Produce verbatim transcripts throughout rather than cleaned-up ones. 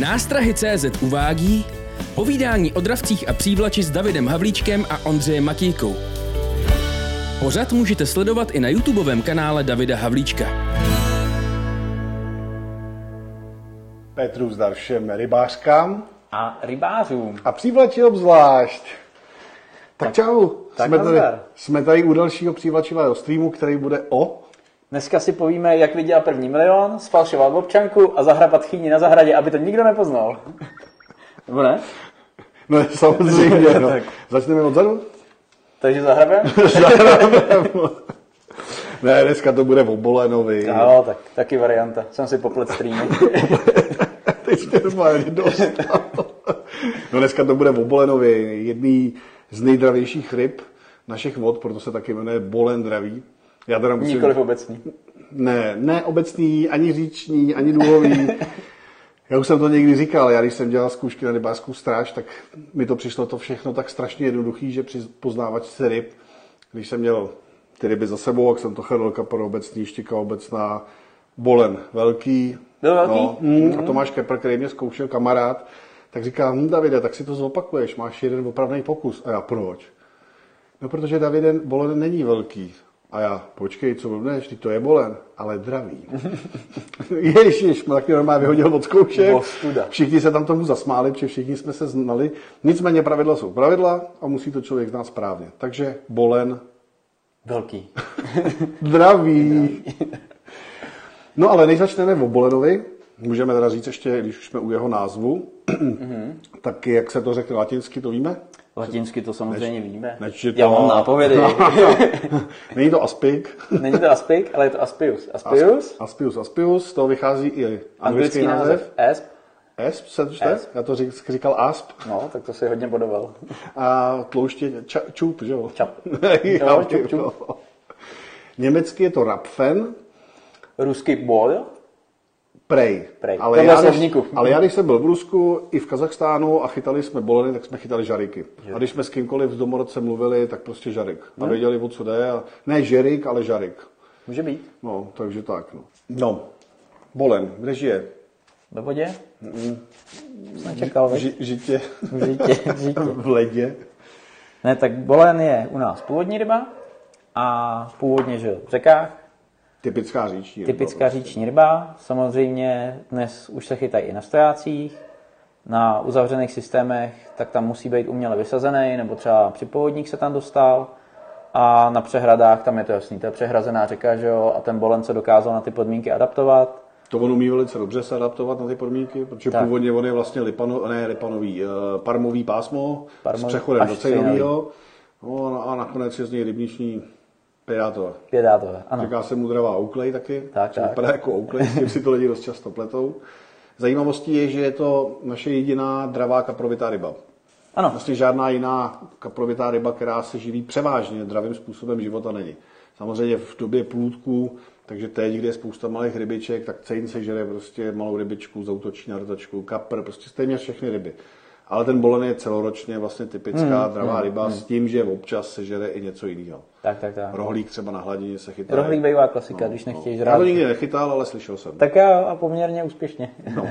Nástrahy tečka cé zet uvádí povídání o dravcích a přívlači s Davidem Havlíčkem a Ondřejem Matýkou. Pořad můžete sledovat i na YouTubeovém kanále Davida Havlíčka. Petru zdar všem rybářkám a rybářům. A přívlači obzvlášť. Tak, tak čau, tak jsme, tady, jsme tady u dalšího přívlačivého streamu, který bude o... Dneska si povíme, jak vydělat první milion, sfalšovat občanku a zahrabat chýni na zahradě, aby to nikdo nepoznal. Nebo ne? No samozřejmě, no. Začneme odzadu? Takže zahrabem? Zahrabem. Ne, dneska to bude o Bolenovi. No, tak, taky varianta. Jsem si poplet streamu. Teď jste normálně dostal. No dneska to bude o Bolenovi, jedný z nejdravějších ryb našich vod, proto se taky jmenuje Bolendravý. Já teda musím... Nikoliv obecný. Ne, ne obecný, ani říční, ani důlový. Já už jsem to někdy říkal, já když jsem dělal zkoušky na rybářskou stráž, tak mi to přišlo to všechno tak strašně jednoduchý, že při poznávačce ryb, když jsem měl ty ryby za sebou, tak jsem to chedlka pro obecný, štika obecná, bolen velký. Byl velký? No, mm, a Tomáš Kepler, který mě zkoušel, kamarád, tak říkal, hm, Davide, tak si to zopakuješ, máš jeden opravný pokus. A já, proč? No, protože Davide, bolen není velký. A já, počkej, co blbneš, ty to je bolen, ale dravý. Ježiš, tak mě normálně vyhodil od zkoušek. Všichni se tam tomu zasmáli, protože všichni jsme se znali. Nicméně pravidla jsou pravidla a musí to člověk znát správně. Takže bolen... Velký. Dravý. No ale než začneme o bolenovi, můžeme teda říct ještě, když už jsme u jeho názvu, mm-hmm. Tak jak se to řekne latinsky, to víme? Latinsky to samozřejmě neč, víme. Neč Já to... mám nápovědy. Není to aspik. Není to aspik, ale je to aspius. Aspius? Aspius, aspius. To vychází i anglický název. Asp. Asp se to čte? Já to řík, říkal asp. No, tak to si hodně bodoval. A tlouště ča, čup, že jo? Čap. jo, čup, čup. Německy je to rapfen. Ruský bol. Prej. Prej. Ale, já, když, ale já, když jsem byl v Rusku i v Kazachstánu a chytali jsme boleny, tak jsme chytali žariky. Žarik. A když jsme s kýmkoliv z domorodce mluvili, tak prostě žarik. A hmm. věděli, o co jde. A... Ne žerik, ale žarik. Může být. No, takže tak. No, no. Bolen, kde žije? Ve vodě? Mm. Jsem čekal. Ž- žitě. žitě. žitě. V ledě. Ne, tak bolen je u nás původní ryba a původně žil v řekách. Typická říční ryba. Typická říční ryba. Samozřejmě dnes už se chytají i na stojácích. Na uzavřených systémech tak tam musí být uměle vysazený, nebo třeba při povodních se tam dostal. A na přehradách tam je to jasný, to je přehrazená řeka, že jo? A ten bolen se dokázal na ty podmínky adaptovat. To on umí velice dobře se adaptovat na ty podmínky, protože tak. Původně on je vlastně lipano, ne, lipanový, parmový pásmo parmový, s přechodem do cejnovýho. No, a nakonec je z něj rybniční... Pědátové. Pědátové, ano. Říká se mu dravá ouklej taky, tak, tak. Vypadá jako ouklej, s tím si to lidi dost často pletou. Zajímavostí je, že je to naše jediná dravá kaprovitá ryba. Ano. Vlastně žádná jiná kaprovitá ryba, která se živí převážně dravým způsobem života, není. Samozřejmě v době plůdků, takže teď, kdy je spousta malých rybiček, tak cejn sežere prostě malou rybičku, zautočí na rtačku, kapr, prostě téměř všechny ryby. Ale ten bolen je celoročně vlastně typická hmm, dravá hmm, ryba hmm. s tím, že občas se žere i něco jiného. Tak, tak, tak. Rohlík třeba na hladině se chytá. Rohlík bývá klasika, no, když nechtějí žrát. No. Já to nikdy nechytal, ale slyšel jsem. Tak já a poměrně úspěšně. No.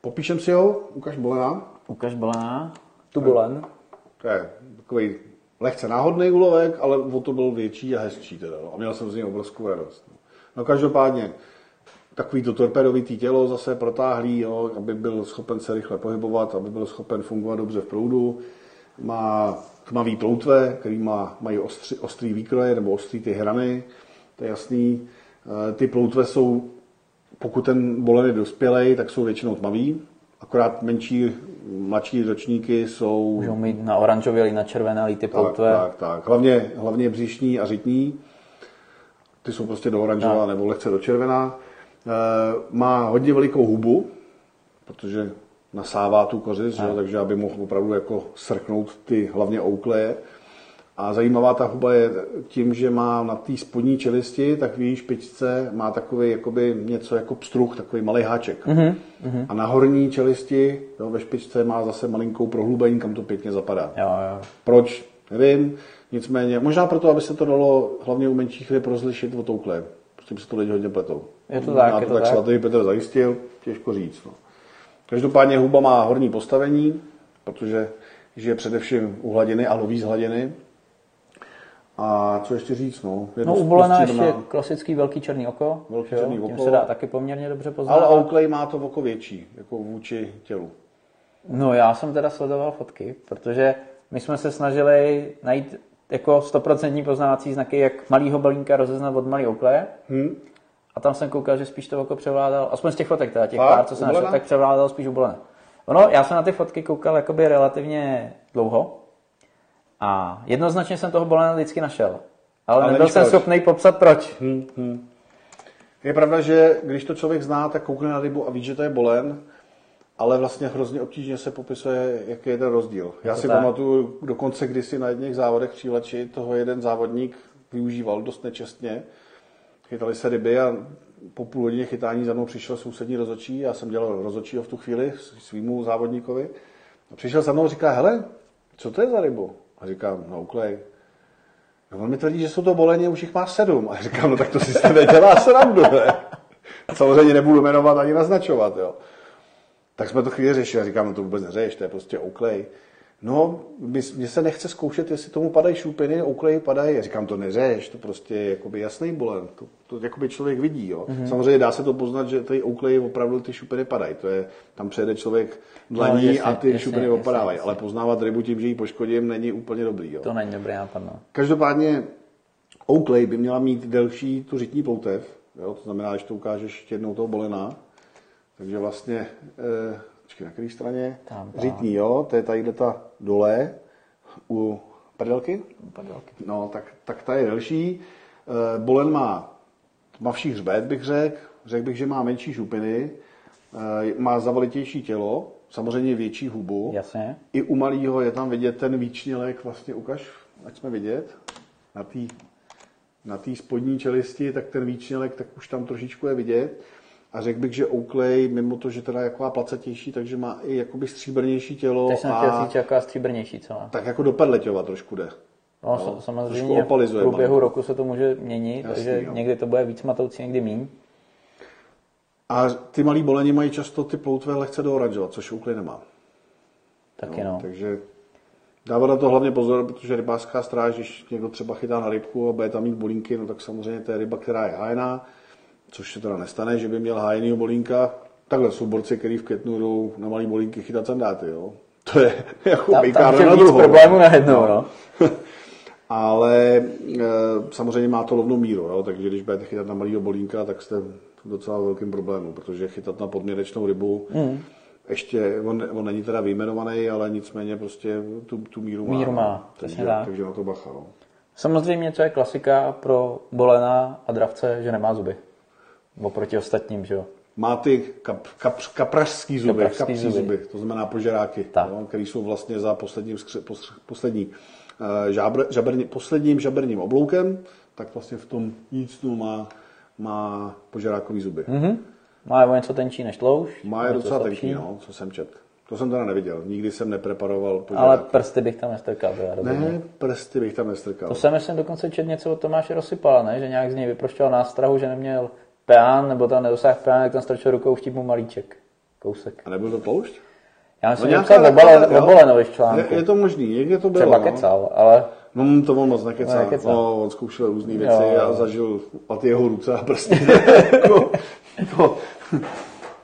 Popíšem si ho, ukaž bolena. Ukaž bolena, tu bolen. To je takový lehce náhodný úlovek, ale o to byl větší a hezčí teda. A měl jsem z něj obrovskou radost. No každopádně. Takový to torpédovitý tělo zase protáhlý, jo, aby byl schopen se rychle pohybovat, aby byl schopen fungovat dobře v proudu. Má tmavý ploutve, který má, mají ostři, ostrý výkroje nebo ostrý ty hrany, to je jasný. E, ty ploutve jsou, pokud ten bolen je dospělej, tak jsou většinou tmavý. Akorát menší, mladší ročníky jsou... Můžou mít na oranžově, ale na červené ty ploutve. Tak, tak, tak. Hlavně, hlavně břišní a řitní. Ty jsou prostě do oranžová nebo lehce do červená. Má hodně velikou hubu, protože nasává tu kořist, že? Takže aby mohl opravdu jako srknout ty hlavně oukleje. A zajímavá ta huba je tím, že má na té spodní čelisti, tak v její špičce má takový jakoby něco jako pstruh, takový malý háček. Mm-hmm. A na horní čelisti, jo, ve špičce má zase malinkou prohlubení, kam to pěkně zapadá. Jo, jo. Proč? Nevím. Nicméně, možná proto, aby se to dalo hlavně u menších ryb rozlišit od oukleje. Prostě by se to lidi hodně pletou. Je to tak, já to je to tak. tak svatý Petr zajistil, těžko říct. No. Každopádně huba má horní postavení, protože žije především u hladiny a loví z hladiny. A co ještě říct? No, no u Bolena ještě má... klasický velký černý oko, velký černý tím oko. Se dá taky poměrně dobře poznat. Ale Oakley má to oko větší, jako vůči tělu. No já jsem teda sledoval fotky, protože my jsme se snažili najít jako stoprocentní poznávací znaky, jak malýho Belínka rozeznat od malý Oakleye. Hmm. A tam jsem koukal, že spíš to oko převládal, aspoň z těch fotek teda, těch Fakt? pár, co jsem našel, tak převládal spíš u Bolena. Ono, já jsem na ty fotky koukal jakoby relativně dlouho, a jednoznačně jsem toho Bolena vždycky našel, ale, ale nebyl jsem schopný popsat proč. Hmm, hmm. Je pravda, že když to člověk zná, tak koukne na rybu a ví, že to je Bolen, ale vlastně hrozně obtížně se popisuje, jaký je ten rozdíl. Já to si tak pamatuju dokonce kdysi na jedných závodech přívlači, toho jeden závodník využíval dost nečestně. Chytali se ryby a po půl hodině chytání za mnou přišel sousední rozhodčí, já jsem dělal rozhodčího v tu chvíli svýmu závodníkovi. A přišel za mnou a říká, hele, co to je za rybu? A říkám, no Oakley. No on mi tvrdí, že jsou to Boleni, už jich má sedm. A říkám, no tak to si s tebe dělá srandu, ne? Samozřejmě nebudu jmenovat ani naznačovat, jo. Tak jsme to chvíli řešili. A říkám, no to vůbec neřeš, to je prostě Oakley. No, mně se nechce zkoušet, jestli tomu padají šupiny, Oakley padají. A říkám, to neřeš, to prostě je jakoby jasný Bolen. To, to jakoby člověk vidí, jo. Mm-hmm. Samozřejmě dá se to poznat, že tady Oakley opravdu ty šupiny padají. To je, tam přejede člověk dlaní no, a ty jasný, šupiny jasný, opadávají. Jasný. Ale poznávat rybu tím, že ji poškodím, není úplně dobrý, jo. To není dobrý nápad, no. Každopádně Oakley by měla mít delší tu řitní ploutev, jo. To znamená, že to ukážeš jednou toho Bolena. Takže vlastně... Eh, na které straně? Tam, tam. Řitní, jo, to je tadyhleta dole u prdelky. Prdelky. No, tak, tak ta je delší. Bolen má mavší hřbet, bych řekl. Řekl bych, že má menší šupiny. Má zavalitější tělo, samozřejmě větší hubu. Jasně. I u malýho je tam vidět ten výčnělek, vlastně ukaž, ať jsme vidět, na té na té spodní čelisti, tak ten výčnělek, tak už tam trošičku je vidět. A řekl bych, že Oakley, mimo to, že teda je jaková placatější, takže má i jakoby stříbrnější tělo. Teď jsem chtěl říct, jaková stříbrnější, co má. Tak jako do Perleťova trošku jde. No, no samozřejmě v průběhu roku se to může měnit, jasný, takže jo. Někdy to bude víc matoucí, někdy míň. A ty malí Boleni mají často ty ploutve lehce do oranžova, což Oakley nemá. Taky no. no. Takže dává na to hlavně pozor, protože rybářská stráž, když někdo třeba chytá na rybku a bude tam mít bolínky, no tak samozřejmě to je ryba, která je hájená. Což se teda nestane, že by měl hájenýho Bolínka. Takhle jsou borci, který v květnu jdou na malý Bolínky chytat sandáty, jo. To je jako bejkárna na druhou. Problému najednou, no. Ale e, samozřejmě má to lovnou míru, jo. Takže když budete chytat na malýho Bolínka, tak jste v docela velkým problému, protože chytat na podměrečnou rybu, mm. ještě, on, on není teda vyjmenovaný, ale nicméně prostě tu, tu míru má. Míru má, takže, takže na to bacha, no. Samozřejmě, co je klasika pro Bolena a dravce, že nemá zuby. Oproti ostatním, že jo? Má ty kap, kap, kapražský zuby, kapří zuby. zuby, to znamená požeráky, no, které jsou vlastně za posledním, poslední, žábr, žabrně, posledním žabrním obloukem, tak vlastně v tom jícnu má, má požerákový zuby. Mm-hmm. Má je něco tenčí než tloušť? Má je docela tenčí, no, co jsem četl. To jsem teda neviděl, nikdy jsem nepreparoval požeráky. Ale prsty bych tam nestrkal. Ne, prsty bych tam nestrkal. To jsem jsem dokonce četl něco od Tomáše Rozsypala, ne? Že nějak z něj vyproštěl nástrahu, že neměl peán, nebo tam nedosáhl peán, jak tam strčil rukou štípnu malíček, kousek. A nebyl to tloušť? Já myslím, no, že psal o Bolenovi v článku. Je, je to možný, někde to bylo. Třeba no. kecal, ale... No, to on moc nekecal. nekecal. No, on zkoušel různé věci jo, a zažil od jeho ruce a prsty. no, no.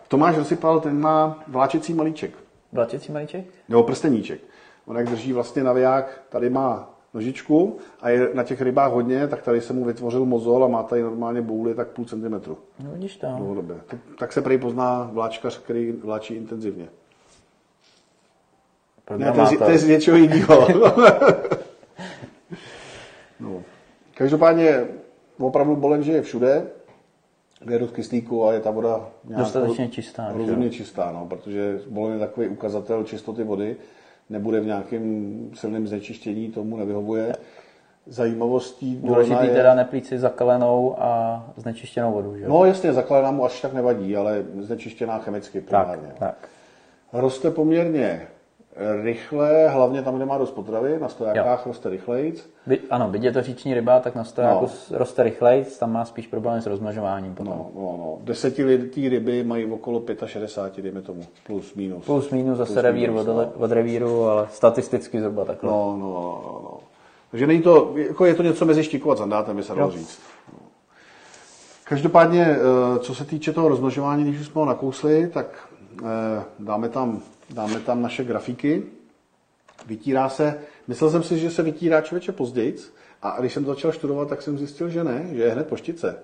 Tomáš Rozsypal, ten má vláčecí malíček. Vláčecí malíček? Nebo prsteníček. On jak drží vlastně naviják, tady má nožičku a je na těch rybách hodně, tak tady se mu vytvořil mozol a má tady normálně bouli tak půl centimetru. No vidíš tam. Dlouhodobě. Tak se prý pozná vláčkař, který vláčí intenzivně. Ne, to je z něčeho jiného. no. Každopádně opravdu Bolen žije všude, kde do kyslíku a je ta voda dostatečně čistá. Rozumně čistá, no, protože Bolen je takový ukazatel čistoty vody. Nebude v nějakém silném znečištění, tomu nevyhovuje. Zajímavostí... Důležitý je... teda neplít si zakalenou a znečištěnou vodu, že? No jasně, zakalená mu až tak nevadí, ale znečištěná chemicky primárně. Tak, tak. Roste poměrně rychle, hlavně tam, kde má dost potravy, na stojákách roste rychlejc. By, ano, byť je to říční ryba, tak na stojáku no. roste rychlejc, tam má spíš problém s rozmnožováním potom. No, no, no. Desetilitrý ryby mají okolo šedesát pět, dejme tomu, plus, minus. Plus, minus, zase plus, revír minus, od, no. od revíru, ale statisticky zhruba takhle. No, no, no, no. Takže není to, jako je to něco mezi štíkou a zandátem, by se dalo říct. Každopádně, co se týče toho rozmnožování, když jsme ho nakousli, tak dáme tam, dáme tam naše grafíky. Vytírá se, myslel jsem si, že se vytírá člověče pozdějc, a když jsem to začal studovat, tak jsem zjistil, že ne, že je hned po štice.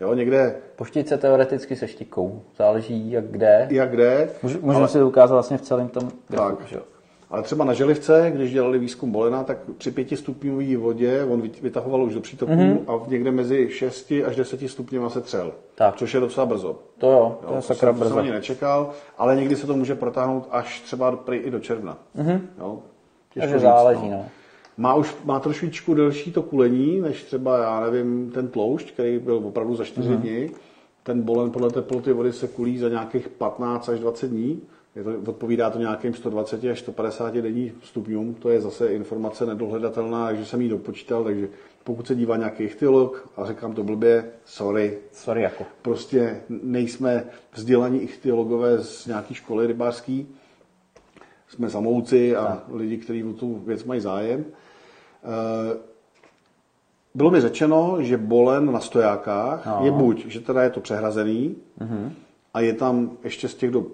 Jo, někde... Po štice teoreticky se štikou, záleží jak kde. Jak kde. Můžeme ale... si to ukázat vlastně v celém tom grafu. Tak. Ale třeba na Želivce, když dělali výzkum bolena, tak při pětistupňové vodě on vytahoval už do přítoku mm-hmm. a někde mezi šesti až deseti stupněma se třel, tak. což je docela brzo. To jo, to jo, je sakra brzo. To jsem ani nečekal, ale někdy se to může protáhnout až třeba i do června. Mm-hmm. Jo, takže říct, záleží. No. No. Má už má trošičku delší to kulení, než třeba, já nevím, ten tloušť, který byl opravdu za čtyři mm-hmm. dny. Ten bolen podle teploty vody se kulí za nějakých patnáct až dvacet dní. Je to, odpovídá to nějakým sto dvacet až sto padesát denní stupňům, to je zase informace nedohledatelná, takže jsem ji dopočítal, takže pokud se dívá nějaký ichtyolog a říkám to blbě, sorry. Sorry jako. Prostě nejsme vzdělaní ichtyologové z nějaký školy rybářský, jsme samouci a tak. Lidi, kteří o tu věc mají zájem. Bylo mi řečeno, že bolen na stojákách no. je buď, že teda je to přehrazený mm-hmm. a je tam ještě z těch dob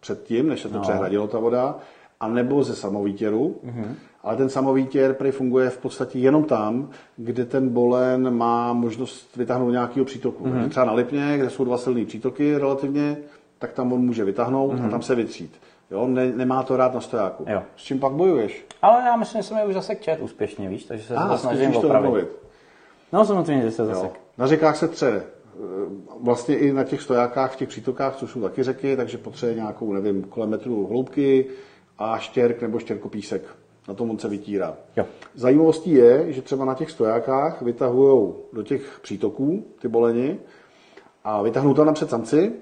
předtím, než se to no. přehradilo ta voda, anebo ze samovítěru. Mm-hmm. Ale ten samovítěr prý funguje v podstatě jenom tam, kde ten bolen má možnost vytáhnout nějakého přítoku. Mm-hmm. Třeba na Lipně, kde jsou dva silné přítoky relativně, tak tam on může vytáhnout mm-hmm. a tam se vytřít. Jo, ne, nemá to rád na stojáku. Jo. S čím pak bojuješ? Ale já myslím, že jsem je už zasek čet úspěšně, víš, takže se ah, snažím opravit. No samozřejmě, že se zasek. Jo. Na řekách se tře. Vlastně i na těch stojákách, v těch přítokách, což jsou taky řeky, takže potřebuje nějakou, nevím, kolem metru hloubky a štěrk nebo štěrkopísek. Na tom on se vytírá. Jo. Zajímavostí je, že třeba na těch stojákách vytahujou do těch přítoků ty boleni a vytahnou tam napřed samci,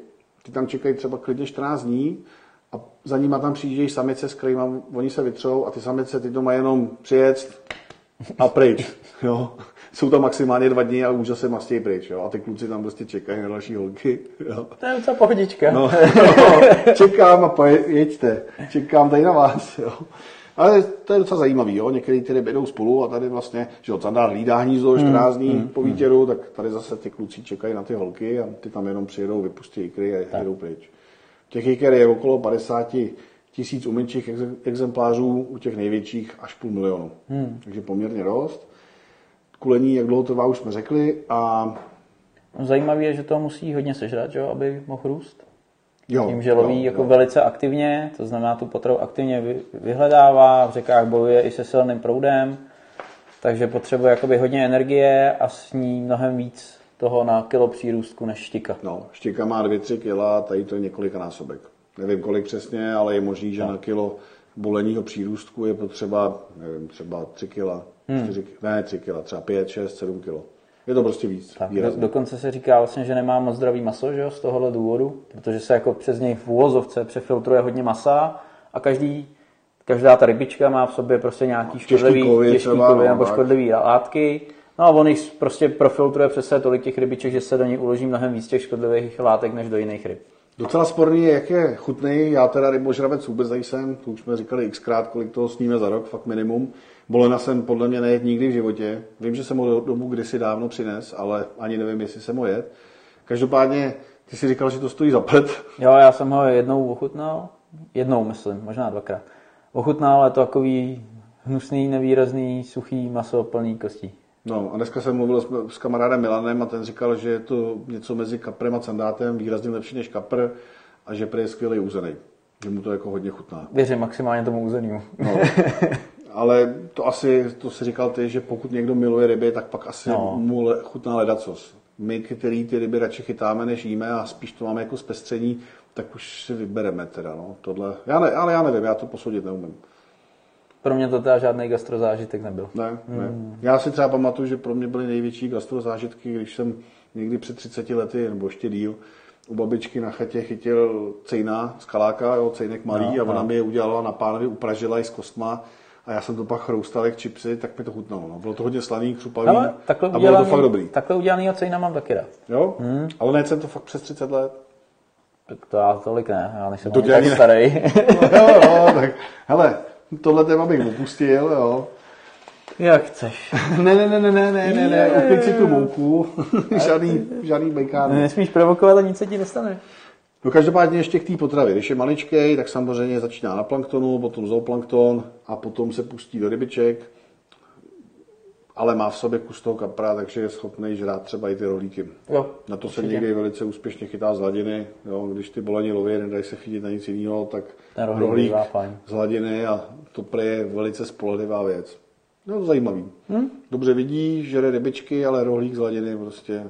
ty tam čekají třeba klidně čtrnáct dní a za nima tam přijíždějí samice, s kterými oni se vytřou a ty samice ty to mají jenom přijet a pryč. Jo. Jsou tam maximálně dva dny a už zase mastějí pryč, jo? A ty kluci tam prostě čekají na další holky. Jo? To je docela pohodička. No, no, čekám a jeďte, čekám tady na vás. Jo? Ale to je docela zajímavý, jo? Některé ty ryby jdou spolu a tady vlastně, že jo, Candár hlídá hnízdo čtrnáct dní mm, mm, po výtěru, tak tady zase ty kluci čekají na ty holky a ty tam jenom přijedou, vypustí jikry a jedou pryč. Těch jiker je okolo padesát tisíc u menších exemplářů, u těch největších až půl milionu. Mm. Takže poměrně rost. Kulení, jak dlouho trvá, už jsme řekli. A... Zajímavé je, že to musí hodně sežrat, jo, aby mohl růst. Jo, tím, že loví jo, jako jo. velice aktivně, to znamená, tu potravu aktivně vyhledává, v řekách bojuje i se silným proudem, takže potřebuje jakoby hodně energie a sní mnohem víc toho na kilo přírůstku než štika. No, štika má dvě tři kila, tady to je několika násobek. Nevím kolik přesně, ale je možný, že no. na kilo boleního přírůstku je potřeba, nevím, třeba tři kila. Hmm. Ne, tři kila, třeba pět, šest, sedm kilo. Je to prostě víc. Tak, do, dokonce se říká vlastně, že nemá moc zdravý maso, že jo, z tohohle důvodu, protože se jako přes něj v úvozovce přefiltruje hodně masa a každý, každá ta rybička má v sobě prostě nějaký škodlivý, těžký kovy nebo škodlivý látky. No a on jich prostě profiltruje přes se tolik těch rybiček, že se do něj uloží mnohem víc těch škodlivých látek než do jiných ryb. Docela sporný je, jak je chutný. Já teda rybožravec vůbec nejsem, to už jsme říkali xkrát, kolik toho sníme za rok, fakt minimum. Bolena jsem podle mě nejet nikdy v životě. Vím, že jsem ho dobu kdysi dávno přines, ale ani nevím, jestli jsem ho jet. Každopádně, ty si říkal, že to stojí za prd. Jo, já jsem ho jednou ochutnal. Jednou, myslím, možná dvakrát. Ochutnal, ale to takový hnusný, nevýrazný, suchý maso plný kostí. No a dneska jsem mluvil s, s kamarádem Milanem a ten říkal, že je to něco mezi kaprem a candátem, výrazně lepší než kapr a že prý je skvělej uzenej. Že mu to jako hodně chutná. Věřím maximálně tomu uzenýmu. No. Ale to asi, to si říkal ty, že pokud někdo miluje ryby, tak pak asi no. mu le, chutná ledacos. My, který ty ryby radši chytáme, než jíme a spíš to máme jako zpestření, tak už si vybereme teda, no, tohle. Já ne, ale já nevím, já to posoudit neumím. Pro mě to teda žádný gastrozážitek nebyl. Ne, ne. Hmm. Já si třeba pamatuju, že pro mě byly největší gastrozážitky, když jsem někdy před třiceti lety, nebo ještě díl, u babičky na chatě chytil cejna z kaláka, jo, cejnek malý, no, a ona no. mi je udělala na pánvi, upražila i s kostma a já jsem to pak chroustal jak chipsy, tak mi to chutnalo. No. Bylo to hodně slaný, křupavý no, takhle a bylo udělaný, to fakt dobrý. Takhle udělanýho cejna mám taky rád. Jo? Hmm. Ale nejde jsem to fakt přes třicet let. Tak to já tolik ne, já nejsem to tak starý. No, jo, jo, tak hele, tohle téma bych opustil, jo. Jak chceš. Ne, ne, ne, ne, ne, ne, ne, ne, opět si tu mouku, žádný, žádný bejkán. Nesmíš provokovat a nic se ti nestane. No každopádně ještě k té potravě, když je maličkej, tak samozřejmě začíná na planktonu, potom zooplankton a potom se pustí do rybiček, ale má v sobě kus toho kapra, takže je schopný žrát třeba i ty rohlíky. Jo, na to určitě. Se někdy velice úspěšně chytá z hladiny, jo, když ty bolení lově nedají se chytit na nic jiného, tak rohlík z hladiny a to prý je velice spolehlivá věc. No, zajímavý. Hmm? Dobře vidí, žere rybičky, ale rohlík z hladiny prostě,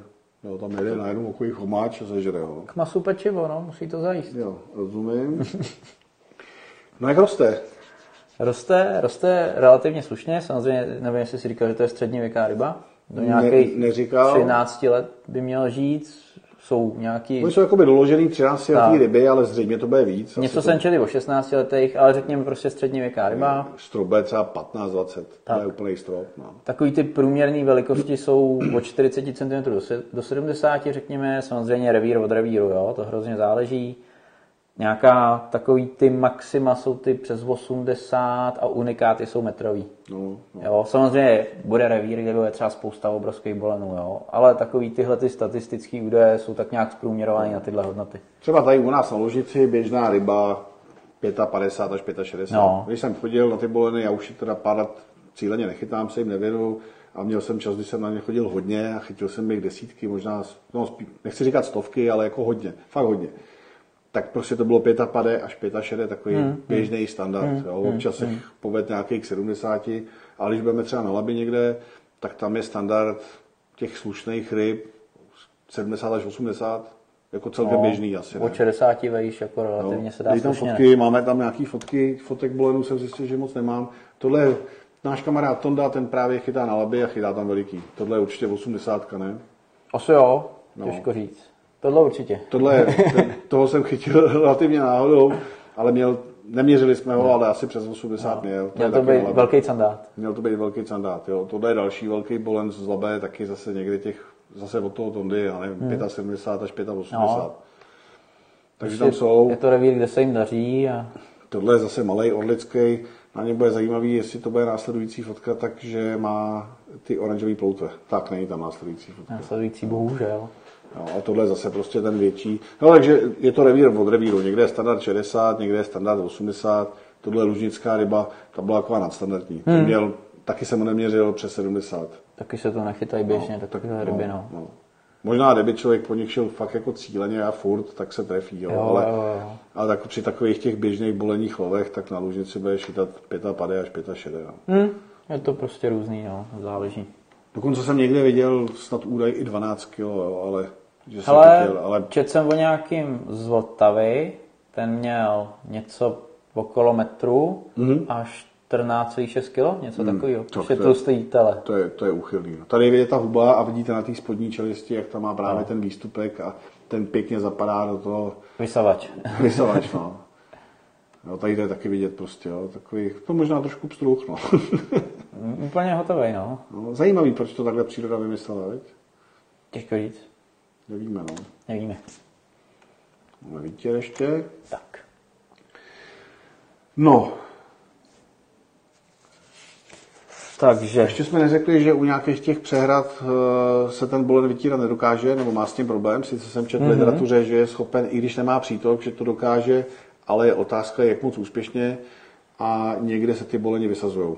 jo, tam jede na jednom okolí chomáč a sežere ho. K masu pečivo, no, musí to zajíst. Jo, rozumím. No jak roste? Roste, roste relativně slušně, samozřejmě nevím, jestli si říkal, že to je středněvěká ryba. Do nějakých ne, třinácti let by měl žít, jsou nějaký... Oni jsou jakoby doložený třináctiletý ryby, ale zřejmě to bude víc. Něco jsem četl o šestnáctiletých, ale řekněme prostě středněvěká ryba. Strobe třeba patnáct dvacet, to je úplný strop. No. Takový ty průměrné velikosti jsou od čtyřicet centimetrů do sedmdesáti, řekněme, samozřejmě revír od revíru, jo? To hrozně záleží. Nějaká takový ty maxima jsou ty přes osmdesát a unikáty jsou metrový. No, no. Jo, samozřejmě bude revír, kde bude třeba spousta obrovských bolenů, jo, ale takový tyhle ty statistické údaje jsou tak nějak zprůměrované na tyhle hodnoty. Třeba tady u nás na Lužnici běžná ryba padesát pět až šedesát pět. No. Když jsem chodil na ty boleny, já už je teda pár let cíleně nechytám, se jim nevěnu a měl jsem čas, když jsem na ně chodil hodně a chytil jsem jich desítky, možná, no, nechci říkat stovky, ale jako hodně, fakt hodně. Tak prostě to bylo padesát pět až šedesát pět, takový hmm, běžný standard. Hmm, jo. Občas se hmm. povede nějakých sedmdesát, ale když budeme třeba na Labi někde, tak tam je standard těch slušných ryb sedmdesát až osmdesát, jako celkem no, běžný asi. Od šedesáti vejš, jako relativně no, se dá tam fotky, máme tam nějaký fotky, fotek bolenů jsem zjistil, že moc nemám. Tohle náš kamarád Tonda, ten právě chytá na Labi a chytá tam veliký. Tohle je určitě osmdesát, ne? Asi jo, no. Těžko říct. Tohle určitě. Tohle, ten, toho jsem chytil relativně náhodou, ale měl, neměřili jsme ho, ale asi přes osmdesát no. měl. To měl to být velký candát. Měl to být velký candát, jo. Tohle je další velký bolen z Labe, taky zase někdy těch, zase od toho Tondy, já nevím, hmm. sedmdesát pět až osmdesát. No. Takže ještě tam jsou. Je to revír, kde se jim daří. A... Tohle je zase malej orlický. Na mě bude zajímavý, jestli to bude následující fotka, takže má ty oranžový ploutve. Tak, není tam následující fotka. Následující bohužel. Jo, a tohle je zase prostě ten větší. No, takže je to revír od revíru. Někde je standard šedesát, někde je standard osmdesát. Tohle je lužnická ryba, ta byla taková nadstandardní. Hmm. Měl, taky jsem ho neměřil přes sedmdesát. Taky se to nechytají běžně, no, takové tak, ryby. No, no. Možná, kdyby člověk po nich šel fakt jako cíleně a furt, tak se trefí. Jo, jo, ale jo, jo. ale tak, při takových těch běžných boleních lovech, tak na Lužnici bude chytat padesát pět až šedesát pět. No. Hmm. Je to prostě různý, no. Záleží. Dokonce jsem někde viděl snad údaj i dvanáct kilo, jo, ale... Že jsem Hele, chytil, ale... četl jsem o nějakým z Otavy, ten měl něco okolo metru mm-hmm. až čtrnáct celá šest kilo, něco mm, takového. To, to, to je, to je uchylný. Tady je vidět ta huba a vidíte na té spodní čelisti, jak tam má právě no. ten výstupek a ten pěkně zapadá do toho... Vysavač. Vysavač, no. No, tady jde taky vidět prostě, jo, takový, to možná trošku pstruh, no. Úplně hotovej, no. no. Zajímavý, proč to takhle příroda vymyslela, veď? Těžko říct. Nevíme, no. Nevíme. Máme výtěr ještě. Tak. No. Takže. Ještě jsme neřekli, že u nějakých těch přehrad se ten bolen vytírat nedokáže, nebo má s tím problém, sice jsem četl v mm-hmm. literatuře, že je schopen, i když nemá přítok, že to dokáže, ale je otázka, jak moc úspěšně a někde se ty boleni vysazují.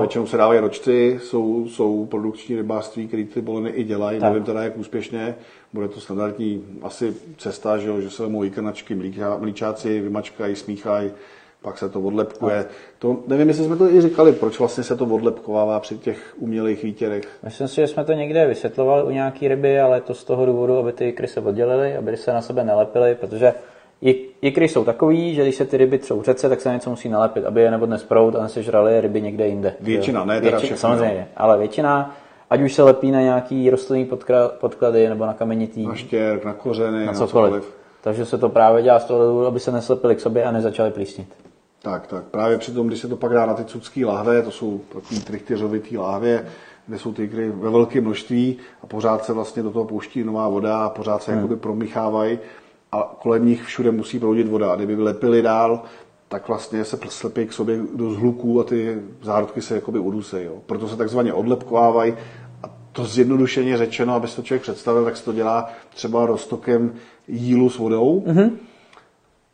Většinou se dávají ročci, jsou, jsou produkční rybářství, které ty boleny i dělají, tak. Nevím teda, jak úspěšně. Bude to standardní asi cesta, že, jo, že se vemou ikrnačky, mlíčá, mlíčáci vymačkají, smíchají, pak se to odlepkuje. To, nevím, jestli jsme to i říkali, proč vlastně se to odlepkovává při těch umělých výtěrech. Myslím si, že jsme to někde vysvětlovali u nějaký ryby, ale to z toho důvodu, aby ty ikry se oddělily, aby se na sebe nelepily, protože jikry jsou takový, že když se ty ryby třou v řece, tak se něco musí nalepit, aby je nebo nesprout a nesežrali ryby někde jinde. Většina, ne teda všechno. Samozřejmě, ale většina. Ať už se lepí na nějaký rostlinný podklady nebo na kamenitý. Na štěrk, na kořeny, na cokoliv. na cokoliv. Takže se to právě dělá z toho, aby se neslepili k sobě a nezačali plísnit. Tak, tak. Právě přitom, když se to pak dá na ty cucký lahve, to jsou takový trichtyřovitý lahvě, kde jsou ty jíkry ve velkém množství a pořád se vlastně do toho pouští nová voda a pořád se hmm. jakoby promíchávají a kolem nich všude musí proudit voda. A kdyby lepili dál, tak vlastně se slepí k sobě do zhluků a ty zárodky se jakoby udusejí. Proto se takzvaně odlepkovávají. To zjednodušeně řečeno, aby se to člověk představil, tak se to dělá třeba roztokem jílu s vodou. Mm-hmm.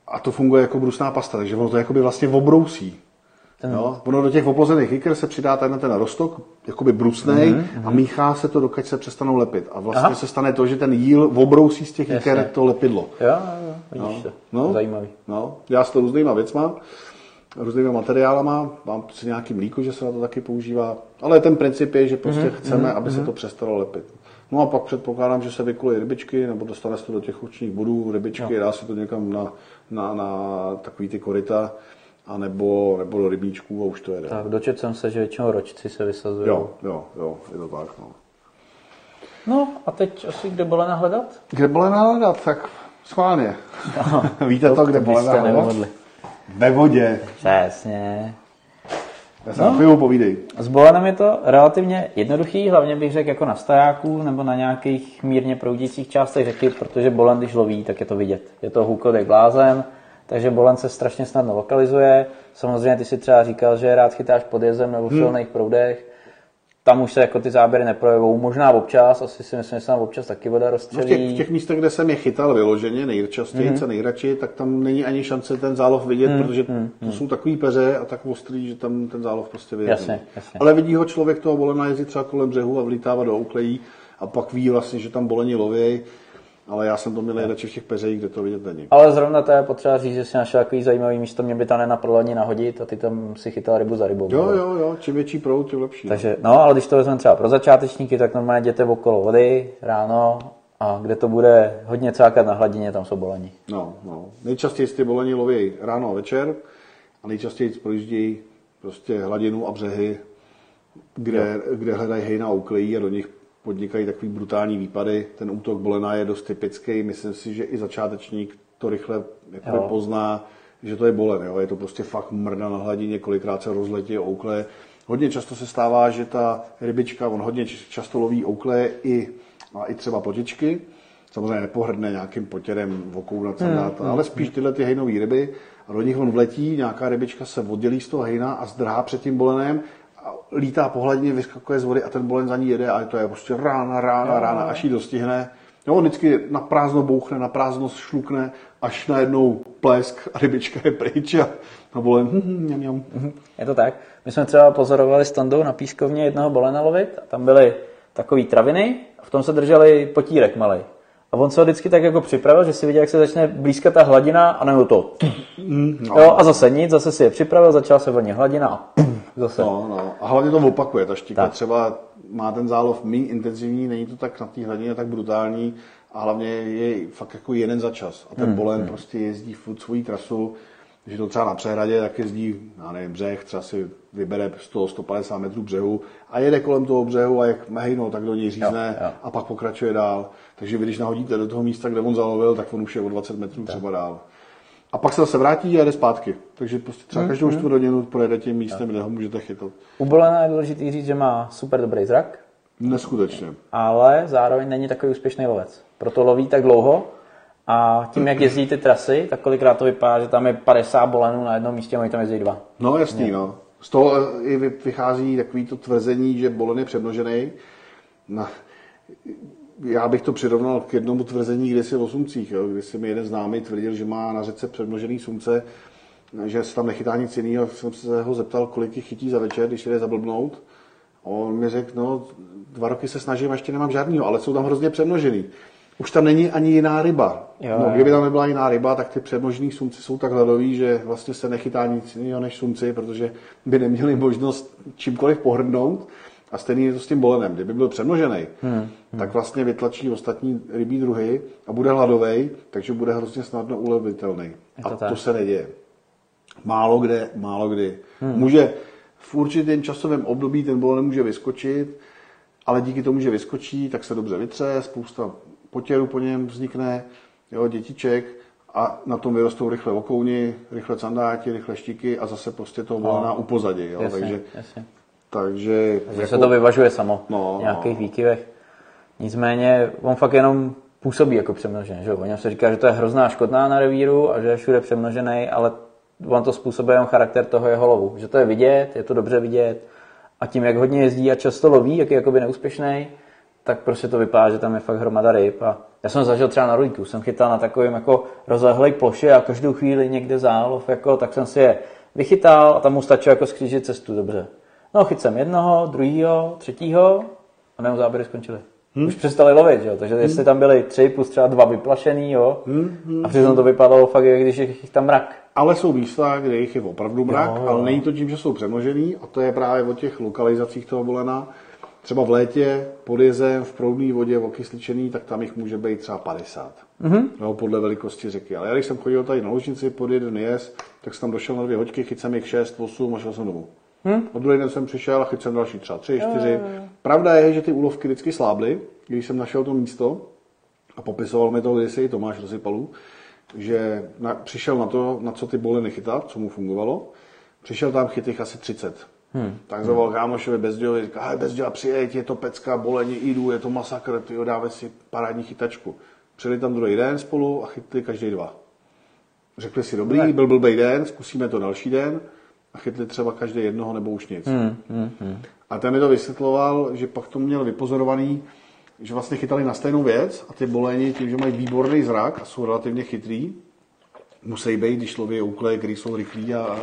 A to funguje jako brusná pasta, takže ono to jakoby vlastně obrousí. Mm-hmm. No? Ono do těch oplozených jikr se přidá ten, ten roztok, jakoby brusnej, mm-hmm. a míchá se to, dokud se přestanou lepit. A vlastně Aha. se stane to, že ten jíl obrousí z těch jikr to lepidlo. Jo, jo, vidíš no. to. No? Zajímavý. No. Dělá se to různýma věcma, různýma materiálama, mám si nějaký mlíko, že se na to taky používá, ale ten princip je, že prostě mm-hmm, chceme, aby mm-hmm. se to přestalo lepit. No a pak předpokládám, že se vykulí rybičky, nebo dostane se to do těch určitých bodů, rybičky, no. dá se to někam na, na, na takový ty koryta, a nebo, nebo do rybníčků a už to jede. Tak, dočetl jsem se, že většinou ročci se vysazují. Jo, jo, jo, je to tak, no. No a teď asi kde Bolena hledat? Kde Bolena hledat, tak schválně. No, víte to, to kde Bolena hledat? Ve vodě. Přesně. Já se no, povídej. S bolenem je to relativně jednoduchý, hlavně bych řekl jako na stajáku nebo na nějakých mírně proudících částech řeky, protože bolen, když loví, tak je to vidět. Je to hůkot jak blázen, takže bolen se strašně snadno lokalizuje. Samozřejmě ty si třeba říkal, že rád chytáš pod jezem nebo v šilných hmm. proudech. Tam už se jako ty záběry neprojevou. Možná občas, asi si myslím, že se tam občas taky voda rozstřelí. No v těch, v těch místech, kde jsem je chytal vyloženě, nejčastěji mm-hmm. a nejradši, tak tam není ani šance ten zálov vidět, mm-hmm. protože mm-hmm. to jsou takový peře a tak ostrý, že tam ten zálov prostě vidět. Jasně, jasně. Ale vidí ho člověk, toho bolena jezdí třeba kolem břehu a vlítává do ouklejí a pak ví vlastně, že tam boleni lověj. Ale já jsem to měl nejradši v těch peřejích, kde to vidět není. Ale zrovna to je potřeba říct, že si našel takový zajímavý místo, mě by ta nenapadlo ani nahodit a ty tam si chytal rybu za rybou. Jo, jo, jo, čím větší proud, tím lepší. Takže, no, ale když to vezmeme třeba pro začátečníky, tak normálně jděte okolo vody ráno a kde to bude hodně cákat na hladině, tam jsou boleni. No, no. Nejčastěji ty boleni loví ráno a večer a nejčastěji projíždějí prostě hladinu a břehy, kde, kde hledají hejna ouklejí a do nich podnikají takový brutální výpady. Ten útok bolena je dost typický. Myslím si, že i začátečník to rychle pozná, že to je bolen. Jo? Je to prostě fakt mrda na hladině, kolikrát se rozletí oukle. Hodně často se stává, že ta rybička, on hodně často loví oukle i, a i třeba potičky. Samozřejmě nepohrdne nějakým potěrem vokounat, hmm, hmm, ale spíš tyhle ty hejnové ryby. A do nich on vletí, nějaká rybička se oddělí z toho hejna a zdrhá před tím bolenem. Lítá pohladně, vyskakuje z vody a ten bolen za ní jede a to je prostě rána, rána, jo, rána, až jí dostihne. Jo, on vždycky na prázdno bouchne, na prázdno šlukne, až najednou plesk a rybička je pryč a na bolen mňam, mňam. Je to tak. My jsme třeba pozorovali s Tondou na Pískovně jednoho bolena lovit a tam byly takový traviny a v tom se drželi potírek malej. A on se ho vždycky tak jako připravil, že si viděl, jak se začne blízkat ta hladina a nebo to. No. Jo, a zase nic, zase si je připravil, začala se vlnit hladina a zase. No, no. A hlavně to opakuje, ta štíka tak. Třeba má ten zálov méně intenzivní, není to tak na té hladině tak brutální a hlavně je fakt jako jeden za čas. A ten hmm, bolen hmm. prostě jezdí furt svojí trasu, že to třeba na přehradě tak jezdí, já nevím, břeh, třeba si vybere sto až sto padesát metrů břehu a jede kolem toho břehu a jak mehejnou, tak do něj řízne jo, jo. a pak pokračuje dál. Takže vy, když nahodíte do toho místa, kde on zalovil, tak on už je o dvacet metrů tak. třeba dál. A pak se zase vrátí a jde zpátky. Takže prostě třeba mm, každou mm. čtvrthodinu projede tím místem, tak. kde ho můžete chytat. U bolena je důležitý říct, že má super dobrý zrak. Neskutečně. Ale zároveň není takový úspěšný lovec. Proto loví tak dlouho a tím, jak jezdí ty trasy, tak kolikrát to vypadá, že tam je padesát bolenů na jednom místě a oni tam jezdí dva. No jasný, no. Z toho i vychází takový to tvrzení, že bolen je přemnožený. No. Já bych to přirovnal k jednomu tvrzení kdysi o sumcích, jo, kdy si mi jeden známý tvrdil, že má na řece přemnožený sumce, že se tam nechytá nic jiného. Jsem se ho zeptal, kolik jich chytí za večer, když jde zablbnout. A on mi řekl, no dva roky se snažím, ještě nemám žádnýho, ale jsou tam hrozně přemnožený. Už tam není ani jiná ryba. Jo, no, kdyby tam nebyla jiná ryba, tak ty přemnožený sumci jsou tak hladový, že vlastně se nechytá nic jiného než sumci, protože by neměli možnost čímkoliv pohrdnout. A stejný je to s tím bolenem. Kdyby byl přemnožený, hmm. tak vlastně vytlačí ostatní rybí druhy a bude hladovej, takže bude hrozně snadno ulevitelný. A to se neděje. Málo kde, málo kdy. Hmm. Může v určitém časovém období ten bolen může vyskočit, ale díky tomu, že vyskočí, tak se dobře vytře, spousta potěru po něm vznikne, jo, dětiček, a na tom vyrostou rychle okouni, rychle candáti, rychle štíky a zase prostě toho volná u pozadí. Jo, jasně, takže jasně. takže jako, se to vyvažuje samo no, v nějakých no. výkyvech. Nicméně on fakt jenom působí jako přemnožený. Že? O něm se říká, že to je hrozná škodná na revíru a že je všude přemnožený, ale on to způsobuje jenom charakter toho jeho lovu. Že to je vidět, je to dobře vidět a tím, jak hodně jezdí a často loví, jak je jakoby neúspěšný, tak prostě to vypadá, že tam je fakt hromada ryb. A já jsem zažil třeba na Orlíku, jsem chytal na takovém jako rozlehlé ploše a každou chvíli někde zálov, jako, tak jsem si je vychytal a tam mu stačilo jako skřížit cestu dobře. No chyt jsem jednoho, druhýho, třetího a nebo záběry skončily. Hmm. Už přestali lovit, jo? Takže jestli tam byly tři plus třeba dva vyplašený, jo? Hmm, hmm, a přitom to vypadalo fakt, když je tam mrak. Ale jsou místa, kde jich je opravdu mrak, jo, jo. ale není to tím, že jsou přemnožený a to je právě o těch lokalizacích toho volena. Třeba v létě, pod jezem, v proudné vodě, okysličený, tak tam jich může být třeba padesát. Mm-hmm. No, podle velikosti řeky. Ale já, když jsem chodil tady na Lužnici pod jeden jez, tak jsem tam došel na dvě hoďky, chyt jsem jich šest, osm a šel jsem domů. Hmm? Od druhý den jsem přišel a chyt jsem další třeba tři, čtyři. Pravda je, že ty úlovky vždycky slábly, když jsem našel to místo a popisoval mi to kdysi Tomáš Rozsypalů, že na, přišel na to, na co ty boleny chytat, co mu fungovalo. Přišel tam chytých asi třicet. Hmm. Tak zavolal kámošovi Bezdějovi, říkal, hej Bezděja, přijeď, je to pecka, bolení, jdu, je to masakr, tyjo, dáme si parádní chytačku. Přijeli tam druhý den spolu a chytli každý dva. Řekli si, dobrý, tak. byl blbej den, zkusíme to další den a chytli třeba každý jednoho nebo už nic. Hmm. Hmm. A ten mi to vysvětloval, že pak to měl vypozorovaný, že vlastně chytali na stejnou věc a ty bolení tím, že mají výborný zrak a jsou relativně chytrý, musí být, když loví úkleje, který jsou rychlí a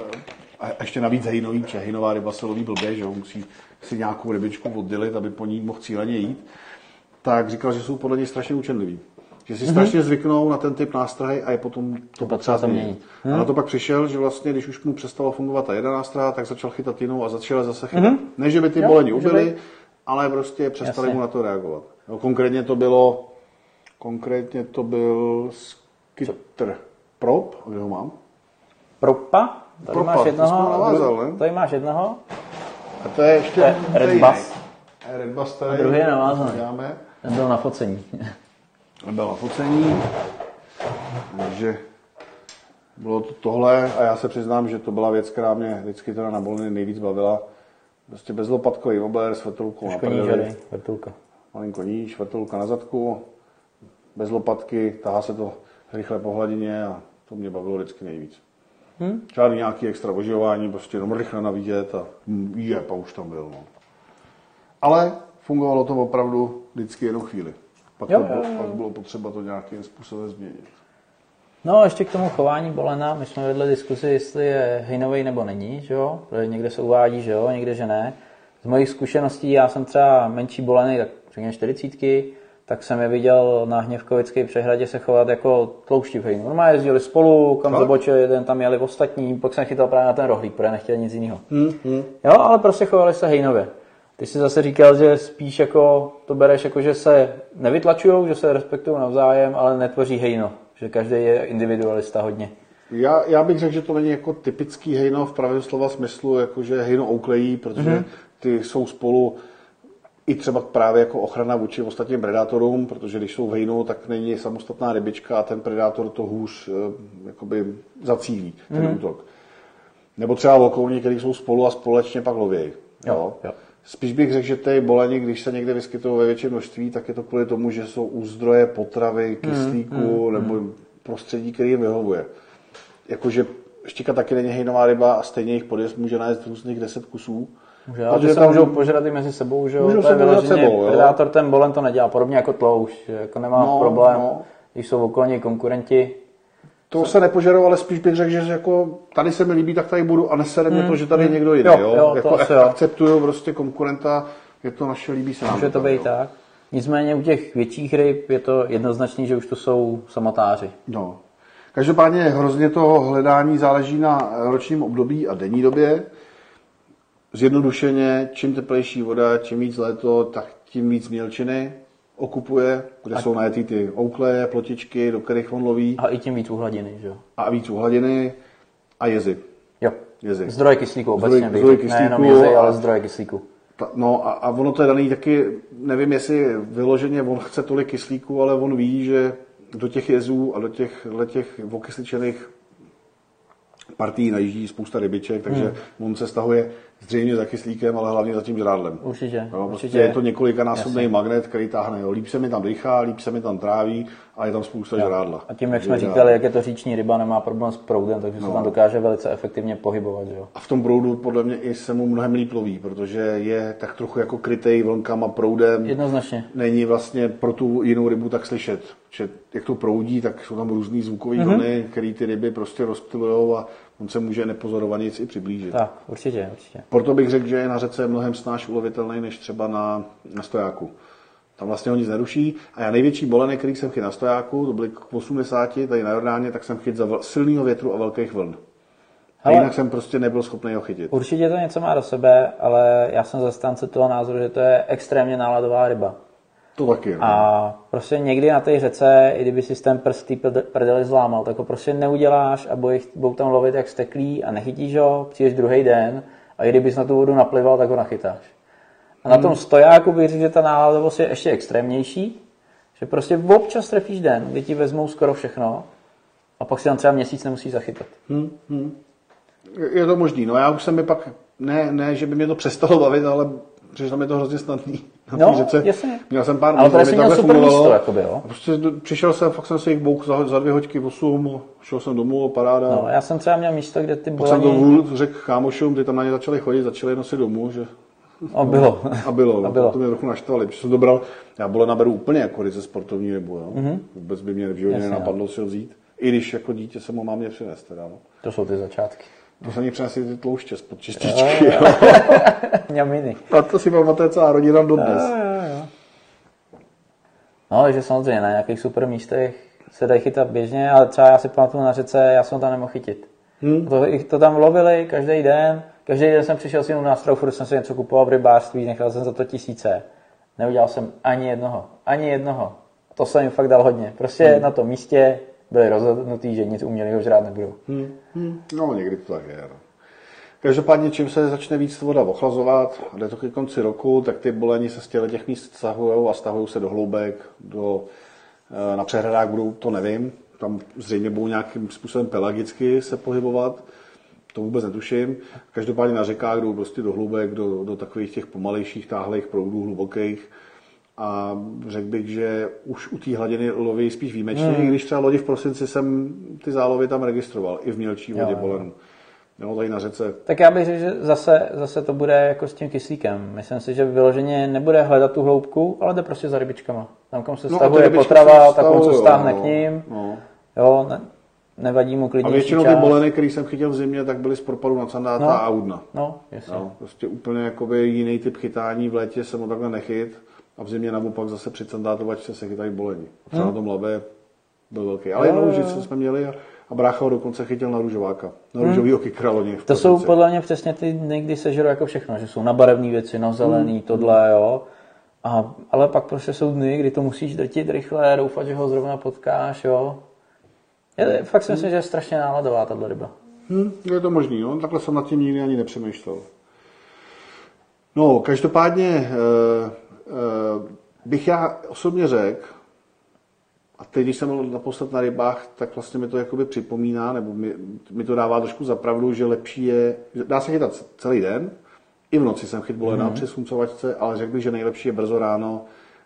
A ještě navíc hejnový, protože hejnová ryba se loví blbě, že jo, musí si nějakou rybičku oddělit, aby po ní mohl cíleně jít, tak říkal, že jsou podle něj strašně učenliví. Že si mm-hmm. strašně zvyknou na ten typ nástrahy a je potom to potřeba změnit. Mm-hmm. A na to pak přišel, že vlastně, když už mu přestala fungovat ta jedna nástraha, tak začal chytat jinou a začal zase chytat. Mm-hmm. Ne, že by ty bolení ubyly, by... ale prostě přestali Jasně. mu na to reagovat. No, konkrétně to bylo, konkrétně to byl skytr prop, kde ho mám? Propa? Tady Propa, máš jednoho, navázal, tady máš jednoho. A to je ještě to je Red Bass. Red Bass tady. Druhý je navázaný. Ten byl na focení. Ten byl na focení. Takže bylo to tohle a já se přiznám, že to byla věc, která mě vždycky teda na boliny nejvíc bavila. Prostě bezlopatkový oblér s vrtulkou na prdeli. Vrtulka. Malinko níž, vrtulka na zadku. Bez lopatky, tahá se to rychle po hladině a to mě bavilo vždycky nejvíc. Hmm? Žádný nějaký extra oživování, prostě jenom rychle navidět a jep, a už tam byl. No. Ale fungovalo to opravdu vždycky jenom chvíli. Pak, jo, to bylo, pak bylo potřeba to nějakým způsobem změnit. No a ještě k tomu chování bolena, my jsme vedli diskuzi, jestli je hejnovej nebo není, že jo? Protože někde se uvádí, že jo, někde že ne. Z mojich zkušeností, já jsem třeba menší boleny, tak řekněme čtyřicítky, tak jsem je viděl na Hněvkovické přehradě se chovat jako tlouštivý. Normálně jezdili spolu, kam zabočil jeden, tam jeli ostatní, pak jsem chytal právě na ten rohlík, protože nechtěli nic jiného. Mm, mm. Jo, ale prostě chovali se hejnově. Ty jsi zase říkal, že spíš jako to bereš jako, že se nevytlačujou, že se respektují navzájem, ale netvoří hejno, že každý je individualista hodně. Já, já bych řekl, že to není jako typický hejno v pravém slova smyslu, jakože hejno ouklejí, protože mm. ty jsou spolu i třeba právě jako ochrana vůči ostatním predátorům, protože když jsou v hejnu, tak není samostatná rybička a ten predátor to hůř jakoby zacílí, ten mm-hmm. útok. Nebo třeba okouni, který jsou spolu a společně pak lovějí. Jo. Jo. Spíš bych řekl, že ty boleni, když se někde vyskytují ve větším množství, tak je to kvůli tomu, že jsou u zdroje potravy, kyslíku mm-hmm. nebo prostředí, který jim vyhovuje. Jakože štika taky není hejnová ryba a stejně jich podjezd může najít různých deset kusů. Může, ale že se tam můžou požrat i mezi sebou, že jo, to je vyloženě, predátor ten bolen to nedělá, podobně jako tloušť, jako nemá no, problém, no. když jsou okolní konkurenti. To Co? se nepožerovalo, ale spíš bych řekl, že jako tady se mi líbí, tak tady budu a nesere mě mm. to, že tady mm. někdo jde, jo, jo? jo jako ak- akceptuju prostě konkurenta, je to naše líbí se nám. Může to být tak, nicméně u těch větších ryb je to jednoznačný, že už to jsou samotáři. No, každopádně hrozně toho hledání záleží na ročním období a denní době. Zjednodušeně, čím teplejší voda, čím víc léto, tak tím víc mělčiny okupuje, kde a jsou najetý ty oukleje, plotičky, do kterých on loví. A i tím víc uhladiny, že jo? A víc uhladiny a jezy. Jo, jezy. Zdroje kyslíku obecně. Zdroje, zdroje kyslíku, nejenom jezy, ale zdroje kyslíku. Ta, no a, a ono to je daný taky, nevím, jestli vyloženě on chce tolik kyslíku, ale on ví, že do těch jezů a do těch těch okysličených partií najíždí spousta rybiček, takže hmm. on se stahuje zřejmě za kyslíkem, ale hlavně za tím žrádlem. Určitě. No, prostě určitě. Je to několikanásobný Jasně. magnet, který táhne. Jo. Líp se mi tam dýchá, líp se mi tam tráví a je tam spousta jo. žrádla. A tím, jak jsme říkali, jak je to říční ryba, nemá problém s proudem, takže no. se tam dokáže velice efektivně pohybovat. Jo. A v tom proudu podle mě i se mu mnohem líp loví, protože je tak trochu jako krytej vlnkama proudem. Jednoznačně. Není vlastně pro tu jinou rybu tak slyšet. Že jak to proudí, tak jsou tam různý zvukové vlny, mm-hmm. které ty ryby prostě rozptylujou a on se může nepozorovaně i přiblížit. Tak, určitě, určitě. Proto bych řekl, že je na řece mnohem snáš ulovitelný než třeba na, na stojáku. Tam vlastně ho nic neruší. A já největší bolenek, který jsem chyt na stojáku, to byly k osmdesáti, tady na Jordáně, tak jsem chyt za vl- silného větru a velkých vln. A jinak jsem prostě nebyl schopný ho chytit. Určitě to něco má do sebe, ale já jsem zastánce toho názoru, že to je extrémně náladová ryba. To taky je. A prostě někdy na té řece, i kdyby si ten prst tý prdeli zlámal, tak ho prostě neuděláš a budou tam lovit jak steklí a nechytíš ho, přijdeš druhý den a i kdybys na tu vodu naplival, tak ho nachytáš. A na hmm. tom stojáku bych řekl, že ta náladovost je ještě extrémnější, že prostě občas trefíš den, kdy ti vezmou skoro všechno a pak si tam třeba měsíc nemusíš zachytat. Hmm. Hmm. Je to možný, no já už jsem mi pak, ne, ne, že by mě to přestalo bavit, ale přišlo mi to hrozně snadný. Na no, řece. Jasně. Měl jsem pár ale protože jsi měl super místo, jakoby, jo? Prostě přišel jsem, fakt jsem si jich bouk za, za dvě hoďky osm, šel jsem domů, paráda. No, já jsem třeba měl místo, kde ty bolení... Pak jsem domů řekl kámošům, ty tam na ně začali chodit, začali nosit domů, že... A bylo. A bylo, no. A bylo. To mě trochu naštvali, protože jsem dobral... Já bolena beru úplně jako ryze sportovní rybu, jo? Mm-hmm. Vůbec by mě v životě nenapadlo si ho vzít. I když jako dítě se mu mám mě přinést, teda, no. To jsou ty začátky. To se mě přinesli ty tlouště spod čističky, jo. Mňaminy. A to si pamatuje celá rodina dodnes. Jo, jo, jo. No, takže samozřejmě na nějakých super místech se dají chytat běžně, ale třeba já si pamatuju na řece, já jsem tam nemohl chytit. Hmm. To, to tam lovili každý den, každý den jsem přišel s jinou nástrojů, protože jsem si něco kupoval v rybářství, nechal jsem za to tisíce. Neudělal jsem ani jednoho, ani jednoho. To jsem jim fakt dal hodně, prostě hmm. na tom místě. Byli rozhodnutí, že nic umělého žrát nebudou. Hmm, hmm. No, někdy to tak je. No. Každopádně, čím se začne víc voda ochlazovat, a jde to ke konci roku, tak ty bolení se z těch míst stahujou a stahují se do hloubek, do, na přehradách budou, to nevím, tam zřejmě budou nějakým způsobem pelagicky se pohybovat, to vůbec netuším. Každopádně na řekách jdou prostě do hloubek, do, do takových těch pomalejších, táhlejch proudů hlubokých. A řekl bych, že už u té hladiny loví spíš výjimečně, hmm. i když třeba lodi v prosinci jsem ty zálovy tam registroval, i v mělčí vodě bolenu. No, tady na řece. Tak já bych řekl, že zase, zase to bude jako s tím kyslíkem. Myslím si, že vyloženě nebude hledat tu hloubku, ale jde prostě za rybičkama. Tam, kam se no, stahuje potrava, tak on se stáhne no, k ním. No. Jo, ne, nevadí mu klidně. A většinou ty boleny, které jsem chytil v zimě, tak byly z propadu na sandáta no. a udna. No, jasně. No, prostě úplně jakoby jiný typ chytání, v létě jsem ho takhle nechyt. A v zimě naopak zase při sandátovačce se chytají bolení. Třeba hmm. na tom Labe byl velký. Ale jednou už jsme měli a, a brácha ho dokonce chytil na růžováka. Na hmm. růžový okykraloně. To jsou podle mě přesně ty dny, kdy sežerou jako všechno. Že jsou na barevné věci, na zelený, hmm. tohle, jo. A, ale pak prostě jsou dny, kdy to musíš drtit rychle, doufat, že ho zrovna potkáš, jo. Je, fakt si hmm. myslím, že je strašně náladová tato ryba. Hmm. Je to možný, jo. Takhle jsem nad tím nikdy ani nepřemýšlel. No, každopádně... E- Uh, bych já osobně řekl, a teď, když jsem byl naposled na rybách, tak vlastně mi to jakoby připomíná, nebo mi, mi to dává trošku za pravdu, že lepší je, dá se chytat celý den, i v noci jsem chyt bolena mm-hmm. při sluncovačce, ale řekl bych, že nejlepší je brzo ráno,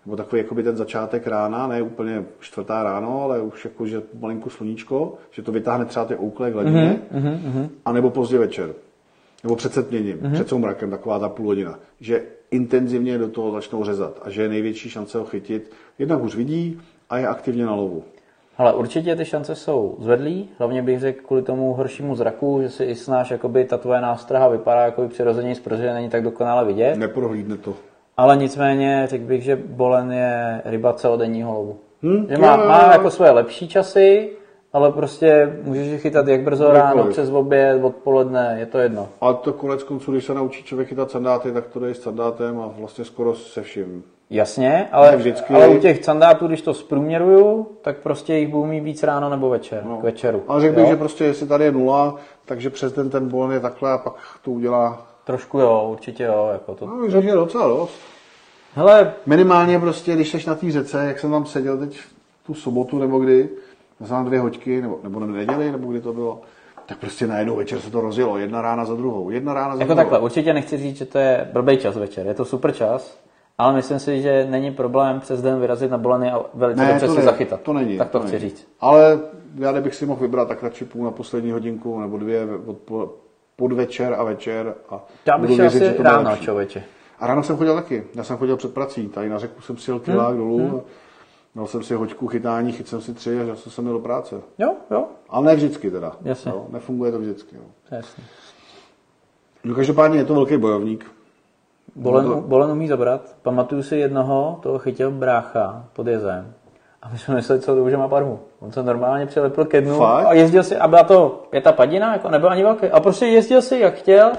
nebo takový jakoby ten začátek rána, ne úplně čtvrtá ráno, ale už jako, že malinko sluníčko, že to vytáhne třeba ty oukle k hladině, mm-hmm. anebo pozdě večer, nebo před setměním, mm-hmm. před soumrakem, taková ta půl hodina, že intenzivně do toho začnou řezat a že je největší šance ho chytit. Jednak už vidí a je aktivně na lovu. Hele, určitě ty šance jsou zvedlý, hlavně bych řekl kvůli tomu horšímu zraku, že si i snáš, jakoby ta tvoje nástraha vypadá jako přirozeně, protože není tak dokonale vidět. Neprohlídne to. Ale nicméně řekl bych, že bolen je ryba celodenního lovu. Hmm? Že má, má jako svoje lepší časy, ale prostě můžeš chytat jak brzo Nekoliv. ráno, přes oběd, odpoledne, je to jedno. A to konec konců, když se naučí člověk chytat sandáty, tak to jde s sandátem a vlastně skoro se vším. Jasně, ale, vždycky... ale u těch sandátů, když to zprůměruju, tak prostě jich budu mít víc ráno nebo večer, no. k večeru. Ale řekl bych, že prostě jestli tady je nula, takže přes den ten bolen je takhle a pak to udělá... Trošku jo, určitě jo. Jako to... No, řekl docela dost. Hele, minimálně prostě, když jsi na té řece, jak jsem tam seděl teď tu sobotu nebo kdy, na dvě hoďky, nebo, nebo neděli, nebo kdy to bylo, tak prostě najednou večer se to rozjelo, jedna rána za druhou, jedna rána za jako druhou. Jako takhle, určitě nechci říct, že to je blbej čas večer, je to super čas, ale myslím si, že není problém přes den vyrazit na Boleny a velice ne, dobře se zachytat. To není, tak to, to chci není. říct. Ale já kdybych si mohl vybrat, tak radši půl na poslední hodinku nebo dvě od podvečer a večer. A já bych si asi ráno, člověče. A ráno jsem chodil taky, já jsem chodil před prací, tady na řeku jsem si jel kilák hmm, dolů, hmm. měl jsem si hoďku chytání, chytil jsem si tři a já jsem měl do práce. Jo, jo. Ale ne vždycky teda, jasně. Jo, nefunguje to vždycky. Jo. Jasně. No každopádně je to velký bojovník. Bolen, bolen umí zabrat, pamatuju si jednoho, toho chytil brácha pod jezem a my jsme mysleli, co to má barvu. On se normálně přilepil ke dnu Fakt? a jezdil si, a byla to pěta padina, jako nebyl ani velký, a prostě jezdil si, jak chtěl.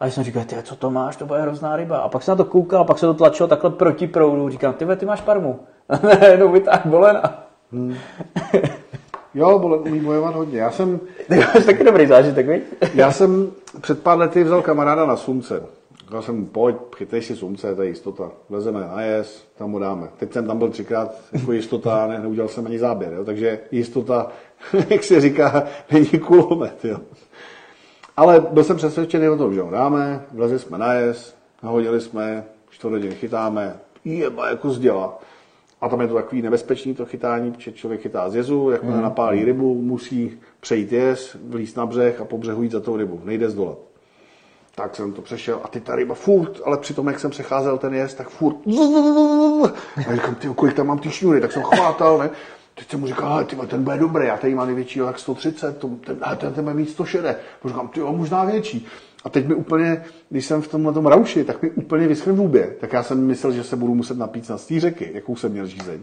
A já jsem říkal, ty, co to máš, to bude hrozná ryba. A pak se na to koukal, pak se to tlačilo takhle proti proudu. Říkám, ty, ty máš parmu. Ne, no vytáh Bolena. Hmm. Jo, Bolen umí bojovat hodně. Já jsem... Ty máš taky dobrý zážitek, víš? Já jsem před pár lety vzal kamaráda na slunce. Říkal jsem, pojď, chytej si slunce, to je jistota. Lezeme na jez, tam ho dáme. Teď jsem tam byl třikrát, jako jistota, ne, neudělal jsem ani záběr. Jo? Takže jistota, jak se říká, není kulomet, jo. Ale byl jsem přesvědčený o tom, že ho dáme, vlezli jsme na jez, nahodili jsme, čtvrt hodin chytáme, jeba jako zděla. A tam je to takový nebezpečný to chytání, protože člověk chytá z jezu, jak mm. napálí rybu, musí přejít jez, vlíz na břeh a po břehu jít za tou rybu, nejde zdolat. Tak jsem to přešel a ty ta ryba furt, ale přitom, jak jsem přecházel ten jez, tak furt. A říkám, ty, kolik tam mám ty šňůry, tak jsem chvátal, ne? Teď jsem mu říkal, tyhle, ten bude dobrý, já tady mám největšího tak sto třicet, to, ten, ten, ten bude mít sto šedé. Říkám, ty jo, možná větší. A teď mi úplně, když jsem v tomhletom rauši, tak mi úplně vyschne v hubě. Tak já jsem myslel, že se budu muset napít na té řeky, jakou jsem měl řízeň.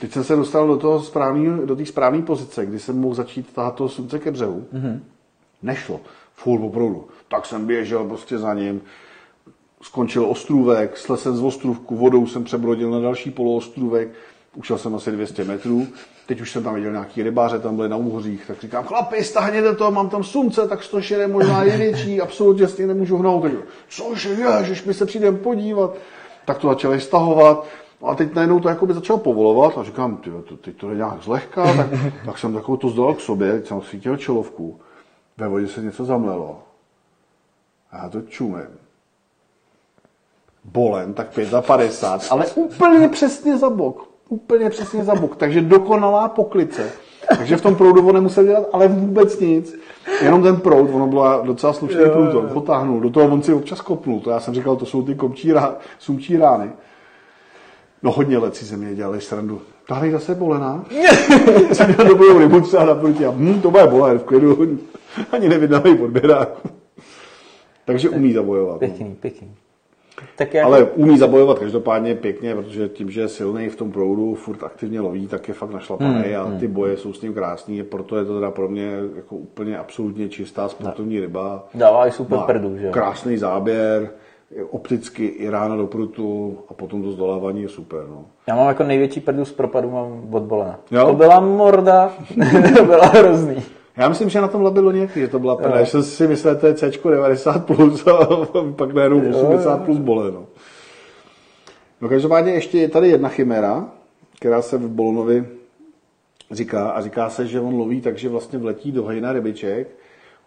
Teď jsem se dostal do toho správný, do té správné pozice, kdy jsem mohl začít tahat to slunce ke břehu. Mm-hmm. Nešlo, furt opravdu. Tak jsem běžel prostě za ním. Skončil ostrůvek, slesl jsem z ostrůvku, vodou jsem přebrodil na další poloostrůvek. Ušel jsem asi dvě stě metrů, teď už jsem tam viděl nějaký rybáře, tam byli na úhořích, tak říkám, chlapi, stáhněte to, mám tam slunce, tak sto šedé možná je větší, absolutně s tím nemůžu hnout. Cože, ježiš, my se přijdeme podívat. Tak to začali stahovat a teď najednou to jakoby začalo povolovat a říkám, ty, teď to je nějak zlehka, tak, tak jsem takovou to zdal k sobě, teď jsem cítil čelovku, ve vodě se něco zamlelo a já to čumím. Bolen, tak pět za padesát, ale úplně přesně za bok. Úplně přesně za bok, takže dokonalá poklice. Takže v tom proudu on nemusel dělat, ale vůbec nic. Jenom ten proud, ono byla docela slušný průton, potáhnul, do toho on si občas kopnul, to já jsem říkal, to jsou ty kopčí rá, sumčí rány. No hodně let si ze mě dělali srandu. Tahle zase bolená. Jsem měl dobrou rybu třeba naproti a hm, to bude bolen, v klidu, ani nevydávej podběrák. Takže umí zabojovat. Pěkný, pěkný. Tak jak... Ale umí zabojovat každopádně pěkně, protože tím, že je silný v tom proudu, furt aktivně loví, tak je fakt našlapaný mm, a mm. ty boje jsou s ním krásný, proto je to teda pro mě jako úplně absolutně čistá sportovní ryba. Dává i super prdu, že? Krásný záběr, opticky i rána do prutu a potom to zdolávání je super. No. Já mám jako největší prdu z propadu, mám od Bolena. To byla morda, to byla hrozný. Já myslím, že na tom Labe bylo nějaký, že to byla prda. Já jsem si myslel, že to je C-čko devadesát plus a pak najednou osmdesát plus Boleno. No každopádně ještě je tady jedna chimera, která se v Bolenovi říká a říká se, že on loví, takže vlastně vletí do hejna rybiček,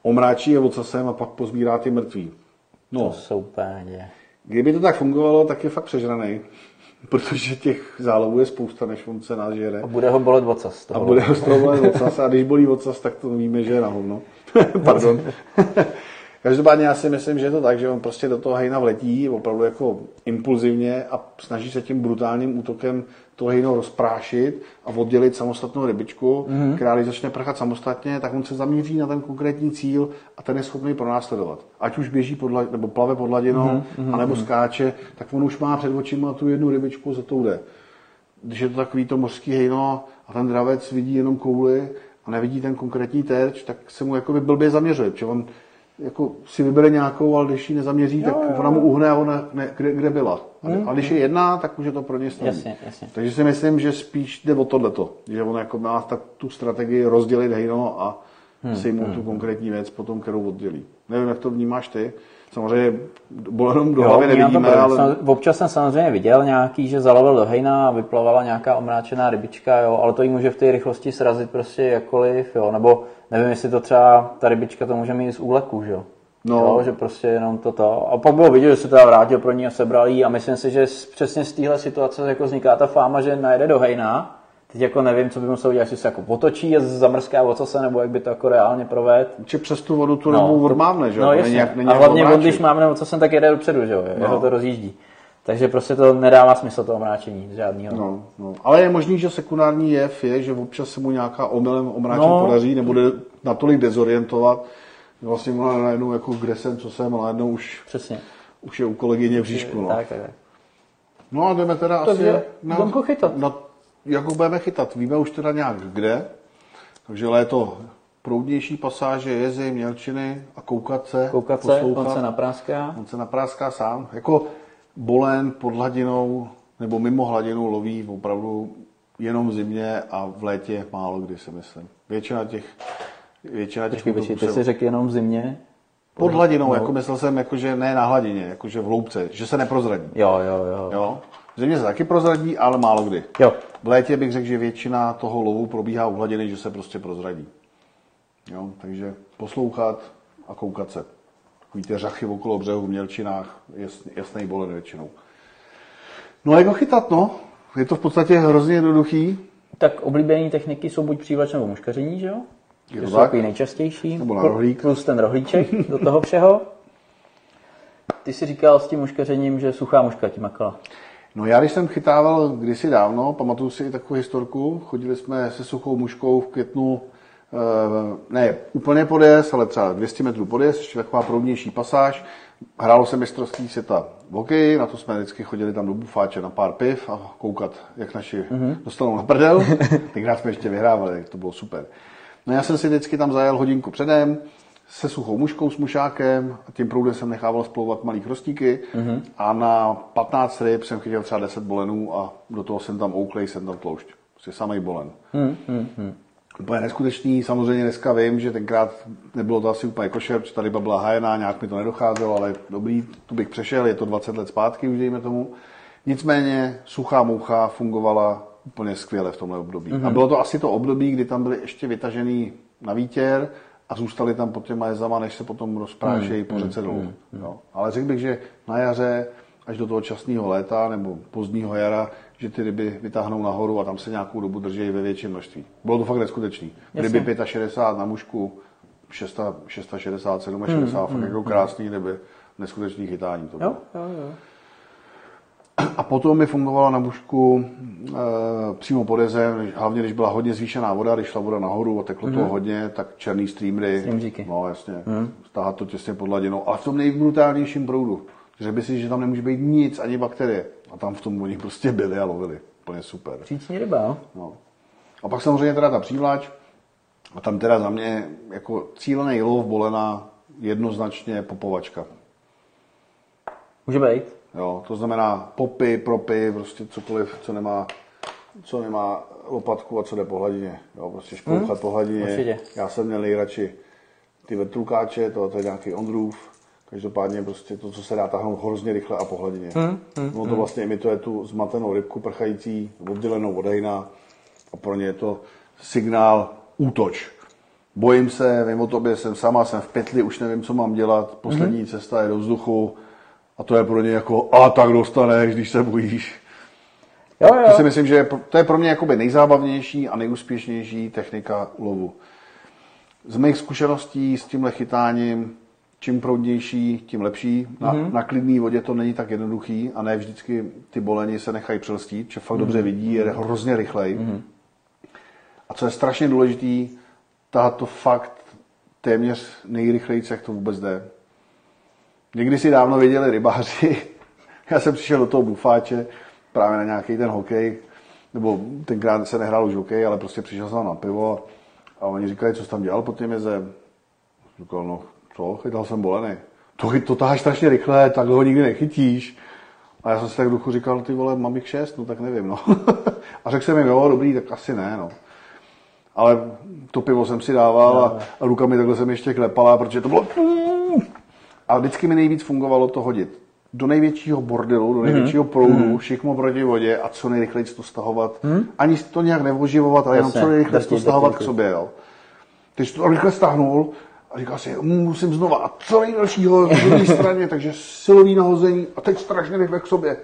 omráčí je ocasem a pak pozbírá ty mrtví. No, kdyby to tak fungovalo, tak je fakt přežranej. Protože těch zálovů je spousta, než on se nažere. A bude ho bolet ocas. A bude ho z toho bolet ocas. A když bolí ocas, tak to víme, že je na hovno. Pardon. Každopádně já si myslím, že je to tak, že on prostě do toho hejna vletí opravdu jako impulzivně a snaží se tím brutálním útokem to hejno rozprášit a oddělit samostatnou rybičku, mm-hmm. která když začne prchat samostatně, tak on se zaměří na ten konkrétní cíl a ten je schopný pronásledovat. Ať už běží podla, nebo plave pod hladinou, mm-hmm. anebo skáče, tak on už má před očima tu jednu rybičku, za tou jde. Když je to takový to mořský hejno a ten dravec vidí jenom kouli a nevidí ten konkrétní terč, tak se mu jakoby blbě zaměřuje, protože on jako si vybere nějakou, ale když ji nezaměří, jo, tak jo, ona mu uhne a ona ne, kde, kde byla. A hmm. když je jedna, tak už je to pro ně snadné. Jasně, jasně. Takže si myslím, že spíš jde o tohleto. Že on jako má tak tu strategii rozdělit hejno a hmm. sejmout hmm. tu konkrétní věc potom, kterou oddělí. Nevím, jak to vnímáš ty. Samozřejmě bolenům do hlavy nevidíme, ale... Jsem, občas jsem samozřejmě viděl nějaký, že zalovil do hejna a vyplavala nějaká omráčená rybička, jo, ale to jí může v té rychlosti srazit prostě jakkoliv, jo, nebo nevím, jestli to třeba ta rybička to může mít z úleku, že jo. No. Jo, že prostě jenom toto. A pak bylo vidět, že se teda vrátil pro ní a sebral jí a myslím si, že přesně z téhle situace jako vzniká ta fáma, že najede do hejna. Teď jako nevím, co by musel dělat, jestli se jako potočí a zamrzká o co se, nebo jak by to jako reálně proved. Či přes tu vodu tu rybu no, odmávne, že jo? No, a hlavně on, když máme o co jsem, tak jede dopředu, že jo? Jeho no. to rozjíždí. Takže prostě to nedává smysl to omráčení žádného. No, no. Ale je možný, že sekundární jev je, že občas se mu nějaká omylem omráčení no. podaří, nebude natolik dezorientovat. Vlastně mu najednou jako kde jsem, co jsem, ale najednou už, už je u kolegyně v říšku. No. Tak, tak, tak. No a jdeme teda to asi na, na, jako budeme chytat. Víme už teda nějak kde. Takže léto proudnější pasáže, jezy, mělčiny a koukat se. Koukat se, on se napráská. On se napráská sám. Jako bolen pod hladinou nebo mimo hladinou loví opravdu jenom v zimě a v létě málo kdy si myslím. Většina těch Většina těch Počkej, ty jsi řekl jenom v zimě? Pod hladinou, no. jako myslel jsem, jako, že ne na hladině, jako, že v hloubce, že se neprozradí. Jo, jo, jo. jo? V zimě se taky prozradí, ale málo kdy. Jo. V létě bych řekl, že většina toho lovu probíhá u hladiny, že se prostě prozradí. Jo? Takže poslouchat a koukat se. Víte, řachy okolo břehu v mělčinách, jasný, jasný bolen většinou. No a jak ho chytat, no? Je to v podstatě hrozně jednoduchý. Tak oblíbené techniky jsou buď přívlač nebo muškaření, že jo? Je to jsou takový nejčastější, plus ten rohlíček do toho všeho. Ty jsi říkal s tím muškařením, že suchá muška ti makala. No já když jsem chytával kdysi dávno, pamatuju si i takovou historku, chodili jsme se suchou muškou v květnu, ne úplně pod jez, ale třeba dvě stě metrů pod jez, ještě taková proudnější pasáž. Hrálo se mistrovství světa v hokeji, na to jsme vždycky chodili tam do bufáče na pár piv a koukat, jak naši mm-hmm. dostanou na prdel. Tenkrát jsme ještě vyhrávali, to bylo super. No já jsem si vždycky tam zajel hodinku předem, se suchou muškou, s mušákem, a tím proudem jsem nechával splouvat malý chrostíky mm-hmm. a na patnáct ryb jsem chytil třeba deset bolenů a do toho jsem tam ouklej, jsem tam tloušť. Prostě samej bolen. Mm-hmm. Úplně neskutečný, samozřejmě dneska vím, že tenkrát nebylo to asi úplně košer, protože ta ryba byla hajená, nějak mi to nedocházelo, ale dobrý, tu bych přešel, je to dvacet let zpátky, už dejme tomu. Nicméně suchá moucha fungovala úplně skvěle v tomhle období. Mm-hmm. A bylo to asi to období, kdy tam byly ještě vytažený na výtěr a zůstali tam pod těma jezama, než se potom rozprášejí mm-hmm. po řece dolů. Mm-hmm. No. Ale řekl bych, že na jaře až do toho časného léta nebo pozdního jara, že ty ryby vytáhnou nahoru a tam se nějakou dobu držejí ve větším množství. Bylo to fakt neskutečný. Ryby šedesát pět na mušku, šedesát šest, šedesát sedm, mm-hmm. šedesát, fakt mm-hmm. jako krásný ryby, neskutečný chytání to bylo. Jo, jo, jo. A potom mi fungovala na mušku e, přímo pod jezem, hlavně když byla hodně zvýšená voda, když šla voda nahoru a teklo mm-hmm. toho hodně, tak černý streamery, no jasně, mm-hmm. stáhat to těsně pod hladinou, ale v tom nejbrutálnějším proudu. Řekl by si, že tam nemůže být nic, ani bakterie. A tam v tom oni prostě byli a lovili. Úplně super. Příční ryba. No. A pak samozřejmě teda ta přívlač, a tam teda za mě jako cílený lov bolena jednoznačně popovačka. Může být. Jo, to znamená popy, propy, prostě cokoliv, co nemá, co nemá lopatku a co jde po hladině. Jo, prostě šplouchat hmm, po hladině. Určitě. Já jsem měl nejradši ty vrtulkáče, to, to je nějaký ondrův. Každopádně prostě to, co se dá táhnout hrozně rychle a po hladině. Hmm, hmm, no to vlastně imituje tu zmatenou rybku prchající, oddělenou od hejna a pro ně je to signál útoč. Bojím se, vím o tobě, jsem sama, jsem v pytli, už nevím, co mám dělat, poslední hmm. cesta je do vzduchu. A to je pro ně jako, a tak dostaneš, když se bojíš. Jo, jo. To si myslím, že to je pro mě jakoby nejzábavnější a nejúspěšnější technika lovu. Z mých zkušeností s tímhle chytáním, čím proudnější, tím lepší. Na, mm-hmm. na klidné vodě to není tak jednoduchý a ne vždycky ty boleni se nechají přelstít, že fakt mm-hmm. dobře vidí, je hrozně rychlej. Mm-hmm. A co je strašně důležitý, tato fakt téměř nejrychlejší, jak to vůbec jde. Někdy si dávno viděli rybáři, já jsem přišel do toho bufáče právě na nějaký ten hokej, nebo tenkrát se nehrál už hokej, ale prostě přišel jsem na pivo a oni říkali, co jsi tam dělal pod tím jezem. Říkal, no co, chytal jsem boleny. To, to táháš strašně rychle, tak ho nikdy nechytíš. A já jsem si tak v duchu říkal, ty vole, mám jich šest, no tak nevím, no. A řekl jsem jim, jo, dobrý, tak asi ne, no. ale to pivo jsem si dával a, a rukami takhle jsem ještě klepala, protože to bylo... A vždycky mi nejvíc fungovalo to hodit do největšího bordelu, do největšího mm-hmm. proudu, šikmo proti vodě a co nejrychleji to stahovat. Mm-hmm. Ani to nějak nevoživovat, ale jasně, jenom co nejrychleji to stahovat k sobě. Jo. Teď to rychle stahnul a říkal si, musím znova a co nejdelšího z druhé straně, takže silový nahození a teď strašně rychle k sobě.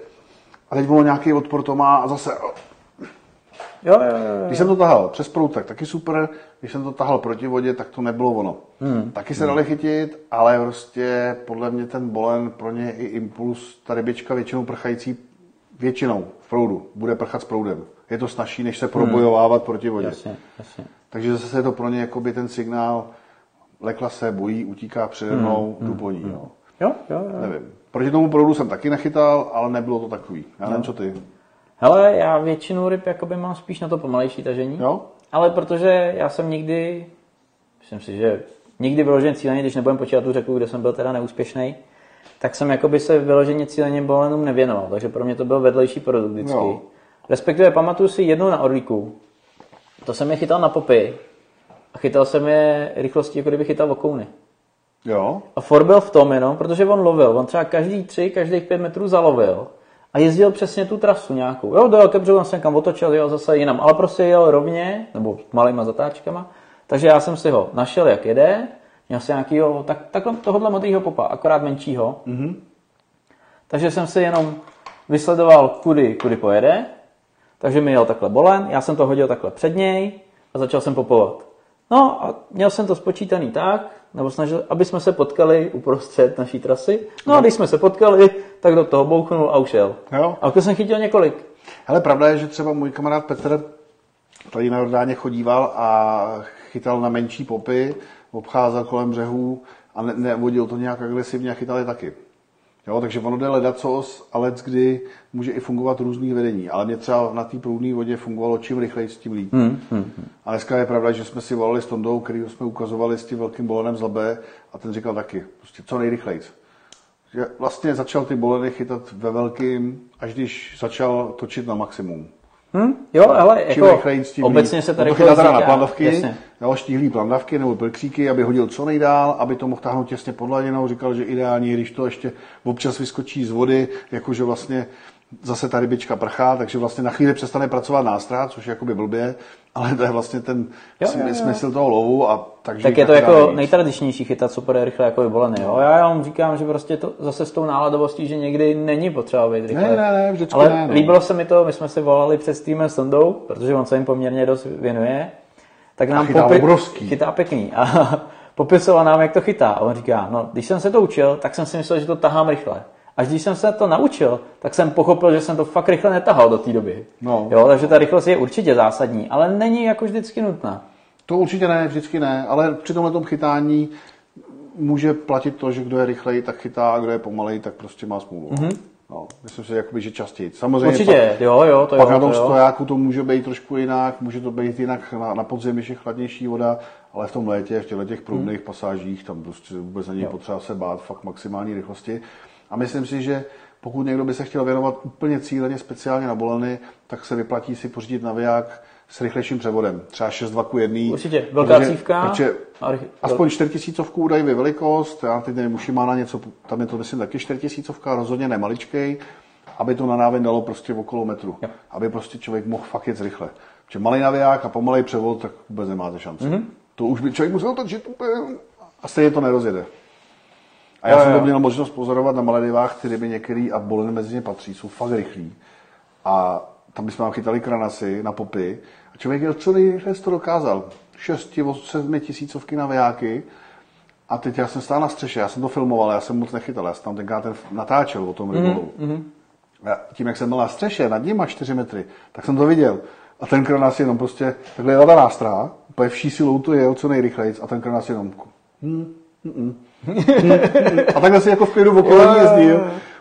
A teď bylo nějaký odpor, to má a zase... Jo, jo, jo. Když jsem to tahal přes proud, tak taky super. Když jsem to tahal proti vodě, tak to nebylo ono. Hmm. Taky se hmm. dali chytit, ale prostě podle mě ten bolen, pro ně je i impuls. Ta rybička většinou prchající většinou v proudu bude prchat s proudem. Je to snazší, než se probojovávat hmm. proti vodě. Jasně, jasně. Takže zase je to pro ně jakoby ten signál, lekla se, bojí, utíká přede mnou, hmm. jdu po ní. Hmm. No. Jo, jo, jo. Nevím. Proti tomu proudu jsem taky nachytal, ale nebylo to takový. Já nevím, co ty. Hele, já většinu ryb jakoby mám spíš na to pomalejší tažení, jo? Ale protože já jsem nikdy, myslím si, že nikdy vyloženě cíleně, když nebudem počítat tu řeku, kde jsem byl teda neúspěšný, tak jsem jakoby se vyloženě cíleně bolenům nevěnoval, takže pro mě to byl vedlejší produkt vždycky. Jo. Respektive pamatuju si jednou na Orlíku, to jsem je chytal na popy a chytal jsem je rychlostí, jako kdyby chytal okouny. Jo. A for byl v tom jenom, protože on lovil, on třeba každý tři, každých pět metrů zalovil. A jezdil přesně tu trasu nějakou. Jo, dojel ke břehu, tam jsem kam otočil, jel zase jinam. Ale prostě jel rovně, nebo malýma zatáčkama. Takže já jsem si ho našel, jak jede. Měl si nějakýho, tak, takhle tohohle modrýho popa, akorát menšího. Mm-hmm. Takže jsem si jenom vysledoval, kudy, kudy pojede. Takže mi jel takhle bolen, já jsem to hodil takhle před něj a začal jsem popovat. No a měl jsem to spočítaný tak, nebo snažil, aby jsme se potkali uprostřed naší trasy. No a když jsme se potkali, tak do toho bouchnul a ušel. Jo. A když jsem chytil několik. Hele, pravda je, že třeba můj kamarád Petr tady na Jordáně chodíval a chytal na menší popy, obcházel kolem břehů a ne- nevodil to nějak agresivně a chytal je taky. Jo, takže ono jde ledacos a lec, kdy může i fungovat různý vedení. Ale mě třeba na té průdné vodě fungovalo čím rychleji, s tím líp. Hmm, hmm. A dneska je pravda, že jsme si volali s Tondou, kterýho jsme ukazovali s tím velkým bolenem z Labe a ten říkal taky, prostě co nejrychleji. Vlastně začal ty boleny chytat ve velkým, až když začal točit na maximum. Hmm? Jo, ale jako obecně se tady chytá teda na plandavky, jo, štíhlý plandavky nebo pilkříky, aby hodil co nejdál, aby to mohl táhnout těsně pod hladinou. Říkal, že ideální, když to ještě občas vyskočí z vody, jakože vlastně zase ta rybička prchá, takže vlastně na chvíli přestane pracovat nástraha, což je jakoby blbě, ale to je vlastně ten jo, jo, jo. smysl toho lovu. A takže tak je to jako nejvíc. Nejtradičnější chytat super rychle jako boleny. Jo? Já vám říkám, že prostě to zase s tou náladovostí, že někdy není potřeba být rychle. Ne, ne, ne, vždycky ale ne, ne. Líbilo se mi to, my jsme si volali před streamem s Tondou, protože on se jim poměrně dost věnuje. Tak nám a chytá popi- obrovský. Chytá pěkný. A popisoval nám, jak to chytá. A on říká, no, když jsem se to učil, tak jsem si myslel, že to tahám rychle. Až když jsem se to naučil, tak jsem pochopil, že jsem to fakt rychle netahal do té doby. No. Jo, takže ta rychlost je určitě zásadní, ale není jako vždycky nutná. To určitě ne, vždycky ne, ale při tomhletom chytání může platit to, že kdo je rychleji, tak chytá, a kdo je pomalej, tak prostě má smůlu. Mm-hmm. No, myslím si, jakoby, že častěji. Samozřejmě určitě, pak, jo, jo, to pak jo, na tom to stojáku to může být trošku jinak, může to být jinak na, na podzim, ještě chladnější voda, ale v tom létě, v těchto těch průdných hmm. pasážích, tam prostě vůbec není potřeba se bát fakt maximální rychlosti. A myslím si, že pokud někdo by se chtěl věnovat úplně cíleně, speciálně na boleny, tak se vyplatí si pořídit naviják s rychlejším převodem. Třeba šest dvě ku jedné. Určitě, velká protože, cívka. Protože aspoň čtyřtisícovku údají velikost, já teď nevím, už má na něco, tam je to myslím taky čtyřtisícovka, rozhodně nemaličkej, aby to na náven dalo prostě okolo metru. Jo. Aby prostě člověk mohl fakt jít rychle. Protože malej naviják a pomalej převod, tak vůbec nemáte šanci. Mm-hmm. To už by člověk musel točit a stejně to nerozjede. A já jsem to měl možnost pozorovat na Maledivách, ty ryby některý a boleny mezi ně patří, jsou fakt rychlí. A tam bychom tam chytali kranasy na popy a člověk jel co nejrychle to dokázal. šest až sedm tisícovky na vejáky a teď já jsem stál na střeše, já jsem to filmoval, já jsem moc nechytal, já jsem tam tenkrát ten natáčel o tom rybolovu. Mm-hmm. A tím, jak jsem byl na střeše, nad nima čtyři metry, tak jsem to viděl. A ten kranas jenom prostě, takhle jela ta nástraha, úplně vší silou to jel co nejrychlejc a ten kranas jenom... Mm, mm, a takhle si jako v klidu okolo jezdí,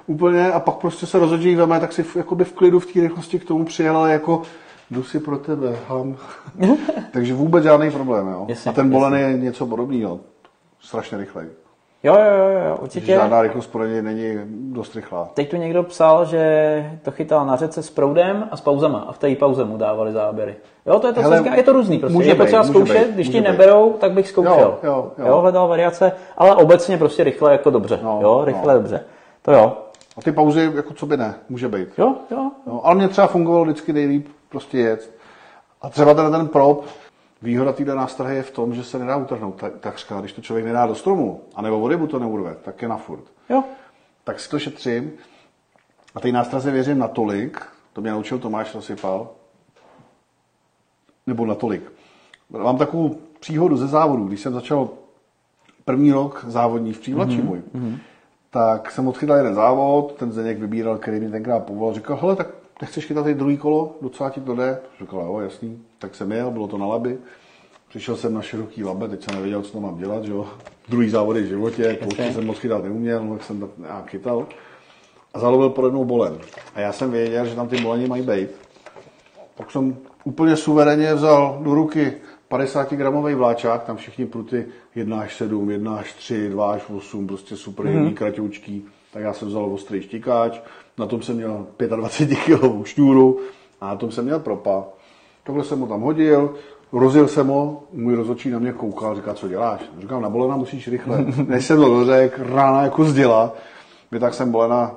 úplně, a pak prostě se rozhodl, že jí veme, tak si jakoby v klidu v té rychlosti k tomu přijel, ale jako jdu si pro tebe, ham. Takže vůbec žádný problém, jo. Jasně, a ten bolen je něco podobného, strašně rychlej. Jo, jo, jo, jo určitě. Žádná rychlost pro ně není dost rychlá. Teď tu někdo psal, že to chytal na řece s proudem a s pauzama a v té pauze mu dávali záběry. Jo, to je to, hele, co říká, je to různý prostě. Může je potřeba zkoušet, být, když ti neberou, být. Tak bych zkoušel. Jo, jo, jo. jo, hledal variace, ale obecně prostě rychle jako dobře, no, jo, rychle no. dobře. To jo. A ty pauzy jako co by ne, může být. Jo, jo. jo ale mě třeba fungovalo vždycky nejlíp prostě jet. A třeba ten, ten prop, výhoda téhle nástrahy je v tom, že se nedá utrhnout takřka. Když to člověk nedá do stromu, anebo vody mu to neurve, tak je na furt. Jo. Tak si to šetřím. A té nástraze věřím natolik, to mě naučil Tomáš Rozsypal, nebo natolik. Mám takovou příhodu ze závodu. Když jsem začal první rok závodní v Přívlači mm-hmm. můj, mm-hmm. tak jsem odchytal jeden závod, ten Zdeněk vybíral, který mi tenkrát povolal, říkal, hele, tak nechceš chytat tady druhý kolo, docela ti to jde. Říkal, jo, jasný. Tak jsem jel, bylo to na Labi. Přišel jsem na široký Labe, teď jsem nevěděl, co tam mám dělat, že jo. Druhý závody v životě, pouště jsem moc chytat neuměl, no tak jsem nějak chytal. A zalovil pode mnou bolen. A já jsem věděl, že tam ty boleni mají bejt. Tak jsem úplně suverénně vzal do ruky padesátigramový vláčák, tam všichni pruty jedna až sedm, jedna až tři, dva až osm, prostě super jemný, mm-hmm. kratoučký. Tak já jsem vzal ostrý štíkač, na tom jsem měl dvacetipětkilovou šňůru a na tom jsem měl propa. Tohle jsem ho tam hodil, rozjel jsem ho, můj rozhodčí na mě koukal, říká, co děláš? Říkám, na bolena musíš rychle. Než jsem to dořekl, rána jako zděla, mě tak jsem bolena,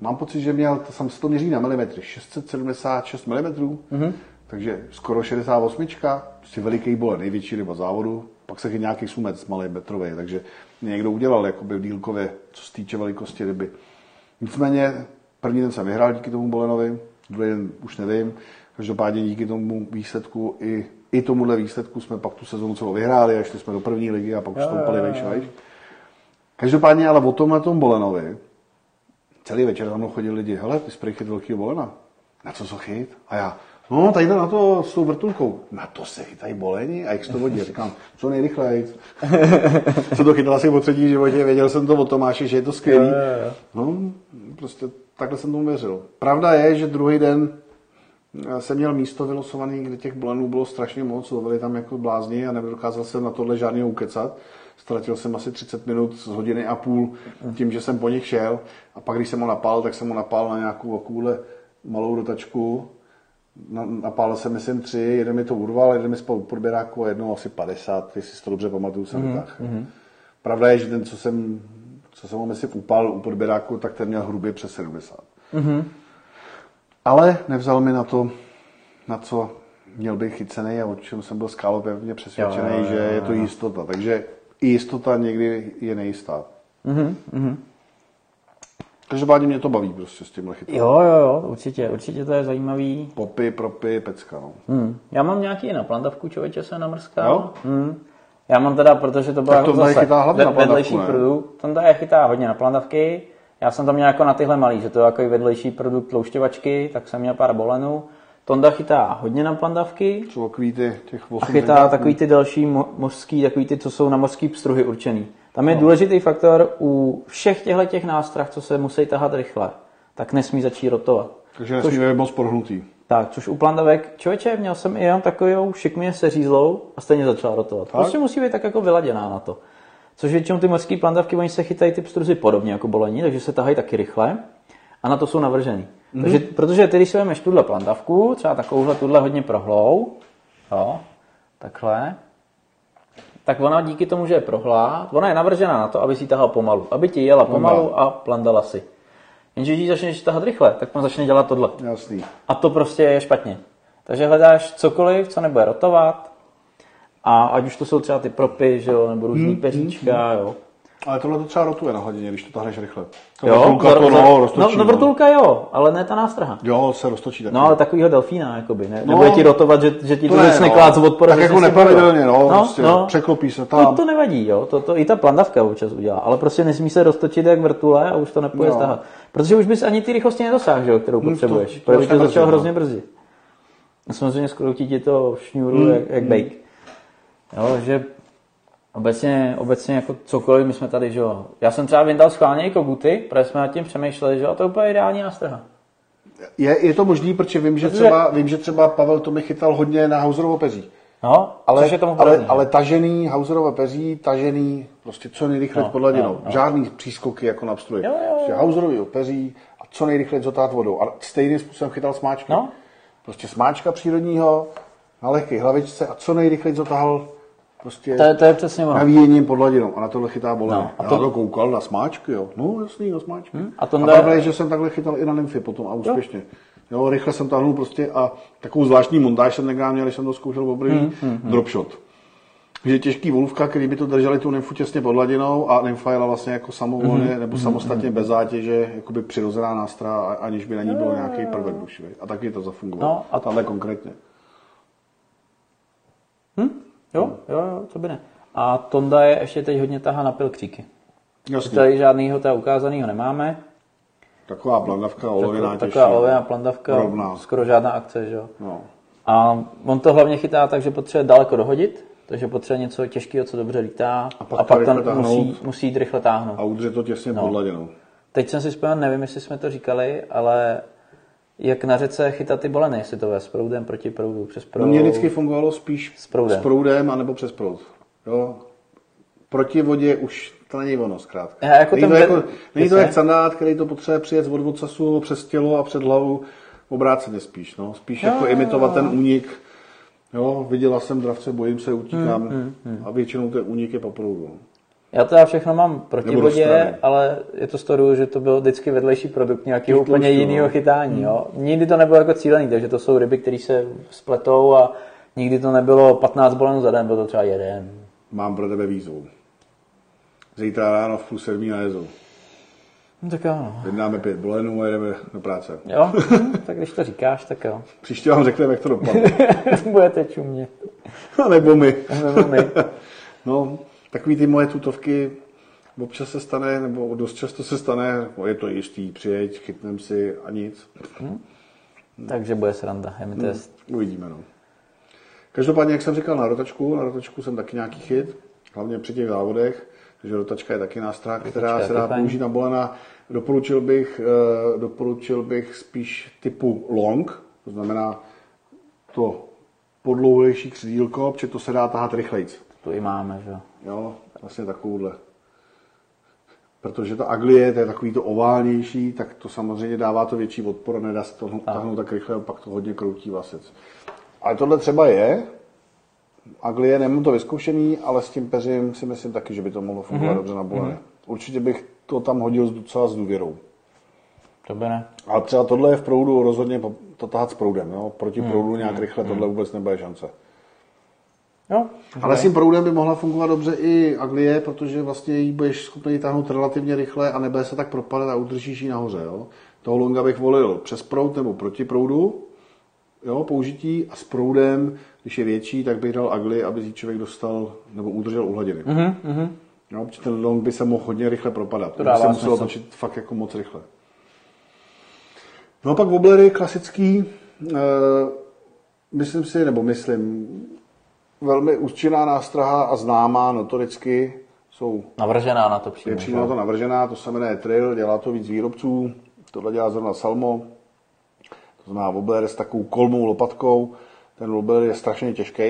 mám pocit, že měl, jsem se to měří na milimetry, šest set sedmdesát šest milimetrů, mm-hmm. takže skoro šedesát osm, prostě veliký bolen, největší ryba závodu, pak se je nějaký sumec malý metrový, takže někdo udělal jakoby dílkově, co se týče velikosti ryby. Nicméně první den jsem vyhrál díky tomu bolenovi, druhý den už nevím, každopádně díky tomu výsledku i, i tomuhle výsledku jsme pak tu sezonu celou vyhráli a šli jsme do první ligy a pak už stoupali vejš a vejš. Každopádně ale o tomhle tom bolenovi celý večer za mnou chodili lidi, hele, ty jsi prý chyt velkýho bolena, na co se chyt? A já, no tady na to s tou vrtulkou, na to se chytají boleni a jak se to vodí, říkám, co nejrychleji. Co to chytal asi po třetí životě, věděl jsem to od Tomáše, že je to skvělý. No, prostě takhle jsem tomu věřil. Pravda je, že druhý den jsem měl místo vylosovaný, kde těch bolenů bylo strašně moc, lovili tam jako blázni a nedokázal jsem na tohle žádný ukecat. Ztratil jsem asi třicet minut z hodiny a půl tím, že jsem po nich šel a pak když jsem ho napál, tak jsem ho napál na nějakou okůle malou dotačku. Napálil jsem, myslím, tři, jeden mi to urval, jeden mi spal u podběráku a jednou asi padesát, jestli si to dobře pamatuju, jsem vytáhl. Mm-hmm. Pravda je, že ten, co jsem, co jsem ho, myslím, upál u podběráku, tak ten měl hrubě přes sedmdesát. Mm-hmm. Ale nevzal mi na to, na co měl být chycený a o čem jsem byl skálopevně přesvědčený, jo, jo, jo, že je to jistota. Takže i jistota někdy je nejistá. Mm-hmm. Každopádně mě to baví prostě s tímhle chytem. Jo, jo, jo, určitě, určitě to je zajímavý. Popy, propy, pecka, no. Hmm. Já mám nějaký na plantavku, člověče se namrská. Jo? Hmm. Já mám teda, protože to byla tak to jako zase chytá hlavně ve, na vedlejší produkt. Tam je chytá hodně na plantavky. Já jsem tam měl jako na tyhle malý, že to je jako vedlejší produkt tloušťovačky, tak jsem měl pár bolenů. Tonda chytá hodně na plandavky. Co takový ty těch osm. A chytá takový ty další mo- mořský, takový ty, co jsou na mořský pstruhy určený. Tam je no. důležitý faktor u všech těchto těch nástrah, co se musí tahat rychle, tak nesmí začít rotovat. Takže nesmí být moc porhnutý. Tak, což u plandavek, člověče, měl jsem i jenom takovou šikmě se řízlou a stejně začala rotovat. Tak? Prostě musí být tak jako vyladěná na to. Což většinou ty mořský plandavky, oni se chytají ty pstruhy podobně jako bolení, takže se tahají taky rychle. A na to jsou navržený. Mm-hmm. Takže, protože ty, když si vemeš tuhle plandavku, třeba takovouhle, tuhle hodně prohlou, jo, takhle, tak ona díky tomu, že je prohlá, ona je navržena na to, aby si tahal pomalu, aby ti jela pomalu no, a plandala si. Jenže když začneš tahat rychle, tak on začne dělat tohle. Jasný. A to prostě je špatně. Takže hledáš cokoliv, co nebude rotovat, a ať už to jsou třeba ty propy, že jo, nebo různý mm-hmm. peříčka, jo. Ale tohle to třeba rotuje na hladině, když to tahneš rychle. To jo, vrtulka to no, roztočí. No, no vrtulka jo, ale ne ta nástraha. Jo, se roztočí taky. No, ale takovýho delfína, jakoby, ne? No, nebude ti rotovat, že, že ti to začne klát odporu. Tak jako nepravidelně, no, no, prostě no. Překlopí se tam. No, to nevadí, jo, to, to i ta plandavka občas udělá, ale prostě nesmí se roztočit jak vrtule a už to nepůjde no. stahat. Protože už bys ani ty rychlosti nedosáhl, že jo, kterou potřebuješ, no, to, to protože to začal hrozně brzdit. Samozřejmě skroutí ti to šňůru jak bejk. Jo, že Obecně, obecně jako cokoliv, my jsme tady, že jo. Já jsem třeba vyndal schválně i koguty, protože jsme nad tím přemýšleli, že jo, to je úplně ideální nástraha. Je, je to možný, protože vím, protože že třeba, vím, že třeba Pavel to mi chytal hodně na hauserovo peří. No, ale, je tomu ale, ale tažený, Hauserova peří, tažený, prostě co nejrychleji no, pod ladinou. No, no. Žádný přískoky jako na pstruji. Jo, jo, jo. Hauserovýho peří a co nejrychleji zotát vodou. A stejným způsobem chytal smáčky. No. Prostě smáčka přírodního na lehké hlavičce a co nejrychleji zotáhl prostě to je, to je přesně navíjením pod ladinou. A na tohle chytá Bolena. No, a to... Já to koukal na smáčky, jo. No jasný, na smáčky. Hmm? A, tonde... a pravda je, že jsem takhle chytal i na nymfy potom a úspěšně. Jo. Jo, rychle jsem táhnul prostě a takovou zvláštní montáž jsem někdy měl, když jsem to zkoušel poprvé, mm, mm, dropshot. Že těžký volůvka, který by to drželi tu nymfu těsně pod hladinou a nymfa jela vlastně jako samovolně mm, nebo mm, samostatně mm, bez zátěže, jakoby přirozená nástraha, aniž by na ní bylo nějaký prvek dušivý. A taky to zafungovalo. No, a tahle konkrétně. Hm? Jo, jo, jo, co by ne. A Tonda je ještě teď hodně tahá na pilkříky. Tady žádnýho teda ukázanýho nemáme. Taková plandavka olověná těžší. Taková olověná plandavka, rovná. Skoro žádná akce, že jo. No. A on to hlavně chytá tak, že potřebuje daleko dohodit, takže potřebuje něco těžkého, co dobře lítá a pak, a pak tam táhnout, musí, musí jít rychle táhnout. A udře to těsně no. pod hladinou. Teď jsem si vzpomněl, nevím, jestli jsme to říkali, ale jak na řece chytat ty boleny, jestli to je s proudem, proti proudu, přes proud. No mě vždycky fungovalo spíš s proudem, s proudem anebo přes proud. Jo. Proti vodě už to není ono, zkrátka. Jako není to, jako, není to jak sandát, který to potřebuje přijet od ocasu přes tělo a před hlavu, obráceně spíš. No. Spíš jo, jako imitovat ten únik. Jo, viděla jsem dravce, bojím se, utíkám. Hmm, hmm, a většinou ten únik je po proudu. Já to já všechno mám proti vodě, ale je to z toho, že to byl vždycky vedlejší produkt nějakého úplně jiného chytání. Jo. Nikdy to nebylo jako cílený, takže to jsou ryby, které se spletou a nikdy to nebylo patnáct bolenů za den, bylo to třeba jeden. Mám pro tebe výzvu. Zítra ráno v půl sedmí na jezu. No tak ano. Jednáme pět bolenů a jdeme do práce. Jo, tak když to říkáš, tak jo. Příště vám řekneme, jak to dopadne. Budete čumě. No nebo my. Nebo my. No, takový ty moje tutovky občas se stane, nebo dost často se stane, je to jistý, přijeď, chytnem si a nic. Hmm. No. Takže bude sranda, je mi to jest. No, uvidíme, no. Každopádně, jak jsem říkal, na rotačku, na rotačku jsem taky nějaký chyt, hlavně při těch závodech, takže rotačka je taky nástrah, která se dá použít na bolena. Doporučil bych, doporučil bych spíš typu long, to znamená to podlouhlejší křídílko, protože to se dá tahat rychlejc. To i máme, že jo? Vlastně takovouhle. Protože ta aglie, to je takový to oválnější, tak to samozřejmě dává to větší odpor a nedá se to tahnout tak rychle, a pak to hodně kroutí vlasec. Ale tohle třeba je, aglie, nemám to vyzkoušený, ale s tím peřím si myslím taky, že by to mohlo fungovat mm-hmm. dobře na boleny. Mm-hmm. Určitě bych to tam hodil docela s důvěrou. To by ne. Ale třeba tohle je v proudu rozhodně to tahat s proudem, jo? Proti mm-hmm. proudu nějak rychle, mm-hmm. tohle vůbec nebude šance. Jo, ale s tím proudem by mohla fungovat dobře i aglie, protože vlastně ji budeš schopný táhnout relativně rychle a nebude se tak propadat a udržíš ji nahoře. Jo? Toho longa bych volil přes proud nebo proti proudu. Jo, použití a s proudem, když je větší, tak bych dal agli, aby si člověk dostal nebo udržel u hladiny. Mm-hmm. Jo, protože ten long by se mohl hodně rychle propadat. To by se muselo točit fakt jako moc rychle. No a pak woblery klasický, e, myslím si, nebo myslím, velmi účinná nástraha a známá notoricky jsou... Navržená na to přímo. Je přímo to navržená, to se jmenuje Trill, dělá to víc výrobců, tohle dělá zrovna Salmo. To znamená wobbler s takovou kolmou lopatkou. Ten wobbler je strašně těžký.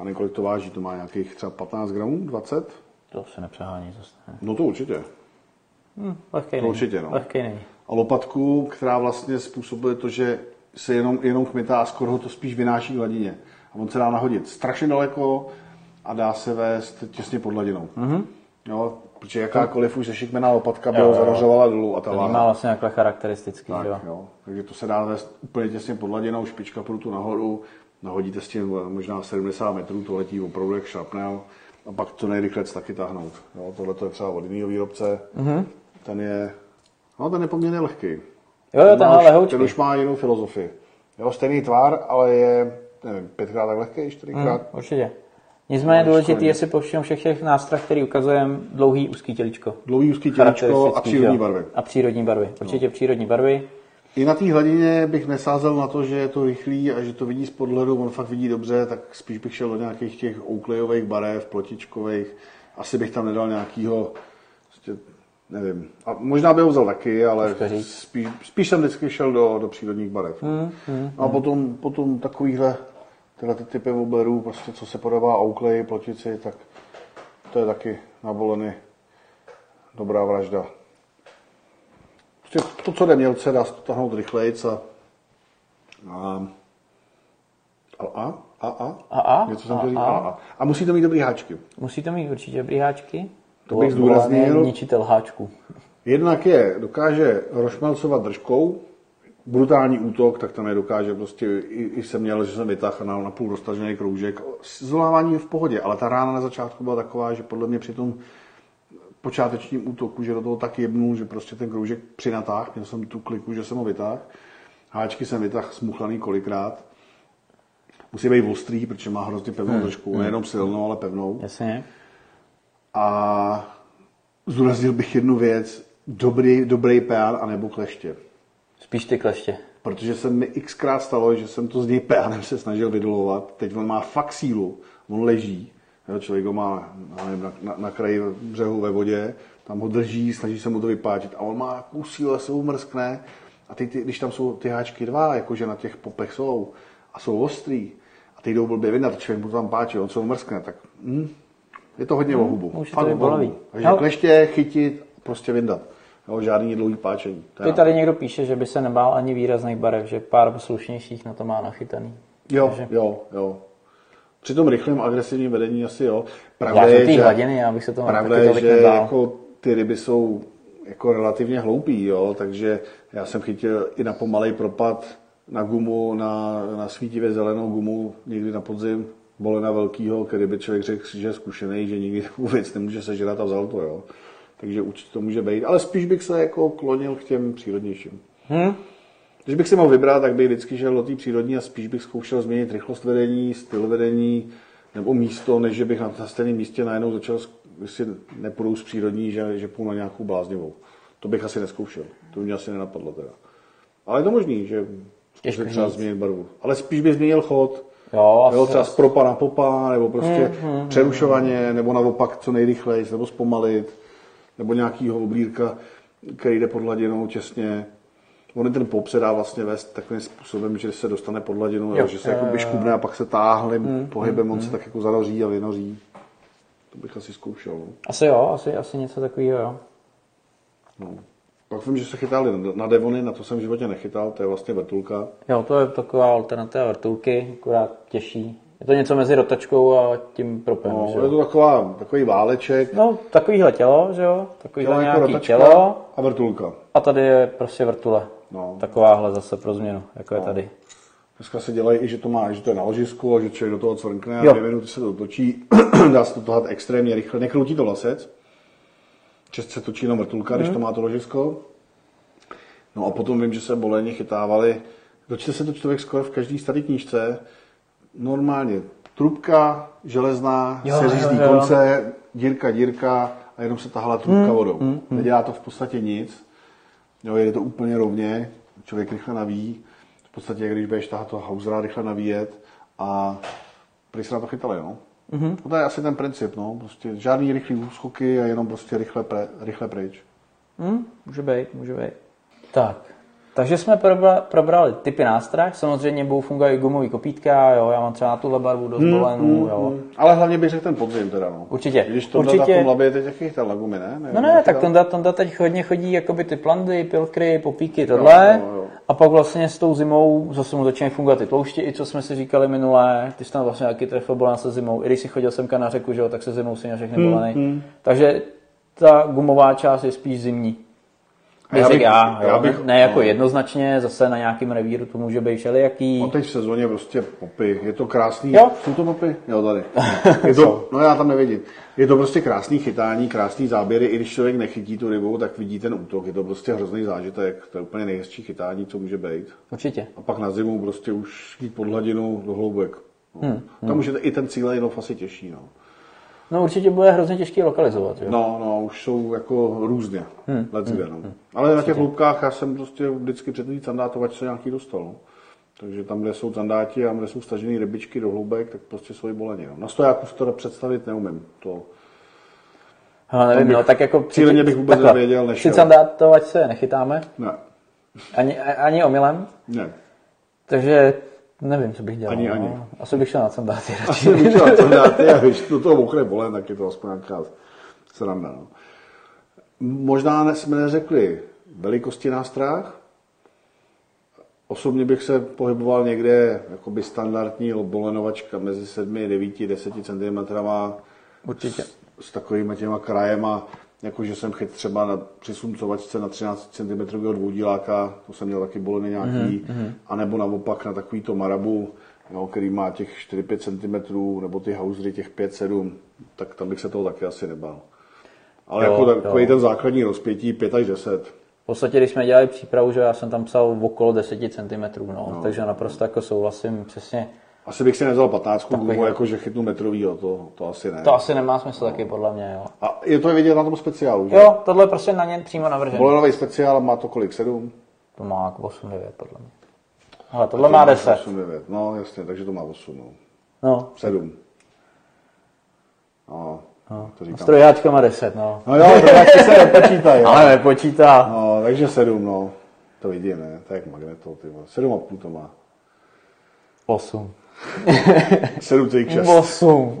A několik to váží, to má nějakých třeba patnáct gramů, dvacet. To se nepřehání zase. Ne. No to určitě. Hmm, lehkej to určitě, no. Lehkej není. A lopatku, která vlastně způsobuje to, že se jenom, jenom chmitá a skoro ho to spíš vynáší k hladině. A on se dá nahodit strašně daleko a dá se vést těsně pod hladinou. Mm-hmm. Jo, protože jakákoliv už zešikmená lopatka by ho zaražovala dolů a ta váha. To má vlastně takhle charakteristický, tak, jo. jo. Takže to se dá vést úplně těsně pod hladinou, špička prutu nahoru, nahodíte s tím možná sedmdesát metrů, to letí opravdu jak šrapnel a pak co nejrychlec taky táhnout. Jo, tohle to je třeba od jinýho výrobce, mm-hmm. ten je, no ten je poměrně lehký. Jo, jo, ten, ten, ten už má jinou filozofii. Jo, stejný tvar, ale je, nevím, pětkrát tak lehký, čtyřikrát. Mm, určitě. Nicméně důležité je si povšimnout všech těch nástrah, který ukazujeme, dlouhý úzký těličko. Dlouhý úzký těličko a přírodní barvy. A přírodní barvy, určitě no. přírodní barvy. I na té hladině bych nesázel na to, že je to rychlý a že to vidí z podhledu, on fakt vidí dobře, tak spíš bych šel do nějakých těch ouklejových barev, plotičkových. Asi bych tam nedal nějakýho, nevím, a možná by ho vzal taky, ale spíš, spíš jsem vždycky šel do, do přírodních barev. Hmm, hmm, a potom, potom takovýhle tyhle ty typy wobblerů, prostě co se podobá Oakley, plotici, tak to je taky na voleny dobrá vražda. Prostě to, co jde mělce, dá se to tahnout rychlejc a a a a a a a něco jsem to říkal. A, a. a musíte mít dobrý háčky. Musíte mít určitě dobrý háčky. To bych zdůraznil. Ničitel háčku. Jednak je, dokáže rošmelcovat držkou, brutální útok, tak ten je dokáže, prostě i, i jsem měl, že jsem vytáhl na, na půl roztažený kroužek. Zolávání je v pohodě, ale ta rána na začátku byla taková, že podle mě při tom počátečním útoku, že do toho tak jebnul, že prostě ten kroužek přinatáhl, měl jsem tu kliku, že jsem ho vytáhl. Háčky jsem vytáhl smuchlaný kolikrát. Musí být ostrý, protože má hrozně pevnou hmm. držku, nejenom silnou, ale pevnou. Jasně. A zdůraznil bych jednu věc, dobrý, dobrý peán anebo kleště. Spíš ty kleště. Protože se mi xkrát stalo, že jsem to z něj peánem se snažil vydolovat. Teď on má fakt sílu, on leží, jo, člověk ho má na, na, na kraji břehu ve vodě, tam ho drží, snaží se mu to vypáčit a on má takovou sílu a se umrskne. A teď, ty, když tam jsou ty háčky dva, jakože na těch popech jsou a jsou ostrý a teď jdou blbě vyndat, člověk mu to tam páče, on se umrskne, tak... Mm. Je to hodně hmm, o hubu. Fakt bolavý. Takže no. Kleště, chytit, prostě vyndat. Jo, žádný dlouhý páčení. Ty tady někdo píše, že by se nebál ani výrazných barev, že pár slušnějších na to má nachytaný. Jo, takže... jo, jo. Při tom rychlém agresivním vedení asi jo. Pravda já je, že, hladiny, já bych se toho pravda je, že jako ty ryby jsou jako relativně hloupý, jo, takže já jsem chytil i na pomalej propad na gumu, na, na svítivě zelenou gumu, někdy na podzim. Bolena velkýho, který by člověk řekl, že je zkušený, že nikdy takovou věc nemůže sežrat a vzal to, jo. Takže určitě to může být, ale spíš bych se jako klonil k těm přírodnějším. Hmm? Když bych si mohl vybrat, tak bych vždycky žil do té přírodní a spíš bych zkoušel změnit rychlost vedení, styl vedení nebo místo, než že bych na, na stejném místě najednou začal, jestli nepůjdu z přírodní, že, že půjdu na nějakou bláznivou. To bych asi neskoušel, to mě asi nenapadlo teda. Ale je to možný, že zkusit třeba změnit barvu, ale spíš bych změnil chod. Jo, jo, třeba z propa na popa, nebo prostě mm-hmm. přerušovaně, nebo naopak co nejrychleji, nebo zpomalit, nebo nějakýho oblírka, který jde pod hladinou těsně. On ten pop se dá vlastně vést takovým způsobem, že se dostane pod hladinu, jo, jo, že se jo, jako škubne a pak se táhlým mm, pohybem, mm, on se tak jako zanoří a vynoří. To bych asi zkoušel. No. Asi jo, asi, asi něco takového, jo. No. Pak vím, že se chytali na devony, na to jsem v životě nechytal, to je vlastně vrtulka. Jo, to je taková alternativa vrtulky, akorát těžší. Je to něco mezi rotačkou a tím propem, no, že jo? Je to taková, takový váleček. No, takovýhle tělo, že jo? Takovýhle tělo nějaký jako tělo. A vrtulka. A tady je prostě vrtule. No. Takováhle zase pro změnu, jako no. je tady. Dneska se dělají i, že to má, že to je na ložisku a že člověk do toho cvrkne a dvě minuty se to točí. Dá se to tahat extrémně rychle, nekroutí to lasec. Čest se točí na mrtulka, mm. když to má to ložisko. No a potom vím, že se boléně chytávali. Dočte se to člověk skoro v každý starý knížce. Normálně trubka železná, seřízný konce, dírka, dírka a jenom se tahala trubka mm. vodou. Mm. Nedělá to v podstatě nic. Jo, jede to úplně rovně, člověk rychle navíjí. V podstatě, když budeš tahat to hausera, rychle navíjet a prý se na to chytali, no. Mm-hmm. To je asi ten princip, no, prostě žádný rychlý úskoky a jenom prostě rychle, pre, rychle pryč. Mm, může být, může být. Tak, takže jsme probra, probrali typy nástrah, samozřejmě budou fungovat i gumový kopítka, jo, já mám třeba na tuhle barvu dost bolenou, mm, mm, jo. Ale hlavně bych řekl ten podzim teda, no. Určitě, Když Tonda určitě. Když v tom Labě je teď jaký chytal na gumy, ne? ne no ne, tak Tonda, Tonda teď hodně chodí jakoby ty plandy, pilkry, popíky, tohle. Jo, jo, jo. A pak vlastně s tou zimou zase mu začínají fungovat ty tloušti, i co jsme si říkali minulé, ty jsi tam vlastně nějaký trefil bolen se zimou, i když si chodil semka na řeku, že jo, tak se zimou si na všechny bolenej. Hmm, hmm. Takže ta gumová část je spíš zimní. Já bych, já, já bych, ne, ne jako no. jednoznačně, zase na nějakém revíru to může být všelijaký. No teď v sezóně prostě popy, je to krásný, jo? Jsou to popy? Jo, tady. Je to, no já tam nevidím. Je to prostě krásný chytání, krásný záběry, i když člověk nechytí tu rybou, tak vidí ten útok, je to prostě hrozný zážitek, to je úplně nejhezčí chytání, co může být. Určitě. A pak na zimu prostě už jít pod hladinu do hloubek. No. Hmm, tam hmm. už je to, i ten cílejnov asi těžší, no. No určitě bude hrozně těžký lokalizovat, jo? No, no, už jsou jako různě, hmm, leckde, hmm, no. Hmm, ale na těch určitě. Hloubkách já jsem prostě vždycky před tý candátovač se nějaký dostal, no. Takže tam, kde jsou candáti a kde jsou stažený rybičky do hloubek, tak prostě jsou i bolení, no. Na stojáku si to představit neumím, to... Hele, nevím, bych, no, tak jako... Cíleně bych vůbec takhle, nevěděl, než... Při candátovač se nechytáme? Ne. Ani, ani omylem? Ne. Takže... Nevím, co bych dělal. Ani, ani. No. Asi bych šel na candáty. Asi bych šel na candáty a když do toho mokre bolen, tak je to aspoň nějaká sranda. No. Možná jsme neřekli velikosti nástrah. Osobně bych se pohyboval někde jakoby standardní bolenovačka mezi sedmi, devíti, deseti centimetry. Určitě. S, s takovými těma krajema, jakože jsem chyt třeba na přisumcovačce na třináct centimetrů dvoudíláka, to jsem měl taky boleny nějaký, mm-hmm. anebo naopak na takovýto marabu, jo, který má těch čtyři až pět centimetrů, nebo ty hausry těch pět až sedm, tak tam bych se toho taky asi nebál. Ale jo, jako takový ten základní rozpětí pět až deset. V podstatě, když jsme dělali přípravu, že já jsem tam psal okolo deseti centimetrů, no, no. takže naprosto jako souhlasím přesně. Asi bych si nevzal patnáctku gumu, jako že chytnu metrovýho, to, to asi ne. To asi nemá smysl no. taky, podle mě, jo. A je to vidět na tom speciálu, že? Jo, tohle je prostě na ně přímo navržené. Bolenový speciál má to kolik, sedm? To má osm devět, podle mě. Ale tohle má deset. osm devět, no jasně, takže to má osm, no. No. sedm. No. No, a strojáčka má deset, no. No jo, strojáčky se nepočítají. Ale nepočítá. No, takže sedm, no. To vidí, ne? To je jak magneto, ty vole. Sedm a půl to má. Osm. Sedm to je k šest. Osm.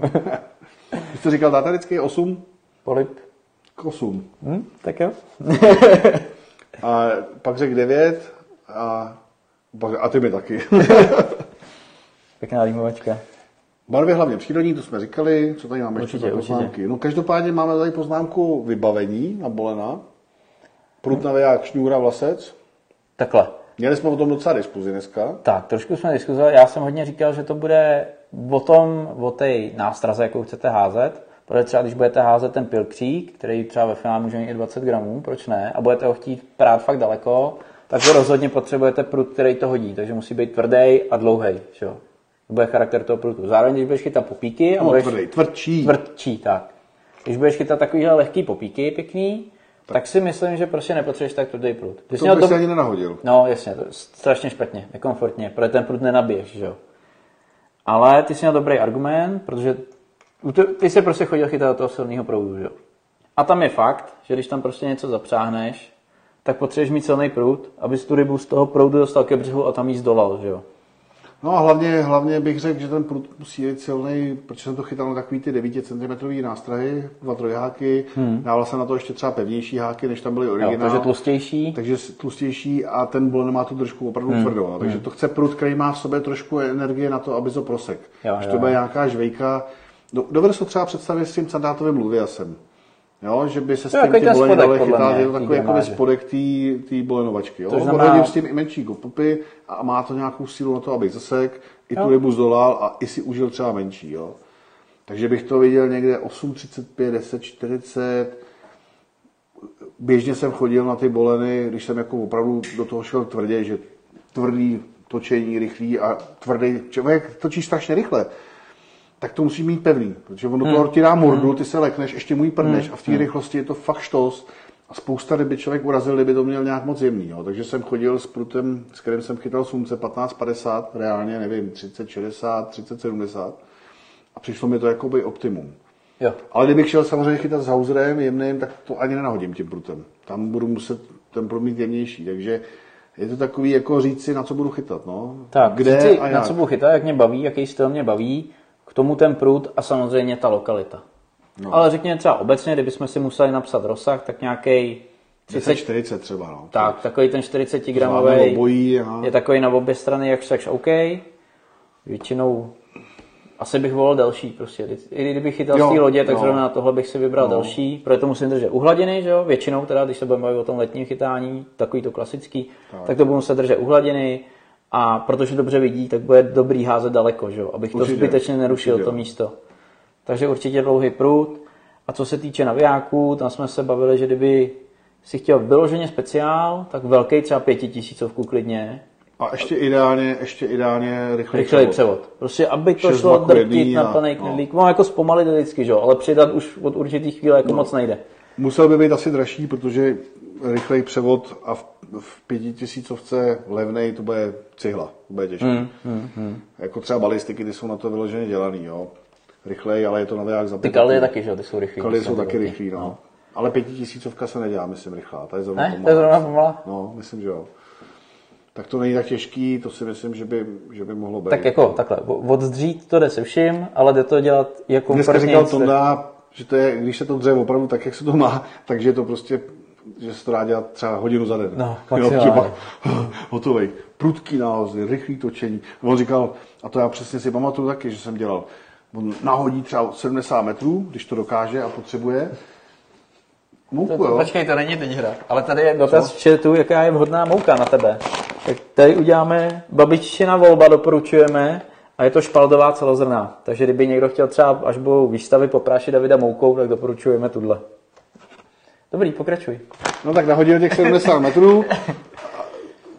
Vy jste říkal, dáte vždycky osm? Polip. K osm. Hm, tak jo. A pak řekl devět a, a ty mi taky. Pěkná límovačka. Barvy hlavně přírodní, to jsme říkali, co tady máme určitě, ještě za poznámky. Určitě. No každopádně máme tady poznámku vybavení na bolena. Prut, naviják, šňůra, vlasec. Takhle. Měli jsme o tom docela diskuzi dneska. Tak, trošku jsme diskuzovali. Já jsem hodně říkal, že to bude o tom, o té nástraze, jakou chcete házet. Protože třeba když budete házet ten pilkřík, který třeba ve finále může mít i dvacet gramů, proč ne? A budete ho chtít prát fakt daleko, tak to rozhodně potřebujete prut, který to hodí. Takže musí být tvrdý a dlouhý, jo. To bude charakter toho prutu. Zároveň, když budeš chytat popíky... No, budeš... tvrdý, tvrdší. Tvrdší, tak. Když budeš chytat takovýhle lehký popíky, pěkný, tak, tak si myslím, že prostě nepotřebuješ tak tvrdý prut. To bych to... si ani nenahodil. No, jasně, to strašně špatně, nekomfortně, protože ten prut nenabiješ, že jo. Ale ty jsi měl dobrý argument, protože ty jsi prostě chodil chytat do toho silného proudu, že jo. A tam je fakt, že když tam prostě něco zapřáhneš, tak potřebuješ mít silný prut, abys tu rybu z toho proudu dostal ke břehu a tam jí zdolal, že jo. No a hlavně, hlavně bych řekl, že ten prut musí jít silný, protože jsem to chytal na takový ty devíticentimetrový nástrahy, dva trojháky, hmm. dával jsem na to ještě třeba pevnější háky, než tam byly originální. Takže tlustější. Takže tlustější a ten bolen má tu držku opravdu hmm. tvrdou. No. Takže to chce prut, který má v sobě trošku energie na to, aby to prosek. Jo, že to bude nějaká žvejka. Dovedu se třeba představit s tím candátovým luviasem. Jo, že by se s tím ty boleny dali chytat, je to takový jako spodek té bolenovačky. Jo? Znamená... s tím i menší kopupy a má to nějakou sílu na to, aby zasek, i jo. tu rybu zdolal a i si užil třeba menší. Jo? Takže bych to viděl někde osm třicet pět, deset čtyřicet. Běžně jsem chodil na ty boleny, když jsem jako opravdu do toho šel tvrdě, že tvrdý točení, rychlý a tvrdý, člověk točí strašně rychle. Tak to musí mít pevný, protože on do toho ti dá mordu, ty se lekneš, ještě mu ji prdneš a v té rychlosti je to fakt štos a spousta ryby člověk urazil, kdyby to měl nějak moc jemný. Jo. Takže jsem chodil s prutem, s kterým jsem chytal slunce patnáct padesát, reálně nevím, třicet šedesát, třicet sedmdesát a přišlo mi to jakoby optimum. Jo. Ale kdybych šel samozřejmě chytat s hauserem jemným, tak to ani nenahodím tím prutem. Tam budu muset ten prut mít jemnější, takže... Je to takový jako říct si, na co budu chytat, no. Tak, kde si, a jak. Na co budu chytat, jak mě baví, jaký styl mě baví, k tomu ten prut a samozřejmě ta lokalita. No. Ale řekněme třeba obecně, kdybychom si museli napsat rozsah, tak nějaký třicet čtyřicet třeba, no. Tak, takový ten čtyřicetigramový obojí, je takový na obě strany, jak však OK. Většinou asi bych volil delší prostě. I kdybych chytal jo, z té lodě, tak jo. zrovna na tohle bych si vybral no. delší. Proto to musím držet u hladiny, že jo? Většinou teda, když se budeme bavit o tom letním chytání, takový to klasický, tak, tak to budu muset držet u hladiny. A protože dobře vidí, tak bude dobrý házet daleko, že? Abych určitě, to zbytečně nerušil, určitě. To místo. Takže určitě dlouhý prut. A co se týče navijáků, tam jsme se bavili, že kdyby si chtěl vyloženě speciál, tak velký třeba pětitisícovku klidně. A ještě ideálně, ještě ideálně rychlý, rychlý převod. převod. Prostě, aby to šlo drtit na plný knedlík. No. no, jako zpomalit vždycky, že? Ale přidat už od určitých chvíle jako no. moc nejde. Musel by být asi dražší, protože rychlej převod a v, v pětitisícovce levnej to bude cihla, to bude těžké. Mm, mm, mm. Jako třeba balistiky, ty jsou na to vyloženě dělaný, jo. Rychlej, ale je to naviják za pět. Ty kalie taky, že jo, ty jsou rychlí. Kalie jsou taky rychlí, no. no. Ale pětitisícovka se nedělá, myslím, rychlá. Ta je zrovna pomalá. Ne, to je zrovna pomalá. No, myslím, že jo. tak to není tak těžký, to si myslím, že by, že by mohlo být. Tak jako takhle, oddřít to jde se vším, ale jde to dělat jako... Dneska říkal Tonda, že to je, když se to dře opravdu tak, jak se to má, takže je to prostě, že se to dá dělat třeba hodinu za den. No, maximálně. Hotovej. Prudký náhozy, rychlý točení. On říkal, a to já přesně si pamatuju taky, že jsem dělal, on nahodí třeba sedmdesát metrů, když to dokáže a potřebuje. Mouku, to, jo. Počkej, to není teď hra, ale tady je dotaz v chatu, jaká je vhodná mouka na tebe. Tak tady uděláme babiččina volba, doporučujeme, a je to špaldová celozrná. Takže kdyby někdo chtěl třeba, až budou výstavy, poprášit Davida moukou, tak doporučujeme tuhle. Dobrý, pokračuj. No tak nahodil těch sedmdesát metrů,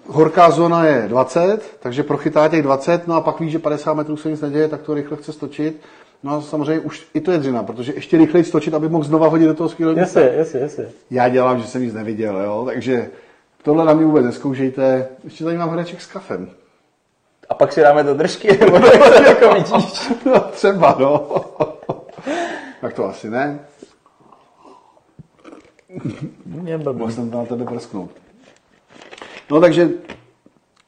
horká zóna je dvacet, takže prochytá těch dvacet, no a pak ví, že padesát metrů se nic neděje, tak to rychle chce stočit. No a samozřejmě už i to je dřina, protože ještě rychleji stočit, aby mohl znova hodit do toho skvělého. Jasně, jasně, jasně. Já dělám, že jsem nic neviděl, jo, takže tohle na mě vůbec neskoušejte. Ještě tady mám hraček s kafem. A pak si dáme do držky, nebo jako vidíš. No třeba, no. Tak to asi ne. Mohl jsem to na tebe prsknout. No takže,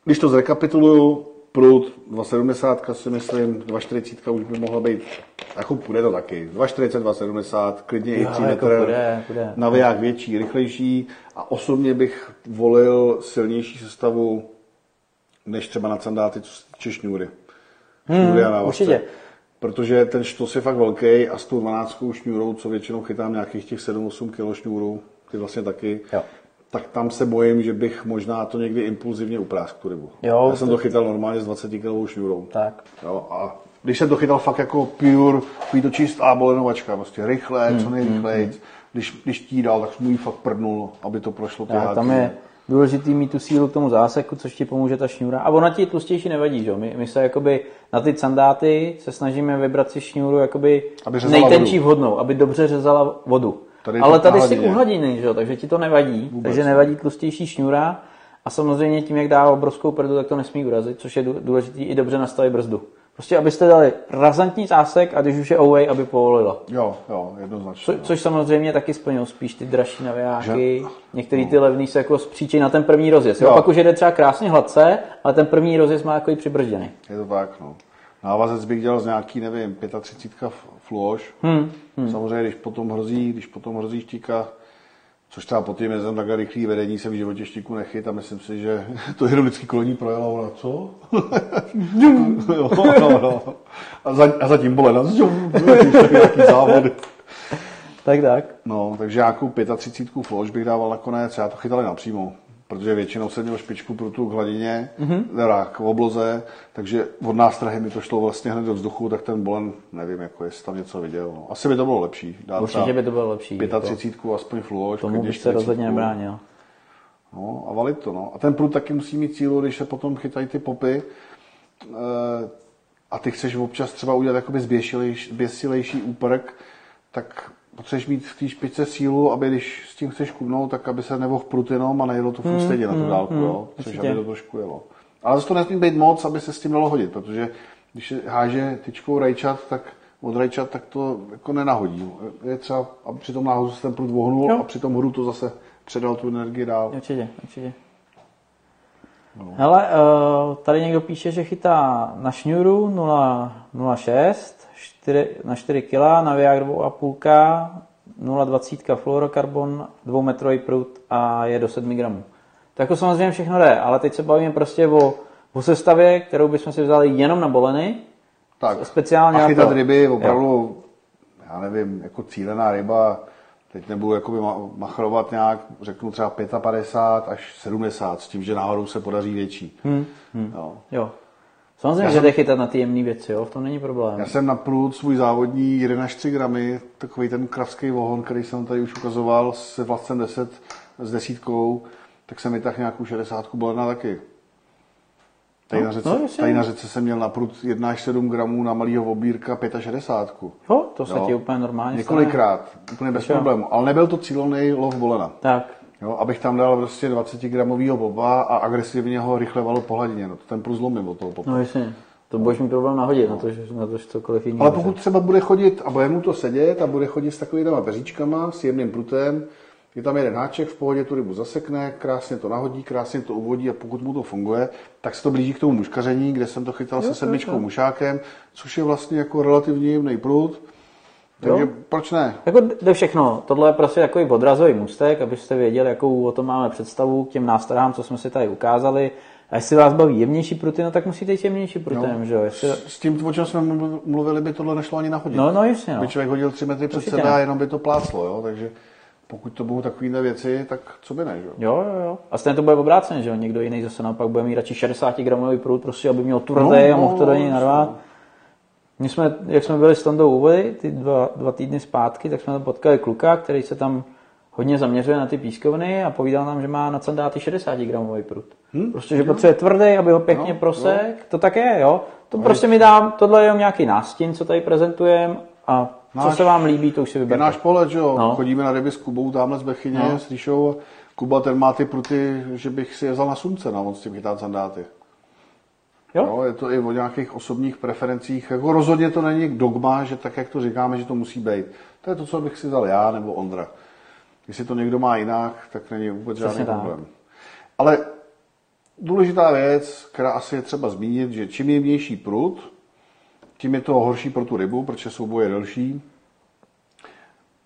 když to zrekapituluju, prut dvě stě sedmdesát si myslím, dvě stě čtyřicet už by mohla být, jako půjde to taky, dvě stě čtyřicet, dvě stě sedmdesát, klidně i tři metr, naviják větší, rychlejší, a osobně bych volil silnější sestavu než třeba na sandáty, co se týče šňůry. Šňůry a návazce. Protože ten štos je fakt velký a s tou dvanáctkou šňůrou, co většinou chytám nějakých těch sedm osm kilo šňůrů, ty vlastně taky, jo. Tak tam se bojím, že bych možná to někdy impulzivně uprásk tu rybu. Jo, já jsem to chytal normálně s dvacetikilovou šňůrou. Tak. Jo, a když jsem to chytal fakt jako pure, to čistá bolenovačka, prostě rychle, hmm, co nejrychleji. Hmm, když, když tí dal, tak jsem mu ji fakt prdnul, aby to prošlo. Já, tam je důležitý mít tu sílu k tomu záseku, což ti pomůže ta šňůra. A ona ti tlustější nevadí, že? My, my se jakoby na ty sandáty se snažíme vybrat si šňůru jakoby nejtenčí vhodnou, aby dobře řezala vodu. Tady ale tady si uhladiny, že? Takže ti to nevadí. Vůbec. Takže nevadí tlustější šňůra a samozřejmě tím, jak dá obrovskou prdu, tak to nesmí urazit, což je důležitý i dobře nastavit brzdu. Prostě abyste dali razantní zásek a když už je away, aby povolila. Jo, jo, jednoznačně. Co, což samozřejmě taky splňují spíš ty dražší navijáky, některý ty levný se jako spříčí na ten první rozjezd. Jo, pak už jede třeba krásně hladce, ale ten první rozjezd má jako i přibržděný. Je to tak, no. Návazec bych dělal z nějaký, nevím, třicet pět flož. Hmm, hmm. Samozřejmě, když potom hrozí, když potom hrozí štíka, což třeba po tím jezdem takhle rychlý vedení jsem v životě štíku nechyt a myslím si, že to hydraulický koloní projelo na co? Jo, no, no. A, za, a zatím bolena. Nějaký závod. Tak, tak. No, takže nějakou třicet pět flož bych dával nakonec. Já to chytal napřímo, protože většinou jsem měl špičku pro tu hladině, mm-hmm, k obloze, takže od nástrahy mi to šlo vlastně hned do vzduchu, tak ten bolen, nevím, jako jestli tam něco viděl. No. Asi by to bylo lepší. Dát určitě by to bylo lepší. třicet pět, jako aspoň fluoš. Tomu bych se rozhodně nebránil. No a valit to, no. A ten prut taky musí mít cílu, když se potom chytají ty popy, e, a ty chceš občas třeba udělat jakoby zběsilejší, zběsilejší úprk, tak potřebuješ mít v té špičce sílu, aby když s tím chceš kubnout, tak aby se nevohl prut jenom a nejelo to furt stejně mm, na tu dálku, mm, jo? Což aby to trošku jelo. Ale zase to nesmí být moc, aby se s tím dalo hodit, protože když háže tyčkou rajčat, tak od rajčat, tak to jako nenahodí. Je třeba, aby při tom náhodu se ten prut vohnul, jo, a při tom hodu to zase předal tu energii dál. Určitě, určitě. No. Hele, tady někdo píše, že chytá na šňůru nula šest, na čtyři kila, na viják dva a půl kilogramů, nula dvacet fluorokarbon, dvoumetrový prut a je do sedm gramů. To jako samozřejmě všechno jde, ale teď se bavíme prostě o, o sestavě, kterou bychom si vzali jenom na boleny. Tak, speciálně a chytat ryby, opravdu, jo, já nevím, jako cílená ryba, teď nebudu jakoby machrovat nějak, řeknu třeba padesát pět až sedmdesát, s tím, že náhodou se podaří větší. Hmm. Hmm. Jo. Jo. Samozřejmě, já že jsem, jde chytat na ty jemné věci, jo? V tom není problém. Já jsem naprud svůj závodní jedna až tři gramy, takový ten kravský vohon, který jsem tady už ukazoval, se vlastem deset, s desítkou, tak jsem vytáhl nějakou šedesátku bolena taky. Tady, no, na řece, no, tady na řece jsem měl naprud jedna až sedm gramů na malýho obírka šedesát pět. Jo, to se jo, ti úplně normálně několikrát, stane. Úplně bez problému, ale nebyl to cílený lov bolena. Tak. Jo, abych tam dal prostě dvacetigramovýho boba a agresivně ho rychle valo po hladině. No, to ten prut zlomím od toho popu. No jasně, to budeš mít problém nahodit, no, na to, že, na to, že cokoliv jiného. Ale pokud třeba bude chodit a bude mu to sedět a bude chodit s takovými peříčkama, s jemným prutem, je tam jeden háček, v pohodě tu rybu zasekne, krásně to nahodí, krásně to uvodí a pokud mu to funguje, tak se to blíží k tomu muškaření, kde jsem to chytal jo, se sedmičkou jo. mušákem, což je vlastně jako relativně jemnej prut. Takže jo. proč ne? Jako jde všechno. Tohle je prostě takový odrazový můstek, abyste věděli, jakou o tom máme představu k těm nástrahám, co jsme si tady ukázali. A jestli vás baví jemnější pruty, no tak musíte jít jemnější prutem, že jo? Jestli... S tím, o čem jsme mluvili, by tohle nešlo ani nahodit. No, no jasně, no. By člověk hodil tři metry před sebe a jenom by to pláclo, jo? Takže pokud to budou takovýhle věci, tak co by ne, že jo? Jo, jo, jo. A stejně to bude obrácené, že jo? Někdo jiný zase naopak bude mít radši šedesátigramový prut, prostě, aby měl tvrdý no, a mohl to do něj narvat. My jsme, jak jsme byli s Tondou úvody, ty dva, dva týdny zpátky, tak jsme tam potkali kluka, který se tam hodně zaměřuje na ty pískovny a povídal nám, že má na sandáty šedesátigramový prut. Hmm? Prostě, že potřebuje tvrdý, aby ho pěkně no, prosek. No. To tak je, jo? To no, prostě mi dám, tohle je nějaký nástin, co tady prezentujeme a náš, co se vám líbí, to už si vyberte. Je náš pohled, že jo? No. Chodíme na ryby s Kubou, tamhle z Bechyně, no. s Ríšou. Kuba, ten má ty pruty, že bych si jezal na slunce, no, on s tím chytá sandáty. Jo? No, je to i o nějakých osobních preferencích. Jako rozhodně to není dogma, že tak, jak to říkáme, že to musí být. To je to, co bych si dal já nebo Ondra. Jestli to někdo má jinak, tak není vůbec žádný problém. Ale důležitá věc, která asi je třeba zmínit, že čím jemnější prut, tím je to horší pro tu rybu, protože souboj je delší.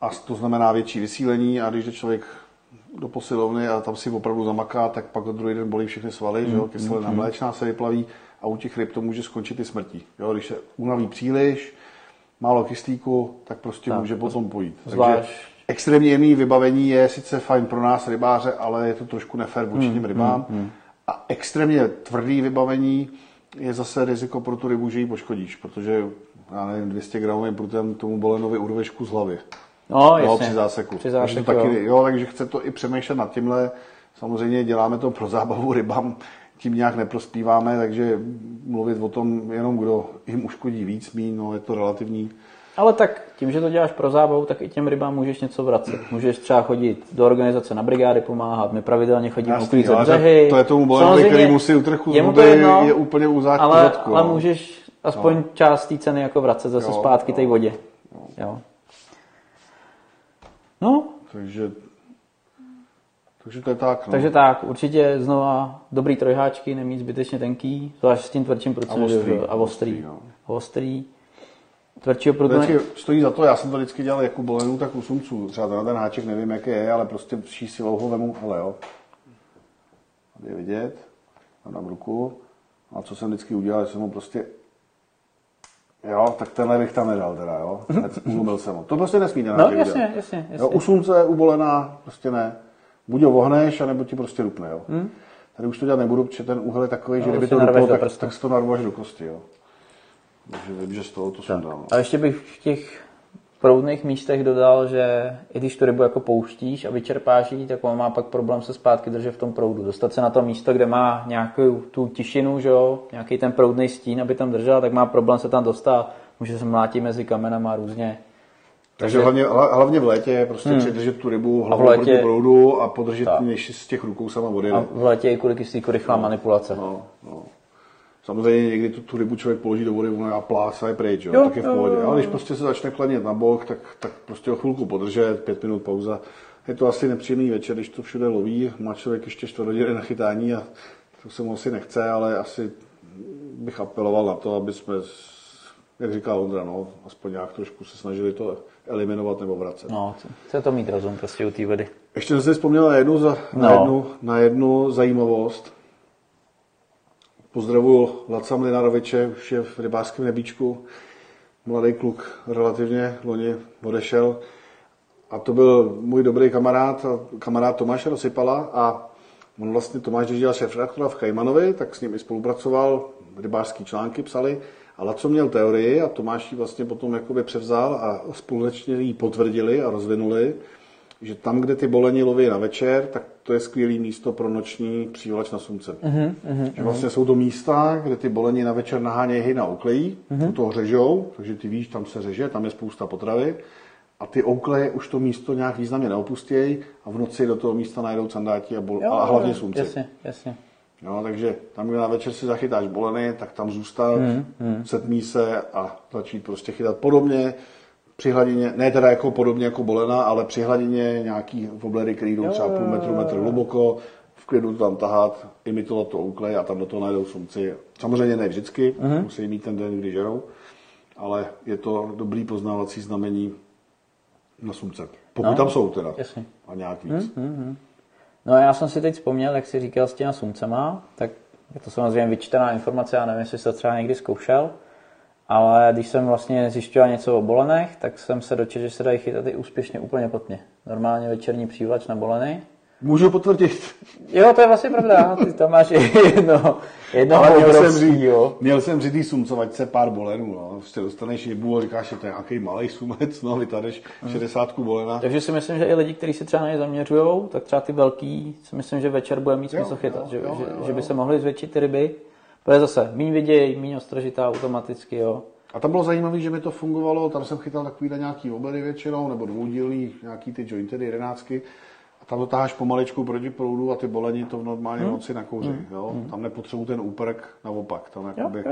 A to znamená větší vysílení a když je člověk do posilovny a tam si opravdu zamaká, tak pak druhý den bolí všechny svaly, mm. kyselina mm. mléčná se vyplaví a u těch ryb to může skončit i smrtí. Jo? Když se unaví příliš, málo kyslíku, tak prostě tak, může potom pojít. Extrémně jemné vybavení je sice fajn pro nás rybáře, ale je to trošku nefér vůči těm rybám. Mm, mm, mm. A extrémně tvrdé vybavení je zase riziko pro tu rybu, že ji poškodíš, protože já nevím, dvě stě gramovým prutem tomu Bolenovi urvešku z hlavy. No, no při záseku. Při záseku takže, taky, jo. Jo, takže chce to i přemýšlet nad tímhle. Samozřejmě děláme to pro zábavu rybám, tím nějak neprospíváme, takže mluvit o tom jenom, kdo jim uškodí víc, míň, no, je to relativní. Ale tak tím, že to děláš pro zábavu, tak i těm rybám můžeš něco vracet. Můžeš třeba chodit do organizace na brigády pomáhat. My pravidelně chodíme uklízet břehy. To je tomu Bolenovi, který musí utrchu zuby, je úplně u základu. Ale můžeš aspoň no. část té ceny jako vracet zase jo, zpátky jo, té vodě. Jo. Jo. No. Takže, takže to je tak. No. Takže tak, určitě znova dobrý trojháčky, nemít zbytečně tenký, zvlášť s tím tvrdším prutem. A ostrý. A ostrý. Tvrdšího prutu. Vždycky stojí za to, já jsem to vždycky dělal jako bolenů, tak u sumců. Třeba na ten háček nevím, jaký je, ale prostě vší silou ho vemu, hele jo. Tady je vidět, tam dám ruku. A co jsem vždycky udělal, že jsem ho prostě... Jo, tak tenhle bych tam nedal teda, jo. Umil jsem ho. To prostě nesmí na háček. No jasně, dělat. jasně, jasně. Jo, u sumce, u bolená, prostě ne. Buď ho vohneš, anebo ti prostě rupne, jo. Hmm? Tady už to dělat nebudu, protože ten úhel je takový, no, že kdyby to ruplo, tak, tak se to narvaš do kosti, jo. Takže vím, že z toho to jsem dal. A ještě bych v těch proudných místech dodal, že i když tu rybu jako pouštíš a vyčerpáš ji, tak on má pak problém se zpátky držet v tom proudu. Dostat se na to místo, kde má nějakou tu tišinu, že jo, nějaký ten proudný stín, aby tam držel, tak má problém se tam dostat. Může se mlátit mezi kamenama různě. Takže, Takže hlavně, hlavně v létě je prostě hmm. přidržet tu rybu hlavou létě, proti proudu a podržet než z těch rukou sama vody. A v létě je kvůli kyslíku rychlá no, manipulace. No, no. Samozřejmě někdy tu, tu rybu člověk položí do vody, ona plácá je pryč, jo, jo, tak je v pohodě. Ale když prostě se začne klenit na bok, tak, tak prostě o chvilku podržet, pět minut pauza. Je to asi nepříjemný večer, když to všude loví, má člověk ještě čtvrthodiny na chytání a to se mu asi nechce, ale asi bych apeloval na to, aby jsme, jak říká Ondra, no, aspoň nějak trošku se snažili to eliminovat nebo vracet. No, chce to mít rozum prostě u té vody. Ještě jsem si vzpomněl na jednu, za, no. na jednu, na jednu zajímavost. Pozdravuju Laca Mlinaroviče, už je v rybářském nebíčku. Mladý kluk relativně loni odešel. A to byl můj dobrý kamarád, kamarád Tomáše Rozsypala. A on vlastně, Tomáš, když dělal šéfredaktora v Kajmanovi, tak s ním i spolupracoval, rybářský články psali. A Laco měl teorii a Tomáš ji vlastně potom jakoby převzal a společně ji potvrdili a rozvinuli, že tam, kde ty boleni loví na večer, tak to je skvělé místo pro noční přívlač na slunce. Uh-huh, uh-huh, že vlastně jsou to místa, kde ty boleni na večer nahánějí na oklejí, uh-huh. toho řežou, takže ty víš, tam se řeže, tam je spousta potravy a ty okleje už to místo nějak významně neopustějí a v noci do toho místa najdou sandáti a, bol- jo, a hlavně slunce. Jasně, jasně. Jo, takže tam, kde na večer si zachytáš boleny, tak tam zůstat, uh-huh, uh-huh. setmí se a začít prostě chytat podobně. při hladině, ne teda jako podobně jako bolena, ale při hladině nějaký voblery, který jdou třeba půl metru, metr hluboko, v klidu tam tahat, imitovat to ouklej a tam do toho najdou sumci. Samozřejmě ne vždycky, uh-huh. musí mít ten den, kdy žerou, ale je to dobrý poznávací znamení na sumce. Pokud no, tam jsou teda, jasný. A nějak víc. Uh-huh. No a já jsem si teď vzpomněl, jak jsi říkal s těma sumcema, tak je to samozřejmě vyčtená informace, já nevím, jestli jsi to třeba někdy zkoušel, ale když jsem vlastně zjišťoval něco o bolenech, tak jsem se dočetl, že se dají chytat i úspěšně úplně potně. Normálně večerní přívlač na boleny. Můžu potvrdit. Jo, to je vlastně pravda, ty tam máš jedno, jedno obrovský, jo. Měl jsem řitý sumcovačce pár bolenů, no. Prostě dostaneš jebu a říkáš, že to je nějaký malej sumec, no, vytadeš hmm. šedesátku bolena. Takže si myslím, že i lidi, kteří se třeba na ně zaměřujou, tak třeba ty velký, si myslím, že večer bude mít smysl chytat, že, jo, že, jo, že by se mohly zvětšit ty ryby. Protože zase, míň viděj, míň ostražitá automaticky, jo. A tam bylo zajímavé, že mi to fungovalo, tam jsem chytal takovýhle nějaký oblery většinou, nebo dvoudílný, nějaký ty jointy, jedenáctky. A tam to táháš pomaličku proti proudu a ty boleni to v normální noci nakouří. Mm. Jo? Mm. Tam nepotřebuji ten úprk, naopak. Tam jakoby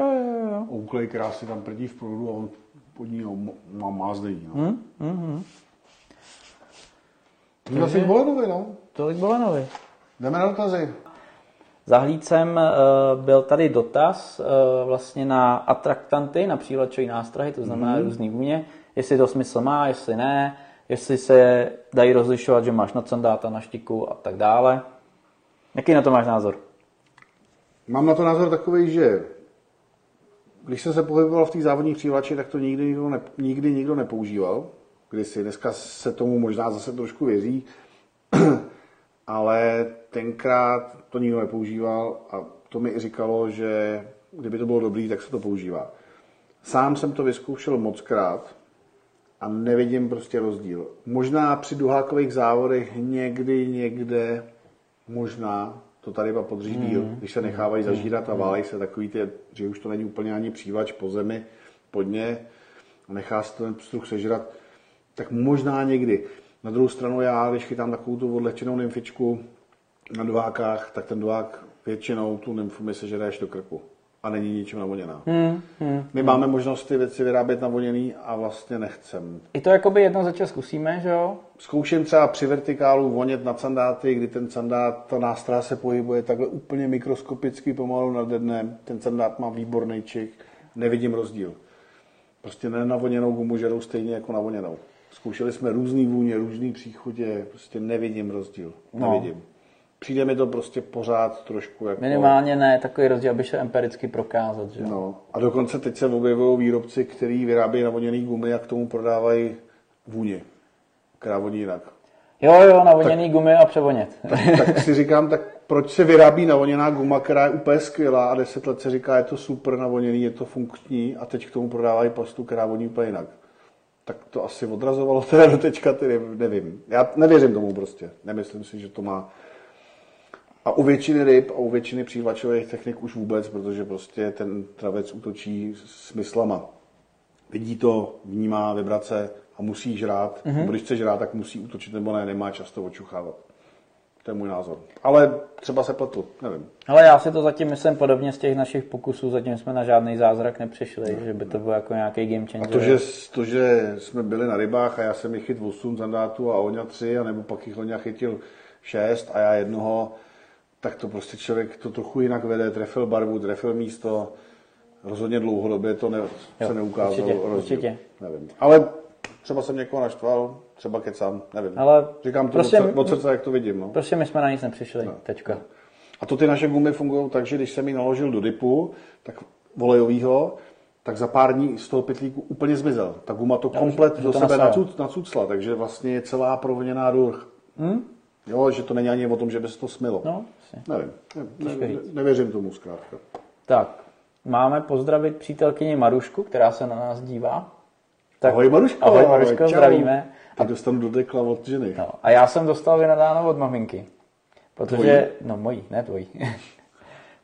ouklej krásně tam prdí v proudu a on pod ní ho má mázdejí. No. Mm. Mm-hmm. Tolik Takže... bolenovi, no. Tolik bolenovi. Jdeme na dotazy. Zahlíd jsem, byl tady dotaz vlastně na atraktanty, na přívlačové nástrahy, to znamená mm. různý úně. Jestli to smysl má, jestli ne. Jestli se dají rozlišovat, že máš na sandáta, na štiku a tak dále. Jaký na to máš názor? Mám na to názor takový, že když jsem se pohyboval v těch závodních přívlači, tak to nikdy nikdo, ne, nikdy nikdo nepoužíval. Kdysi, dneska se tomu možná zase trošku věří, ale tenkrát to nikdo nepoužíval a to mi i říkalo, že kdyby to bylo dobrý, tak se to používá. Sám jsem to vyzkoušel mockrát, a nevidím prostě rozdíl. Možná při duhákových závodech někdy, někde, možná, to tady má podřídil, mm. když se nechávají zažírat a válej se takový ty, že už to není úplně ani přívač po zemi, pod ně, a nechá se ten pstruh sežrat, tak možná někdy. Na druhou stranu já, když chytám takovou tu odlehčenou nymfičku na duhákách, tak ten duhák většinou tu nymfu mi sežere až do krku. A není ničím navoněná. Hmm, hmm, My hmm. máme možnost ty věci vyrábět navoněný a vlastně nechcem. I to jakoby jednou za čas zkusíme, že jo? Zkouším třeba při vertikálu vonět na sandáty, kdy ten sandát, ta nástraha se pohybuje takhle úplně mikroskopicky pomalu nade dnem. Ten sandát má výborný čik, nevidím rozdíl. Prostě nenavoněnou gumu žerou stejně jako navoněnou. Zkoušeli jsme různý vůně, různý příchutě, prostě nevidím rozdíl, no. nevidím. Přijde mi to prostě pořád trošku jako... Minimálně ne, takový rozdíl, aby se empiricky prokázat, že? No. A dokonce teď se objevují výrobci, který vyrábějí navoněný gumy a k tomu prodávají vůni, která voní jinak. Jo, jo, navoněný tak, gumy a převonět. Tak, tak si říkám, tak proč se vyrábí navoněná guma, která je úplně skvělá a deset let se říká, je to super navoněný, je to funkční a teď k tomu prodávají pastu, která voní úplně jinak. Tak to asi odrazovalo teda do teďka, tedy nevím. Já nevěřím tomu prostě, nemyslím si, že to má. A u většiny ryb a u většiny přívlačových technik už vůbec, protože prostě ten travec útočí smyslama. Vidí to, vnímá vibrace a musí žrát. Mm-hmm. Když chce žrát, tak musí útočit nebo ne, nemá často očuchávat. To je můj názor. Ale třeba se pletu, nevím. Ale já si to zatím myslím podobně z těch našich pokusů, zatím jsme na žádný zázrak nepřišli, no, že by to bylo jako nějaký game changer. A to že, to, že jsme byli na rybách a já jsem jich chytil osm zandátů a Oňa tři, anebo pak jich Oňa chytil šest a já jednoho, tak to prostě člověk to trochu jinak vede, trefil barvu, trefil místo, rozhodně dlouhodobě to ne, jo, se neukázalo. Určitě, určitě. Nevím. Ale třeba jsem někoho naštval, třeba kecám, nevím. Ale říkám to prostě, od srdce, jak to vidím. No. Prostě my jsme na nic nepřišli, no. Teďka. A to ty naše gumy fungují tak, že když jsem ji naložil do dipu, tak volejovýho, tak za pár dní z toho pytlíku úplně zmizel. Ta guma to komplet do sebe nacucla, takže vlastně je celá provoněná důr. Hmm? Jo, že to není ani o tom, že by se to smylo. No, nevím, nevím, nevím, nevěřím tomu zkrátka. Tak, máme pozdravit přítelkyni Marušku, která se na nás dívá. Tak, ahoj Maruško, ahoj Maruško, zdravíme. Ty dostanu do dekla od ženy. No, a já jsem dostal vynadáno od maminky. Protože, tvojí? No mojí, ne tvojí.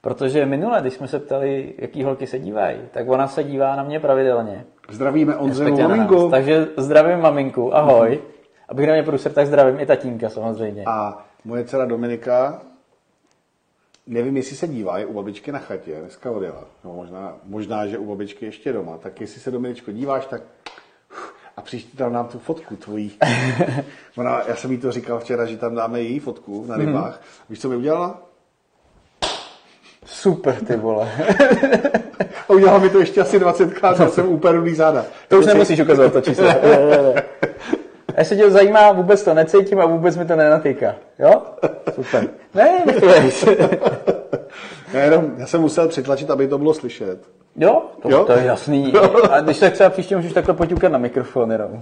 Protože minule, když jsme se ptali, jaký holky se dívají, tak ona se dívá na mě pravidelně. Zdravíme Ondřeju maminku. Takže zdravím maminku, ahoj. Abych na mě průser, tak zdravím i tatínka samozřejmě. A moje dcera Dominika, nevím, jestli se dívá, je u babičky na chatě, dneska odjela. No možná, možná, že u babičky ještě doma. Tak jestli se, Dominičko, díváš, tak a příště tam nám tu fotku tvojí. Ona, já jsem jí to říkal včera, že tam dáme její fotku na rybách. Hmm. Víš, co mi udělala? Super, ty vole. A udělala mi to ještě asi dvacetkrát, já jsem úplně rudý záda. To už nemusíš ukazovat to číslo. Ne, ne, ne. A jestli tě to zajímá, vůbec to necítím a vůbec mi to nenatýká. Jo? Super. Ne, jenom, já jsem musel přitlačit, aby to bylo slyšet. Jo? To, jo? To je jasný. A když tak třeba příště můžeš takhle poťukat na mikrofon jenom.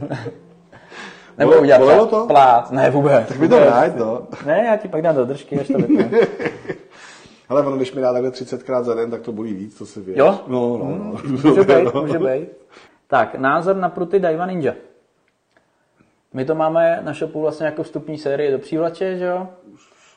Nebo Bole, udělat to? Plát. Ne, vůbec. Tak mi to vrát, no. Ne, já ti pak dám do držky, až to vypadne. Ale ono, když mi dá takhle třicetkrát za den, tak to bolí víc, to si věř. Jo? No, no, no. Může být, může být. Tak, názor na pruty Daiwa Ninja. My to máme na shopu vlastně jako vstupní série do přívlače, že jo?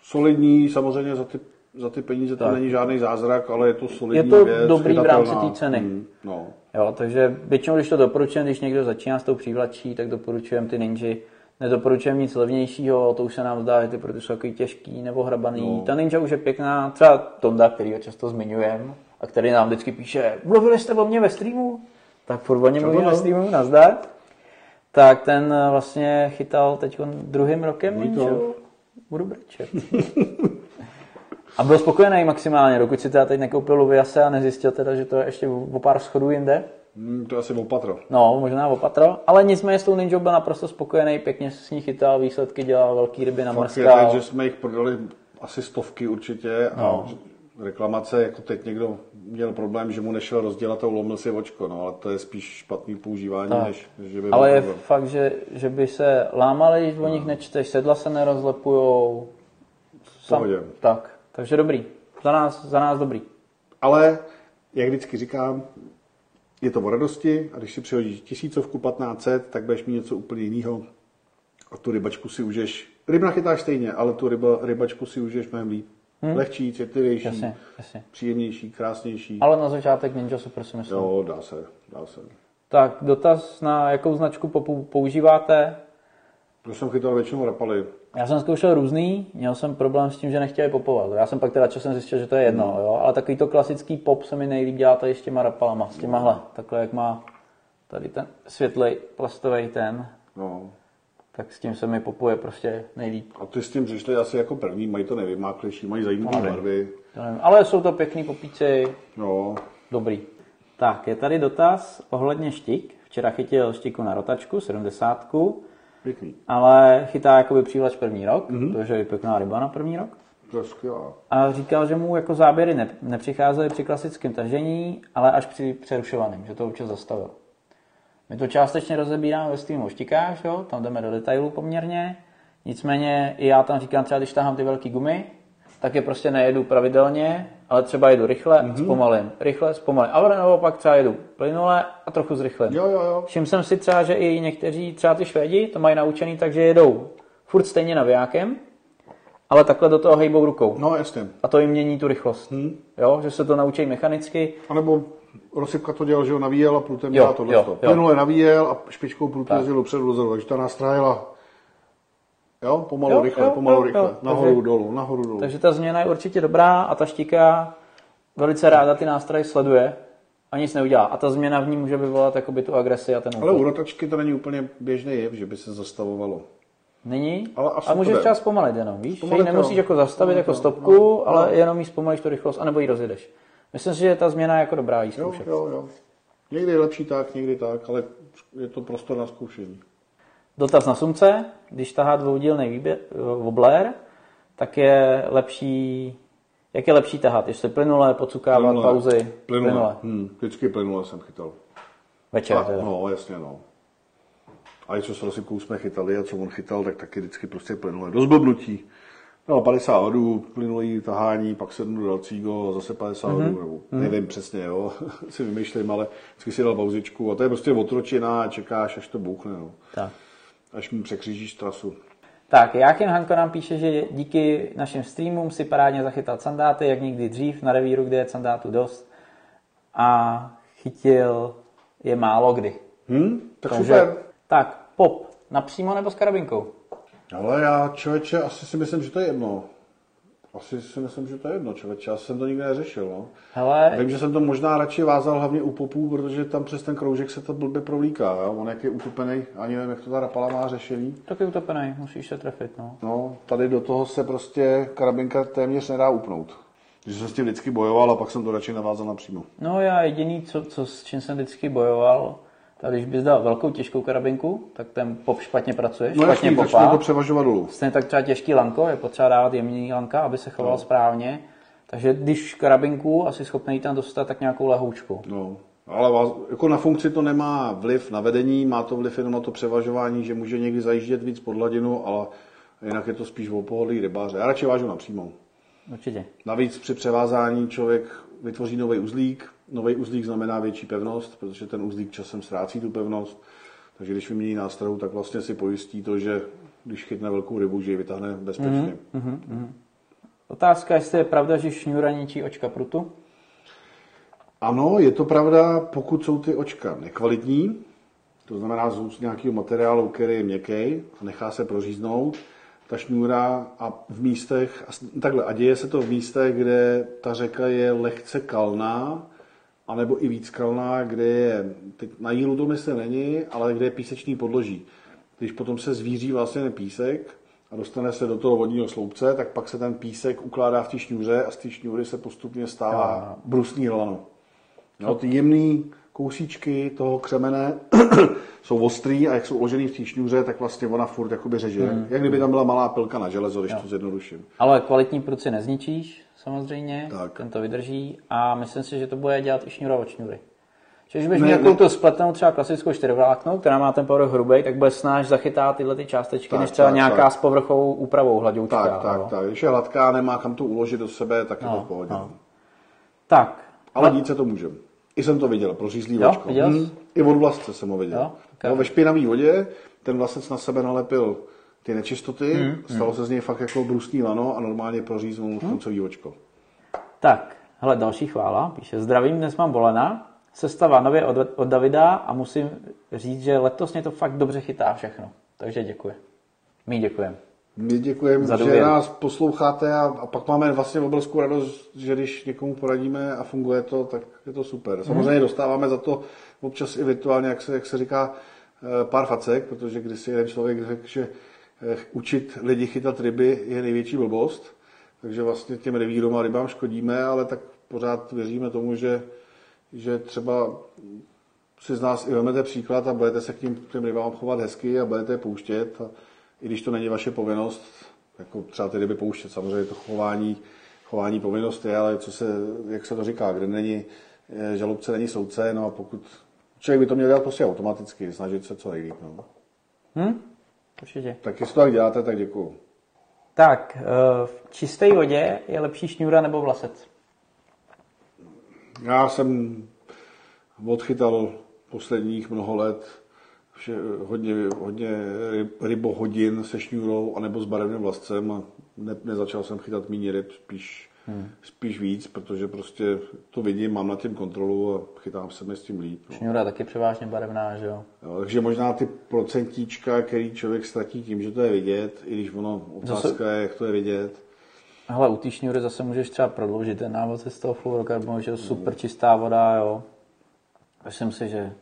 Solidní, samozřejmě za ty, za ty peníze to není žádný zázrak, ale je to solidní věc. Je to věc, dobrý chytatelná. V rámci té ceny. Mm, no. Jo, takže většinou, když to doporučujeme, když někdo začíná s tou přívlačí, tak doporučujeme ty Ninji. Nedoporučujeme nic levnějšího, to už se nám zdá, že ty proto jsou takový těžký nebo hrabaný. No. Ta Ninja už je pěkná, třeba Tonda, který ho často zmiňujeme a který nám vždycky píše, mluvili jste o mně ve streamu? Tak furt o něm mluvíme ve streamu, nazdar. Tak ten vlastně chytal teď druhým rokem Ninju. Budu brečet. A byl spokojený maximálně, dokud si teda teď nekoupil Luvia se a nezjistil teda, že to je ještě o pár schodů jinde. Hmm, to asi o patro. No, možná o patro, ale nicméně s tou Ninjou byl naprosto spokojený, pěkně s ní chytal, výsledky dělal, velký ryby namrskal. Fakt je, že jsme jich prodali asi stovky určitě a no. Reklamace, jako teď někdo měl problém, že mu nešel rozdělat a ulomil si očko, no, ale to je spíš špatný používání, tak. než že by ale je problém. Fakt, že, že by se lámali, když o nich nečteš, sedla se nerozlepujou. Sam, tak, takže dobrý, za nás, za nás dobrý. Ale, jak vždycky říkám, je to o radosti a když si přihodíš tisícovku, patnáct set, tak budeš mít něco úplně jiného a tu rybačku si užiješ. Ryb nachytáš stejně, ale tu ryba, rybačku si užiješ mnohem líp. Hmm? Lehčí, citlivější, jasně, jasně. Příjemnější, krásnější. Ale na začátek Ninja super si myslím. Jo, dá se, dá se. Tak, dotaz na jakou značku používáte? Já jsem chytal většinou Rapaly. Já jsem zkoušel různý, měl jsem problém s tím, že nechtěli popovat. Já jsem pak teda časem zjistil, že to je jedno, hmm. jo? Ale takový to klasický pop se mi nejlíp dělá tady s těma Rapalama, s těmahle. No. Takhle, jak má tady ten světlej plastový ten. No. Tak s tím se mi popuje prostě nejlíp. A ty s tím přišli asi jako první, mají to nevymáklejší, mají zajímavé barvy. Ale jsou to pěkný popíci. No. Dobrý. Tak, je tady dotaz ohledně štik. Včera chytil štiku na rotačku, sedmdesátku. Pěkný. Ale chytá jakoby přívlač první rok, mm-hmm. protože je pěkná ryba na první rok. Skvělá. A říkal, že mu jako záběry ne- nepřicházely při klasickém tažení, ale až při přerušovaném, že to občas zastavil. My to částečně rozebíráme ve streamu o štikách, jo? Tam jdeme do detailů poměrně. Nicméně i já tam říkám, třeba když tahám ty velký gumy, tak je prostě nejedu pravidelně, ale třeba jedu rychle mm-hmm. a zpomalím. Rychle, zpomalím. Ale nebo pak třeba jedu plynule a trochu zrychlím. Jo, jo, jo. Všiml jsem si třeba, že i někteří, třeba ty Švédi, to mají naučený, takže jedou furt stejně navijákem, ale takhle do toho hejbou rukou. No, jasně. A to jim mění tu rychlost. Hmm. Jo, že se to naučí mechanicky. A nebo Rozsypka to dělal, že ho navíjel a prutem dělal tohle. Plynule navíjel a špičkou prut jezdil dopředu dozadu, takže ta nástrájela. Jo, pomalu, jo, rychle, jo, pomalu, jo, rychle. Jo, nahoru, takže, dolů, nahoru, dolů. Takže ta změna je určitě dobrá a ta štika velice ráda ty nástrahy sleduje a nic neudělá. A ta změna v ní může vyvolat jakoby tu agresi a ten útok. Ale u rotačky to není úplně běžný jev, že by se zastavovalo. Není, ale a můžeš třeba zpomalit jenom, víš? Zpomalit, nemusíš jako zastavit zpomalit, jako stopku, no, ale no. Jenom jí zpomalíš tu rychlost, anebo jí rozjedeš. Myslím si, že ta změna je jako dobrá jí zkoušet. Jo, jo, jo. Někdy je lepší tak, někdy tak, ale je to prostor na zkoušení. Dotaz na sumce, když tahá dvoudílný wobbler, tak je lepší, jak je lepší tahat, jestli plynule, pocukávat, plynule, pauzy? Plynule, plynule. Hmm, vždycky plynule jsem chytal. Večer, a, no, jasně, no. A i co s Rozsypkou jsme chytali a co on chytal, tak taky vždycky prostě plynule do zblbnutí. No, padesát hodů, plynulý tahání, pak sednu do dalšího, zase padesát mm-hmm. hodů, nebo nevím mm-hmm. přesně, jo, si vymýšlím, ale vždycky si dal pauzičku a to je prostě otročina a čekáš, až to bouchne, no. Tak. Až mu překřížíš trasu. Tak, Jáchym Hanko nám píše, že díky našim streamům si parádně zachytal sandáty, jak nikdy dřív, na revíru, kde je sandátů dost. A chytil je málo kdy. Hmm, tak takže, super. Tak, pop, napřímo nebo s karabinkou? Ale já, člověče, asi si myslím, že to je jedno. Asi si myslím, že to je jedno, člověče, já jsem to nikdy neřešil, no. Hele. Vím, že jsem to možná radši vázal hlavně u popů, protože tam přes ten kroužek se to blbě provlíká, jo. On jak je utopený, ani nevím, jak to ta Rapala má řešení. Tak je utopený, musíš se trefit, no. No, tady do toho se prostě karabinka téměř nedá upnout. Že jsem s tím vždycky bojoval a pak jsem to radši navázal napřímo. No já jediný, co, co s čím jsem vždycky bojoval, tak když bys dal velkou těžkou karabinku, tak ten pop špatně pracuje, no špatně jasný, popá. To převažovat dolů. Stejně tak třeba těžký lanko, je potřeba dávat jemný lanka, aby se choval no. správně. Takže když karabinku asi schopný tam dostat, tak nějakou lehoučku. No, ale jako na funkci to nemá vliv na vedení, má to vliv jenom na to převažování, že může někdy zajíždět víc pod hladinu, ale jinak je to spíš o pohodlí rybáře. Já radši vážu napřímo. Určitě. Navíc při převázání člověk vytvoří nový uzlík. Nový uzlík znamená větší pevnost, protože ten uzlík časem ztrácí tu pevnost. Takže když vymění nástrahu, tak vlastně si pojistí to, že když chytne velkou rybu, že ji vytáhne bezpečně. Mm-hmm, mm-hmm. Otázka, jestli je pravda, že šňůra ničí očka prutu? Ano, je to pravda, pokud jsou ty očka nekvalitní, to znamená z úst nějakého materiálu, který je měkký a nechá se proříznout, ta šňůra a v místech, a takhle, a děje se to v místech, kde ta řeka je lehce kalná, anebo i víc kalná, kde je, teď na jílu to mysle není, ale kde je písečný podloží. Když potom se zvíří vlastně písek a dostane se do toho vodního sloupce, tak pak se ten písek ukládá v té šňůře a z té šňůry se postupně stává brusný lano. No, ty jemné kousíčky toho křemene jsou ostrý a jak jsou uložený v té šňůře, tak vlastně ona furt jakoby řeže. Hmm. Jak kdyby tam byla malá pilka na železo, když jo. to zjednoduším. Ale kvalitní prut si nezničíš. Samozřejmě, tak. Ten to vydrží a myslím si, že to bude dělat i šňůra od šňůry. Čiže když bych nějakou tu spletnou třeba klasickou čtyřvláknou, která má ten povrch hrubý, tak bude snáš zachytat tyhle ty částečky, tak, než třeba tak, nějaká tak. s povrchovou úpravou hladoučka. Tak, tak, tak. Když je hladká a nemá kam to uložit do sebe, tak je no, to v pohodě. No. Tak. Ale dít se to může. I jsem to viděl, prořízlý vločko. Hmm, I od vlasce jsem ho viděl. Jo, okay. No, ve špinavý vodě ten vlasec na sebe nalepil ty nečistoty, hmm, stalo hmm. se z něj fakt jako brusný lano a normálně proříznul hmm. koncový očko. Tak, hele, další chvála, píše, zdravím, dnes mám Bolena, sestava nově od, od Davida a musím říct, že letos mě to fakt dobře chytá všechno, takže děkuji. My děkujeme. My děkujeme, že nás posloucháte a, a pak máme vlastně obrovskou radost, že když někomu poradíme a funguje to, tak je to super. Samozřejmě hmm. dostáváme za to občas i virtuálně, jak se, jak se říká, pár facek, protože když si jeden člověk řekl, že učit lidi chytat ryby je největší blbost, takže vlastně těm revírům a rybám škodíme, ale tak pořád věříme tomu, že, že třeba si z nás i vezmete příklad a budete se k tím, těm rybám chovat hezky a budete je pouštět. A i když to není vaše povinnost, jako třeba ty ryby pouštět, samozřejmě to chování, chování povinnost je, ale co se, jak se to říká, kde není žalobce, není soudce, no a pokud člověk by to měl dělat prostě automaticky, snažit se co nejlíp. No. Hmm? Určitě. Tak jestli to tak děláte, tak děkuju. Tak, v čisté vodě je lepší šňůra nebo vlasec? Já jsem odchytal posledních mnoho let vše, hodně, hodně rybohodin se šňůrou anebo s barevným vlascem a ne, nezačal jsem chytat míň ryb, spíš, hmm. spíš víc, protože prostě to vidím, mám nad tím kontrolu a chytám se mi s tím líp. No. Šňůra taky převážně barevná, že jo? Jo, takže možná ty procentíčka, který člověk ztratí tím, že to je vidět, i když ono otázka zase je, jak to je vidět. Hele, u té šňůry zase můžeš třeba prodloužit ten návod z toho fluorokarbonu, že je super čistá voda, jo. Myslím si, že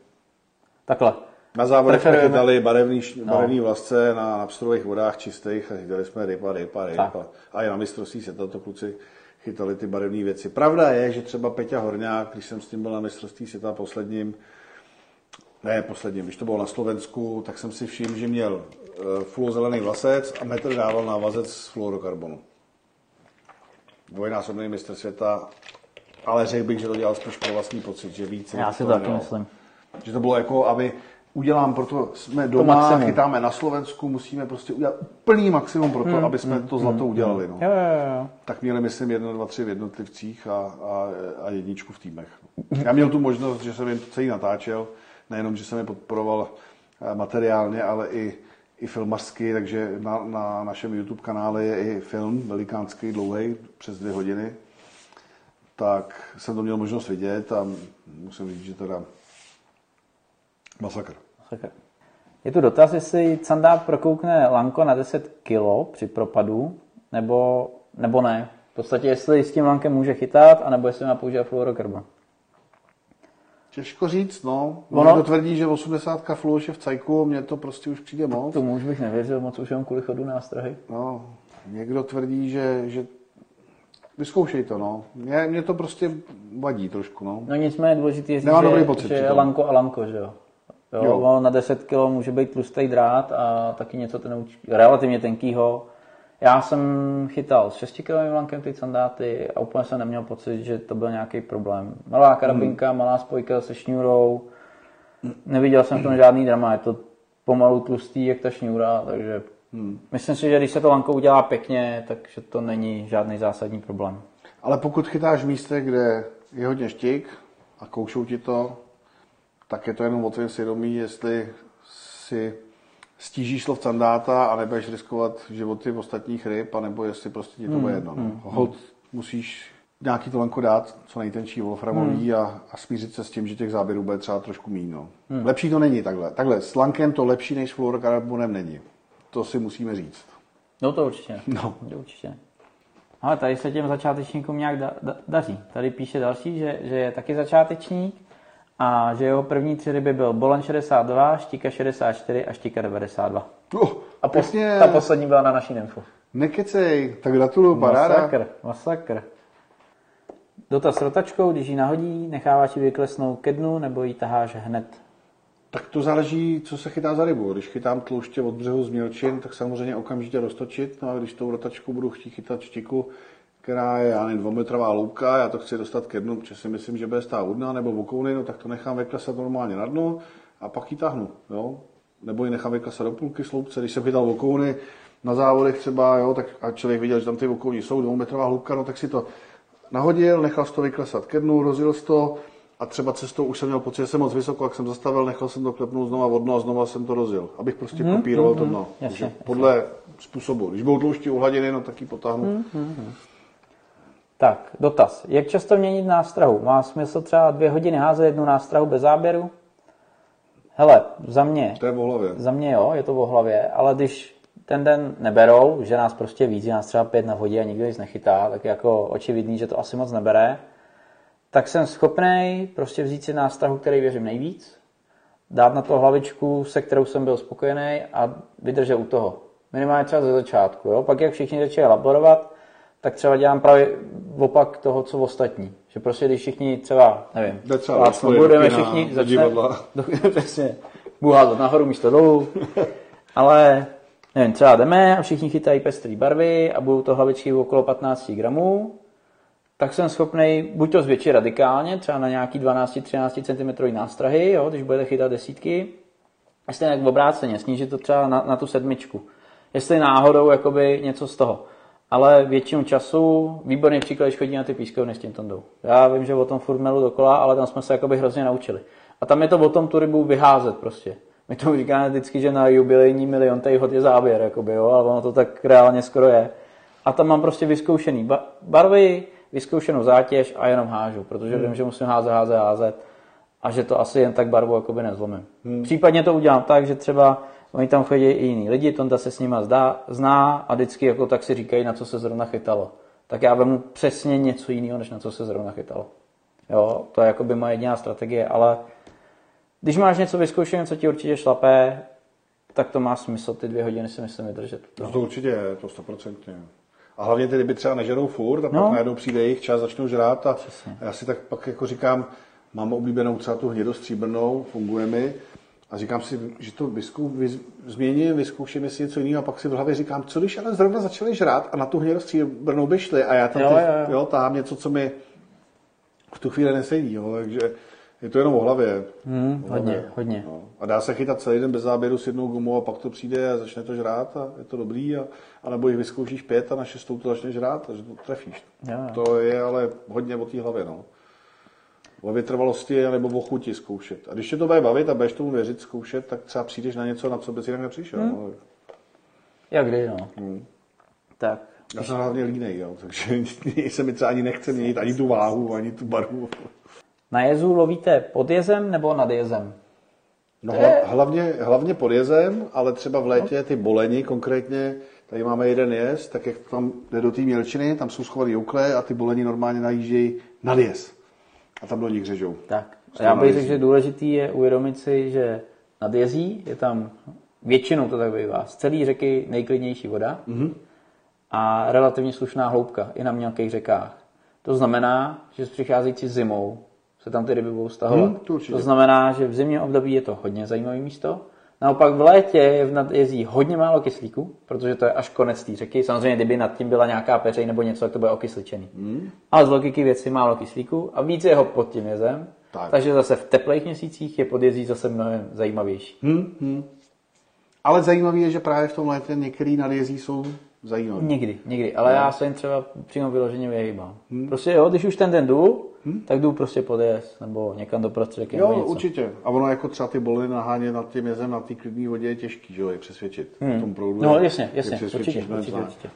takhle. Na závodech jsme chytali barevný, barevný no. vlasce na, na pstruhových vodách čistých a chytali jsme ryba, ryba, ryba. Tak. A i na mistrovství se tato kluci chytali ty barevné věci. Pravda je, že třeba Peťa Horňák, když jsem s tím byl na mistrovství světa posledním, ne posledním, když to bylo na Slovensku, tak jsem si všiml, že měl fulozelený vlasec a metr dával na vazec z fluorokarbonu. Dvojnásobný mistr světa, ale řekl bych, že to dělal spíš pro vlastní pocit, že více. Já si to taky myslím. Že to bylo jako, aby udělám, proto jsme doma, chytáme na Slovensku, musíme prostě udělat úplný maximum pro to, hmm, aby jsme hmm, to zlato hmm, udělali. No. Jo, jo, jo. Tak měli, myslím, jedno, dva, tři v jednotlivcích a, a, a jedničku v týmech. Já měl tu možnost, že jsem jim celý natáčel, nejenom, že jsem je podporoval materiálně, ale i, i filmařsky, takže na, na našem YouTube kanále je i film velikánský, dlouhý, přes dvě hodiny. Tak jsem to měl možnost vidět a musím říct, že teda masakr. Je tu dotaz, jestli Canda prokoukne lanko na deset kilo při propadu, nebo, nebo ne? V podstatě, jestli s tím lankem může chytat, anebo jestli má používat fluorokarba. Těžko říct, no. Ono tvrdí, že osmdesátka fluor je v cajku, mně to prostě už přijde moc. Tomu už bych nevěřil moc, už jenom kvůli chodu nástrahy. No, někdo tvrdí, že... že... Vyzkoušej to, no. Mě, mě to prostě vadí trošku, no. No nicméně důležité je říct, že, že je lanko a lanko, že jo. jo, jo. Na deset kilogramů může být tlustý drát a taky něco ten uč... relativně tenkýho. Já jsem chytal s šesti kilogramů lankem ty sandáty a úplně jsem neměl pocit, že to byl nějaký problém. Malá karabinka, hmm. malá spojka se šňůrou, neviděl jsem v tom žádný drama, je to pomalu tlustý jak ta šňůra, takže hmm. myslím si, že když se to lanko udělá pěkně, takže to není žádný zásadní problém. Ale pokud chytáš v místě, kde je hodně štik a koušou ti to, tak je to jenom o tvém svědomí, jestli si stížíš slov sandáta a nebudeš riskovat životy ostatních ryb, anebo jestli prostě ti to bude jedno. Mm, mm, Hod mm. musíš nějaký to lanko dát, co nejtenčí wolframový mm. a, a smířit se s tím, že těch záběrů bude třeba trošku míň. No. Mm. Lepší to není takhle. Takhle s lankem to lepší než s fluorokarbonem není. To si musíme říct. No to určitě. No. To určitě. Ale tady se těm začátečníkům nějak da, da, daří. Tady píše další, že, že je taky začátečník, a že jeho první tři ryby byl Bolen šedesát dva, Štika šedesát čtyři a Štika devadesát dva. Uh, a pos, ta poslední byla na naší nymfu. Nekecej, tak gratuluju, paráda. Masakr, masakr. Dotaz s rotačkou, když ji nahodí, necháváš ji vyklesnout ke dnu nebo ji taháš hned? Tak to záleží, co se chytá za rybu. Když chytám tlouště od břehu z mělčin, tak samozřejmě okamžitě roztočit. No a když tou rotačkou budu chtít chytat Štiku, která je ani dvoumetrová loupka, já to chci dostat ke dnu, protože si myslím, že bude stát u dna nebo bokouny, no tak to nechám vyklesat normálně na dno a pak ji tahnu, jo. Nebo ji nechám vyklesat do půlky s loupce, když jsem chytal bokouny na závodech třeba, jo, tak a člověk viděl, že tam ty bokouny jsou, dvoumetrová loupka, no tak si to nahodil, nechal si to vyklesat ke dnu, rozjel si to a třeba cestou už jsem měl pocit, že jsem moc vysoko, jak jsem zastavil, nechal jsem to klepnout znova od dno a znova jsem to rozjel, abych prostě hmm, kopíroval hmm, to dno. Jasně, podle jasně. způsobu, když budou tloušti u hladiny, no tak ji potáhnu. Hmm, hmm. Tak, dotaz. Jak často měnit nástrahu? Má smysl třeba dvě hodiny házet jednu nástrahu bez záběru? Hele, za mě... To je v hlavě. Za mě jo, je to v hlavě, ale když ten den neberou, že nás prostě víc, že nás třeba pět na vodě a nikdo nic nechytá, tak je jako očividný, že to asi moc nebere, tak jsem schopnej prostě vzít si nástrahu, který věřím nejvíc, dát na to hlavičku, se kterou jsem byl spokojený a vydržet u toho. Minimálně třeba ze začátku, jo? Pak jak všichni začali laborovat, tak třeba dělám právě opak toho, co ostatní. Že prostě, když všichni třeba, nevím, budeme všichni začne, přesně, buházat nahoru místo dolů, ale nevím, třeba jdeme a všichni chytají pestrý barvy a budou to hlavičky okolo patnáct gramů, tak jsem schopnej buď to zvětšit radikálně, třeba na nějaký dvanáct až třináct centimetrů nástrahy, jo, když budete chytat desítky, a stejně tak obráceně, snížit to třeba na, na tu sedmičku. Jestli náhodou jakoby něco z toho. Ale většinu času, výborný příklad, když chodí na ty pískovny s tím tondou. Já vím, že o tom furt melu dokola, ale tam jsme se jakoby hrozně naučili. A tam je to o tom tu rybu vyházet prostě. My tomu říkáme vždycky, že na jubilejní milion tej hod je záběr, jakoby, jo, ale ono to tak reálně skoro je. A tam mám prostě vyzkoušený barvy, vyzkoušenou zátěž a jenom hážu, protože hmm. vím, že musím házet, házet, házet a že to asi jen tak barvu jakoby nezlomím. Hmm. Případně to udělám tak, že třeba oni tam chodí i jiní lidi, Tonda se s nima zdá, zná a vždycky jako tak si říkají, na co se zrovna chytalo. Tak já vemu přesně něco jiného, než na co se zrovna chytalo. Jo, to je jakoby moje jediná strategie, ale když máš něco vyzkoušené, co ti určitě šlapé, tak to má smysl, ty dvě hodiny si myslím vydržet. No to určitě je, to stoprocentně. A hlavně ty ryby třeba nežerou furt a no. pak najednou přijde jejich čas, začnou žrát a přesně. Já si tak pak jako říkám, mám oblíbenou třeba tu hnědostříbrnou, funguje mi. A říkám si, že to vyskou, vys, změním, vyzkouším, jestli něco jiného a pak si v hlavě říkám, co když ale zrovna začali žrát a na tu hnědostříbrnou by šli a já tam jo, ty, jo. Jo, tahám něco, co mi v tu chvíli nesedí, jo, takže je to jenom o hlavě. Hmm, o hlavě hodně, jo. hodně. No. A dá se chytat celý den bez záběru s jednou gumou a pak to přijde a začne to žrát a je to dobrý, a, a nebo jich vyzkoušíš pět a na šestou to začne žrát, takže to trefíš. Jo, jo. To je ale hodně o té hlavě, no. O vytrvalosti nebo o chuti zkoušet. A když tě to bude bavit a budeš tomu věřit, zkoušet, tak třeba přijdeš na něco, na co bys jinak nepřišel. Hmm. No. Jak kdy, no. Hmm. Tak. Já jsem hlavně línej, jo, takže se mi třeba ani nechce měnit ani tu váhu, ani tu barvu. Na jezu lovíte pod jezem nebo nad jezem? No, hlavně, hlavně pod jezem, ale třeba v létě ty boleni konkrétně, Tady máme jeden jez, tak jak tam jde do té mělčiny, tam jsou schované joukle a ty boleni normálně najíždějí na jez. A tam do nich řežou. Tak. A já bych řekl, že důležitý je uvědomit si, že nad jezí je tam, většinou to tak bývá, z celé řeky nejklidnější voda mm-hmm. a relativně slušná hloubka i na mělkých řekách. To znamená, že s přicházející zimou se tam ty ryby budou stahovat. Hmm, to, to znamená, že v zimním období je to hodně zajímavé místo. Naopak v létě je v nadjezí hodně málo kyslíku, protože to je až konec té řeky. Samozřejmě, kdyby nad tím byla nějaká peřeji nebo něco, tak to bude okysličený. Hmm. Ale z logiky věci málo kyslíku a víc jeho pod tím jezem. Tak. Takže zase v teplých měsících je podjezí zase mnohem zajímavější. Hmm, hmm. Ale zajímavé je, že právě v tom létě některé nadjezí jsou zajímavé. Někdy, někdy, ale no. Já se jim třeba přímo vyloženě vyhýbám. Hmm. Prostě jo, když už ten den jdu, hmm? tak jdu prostě pod jez, nebo někam do prostředek. Jo, něco. Určitě. A ono jako třeba ty boleny nahánět nad tím jezem, na té klidné vodě je těžký, že jo, je přesvědčit. Hmm. V tom proudu. No jasně, jasně, určitě, určitě, určitě.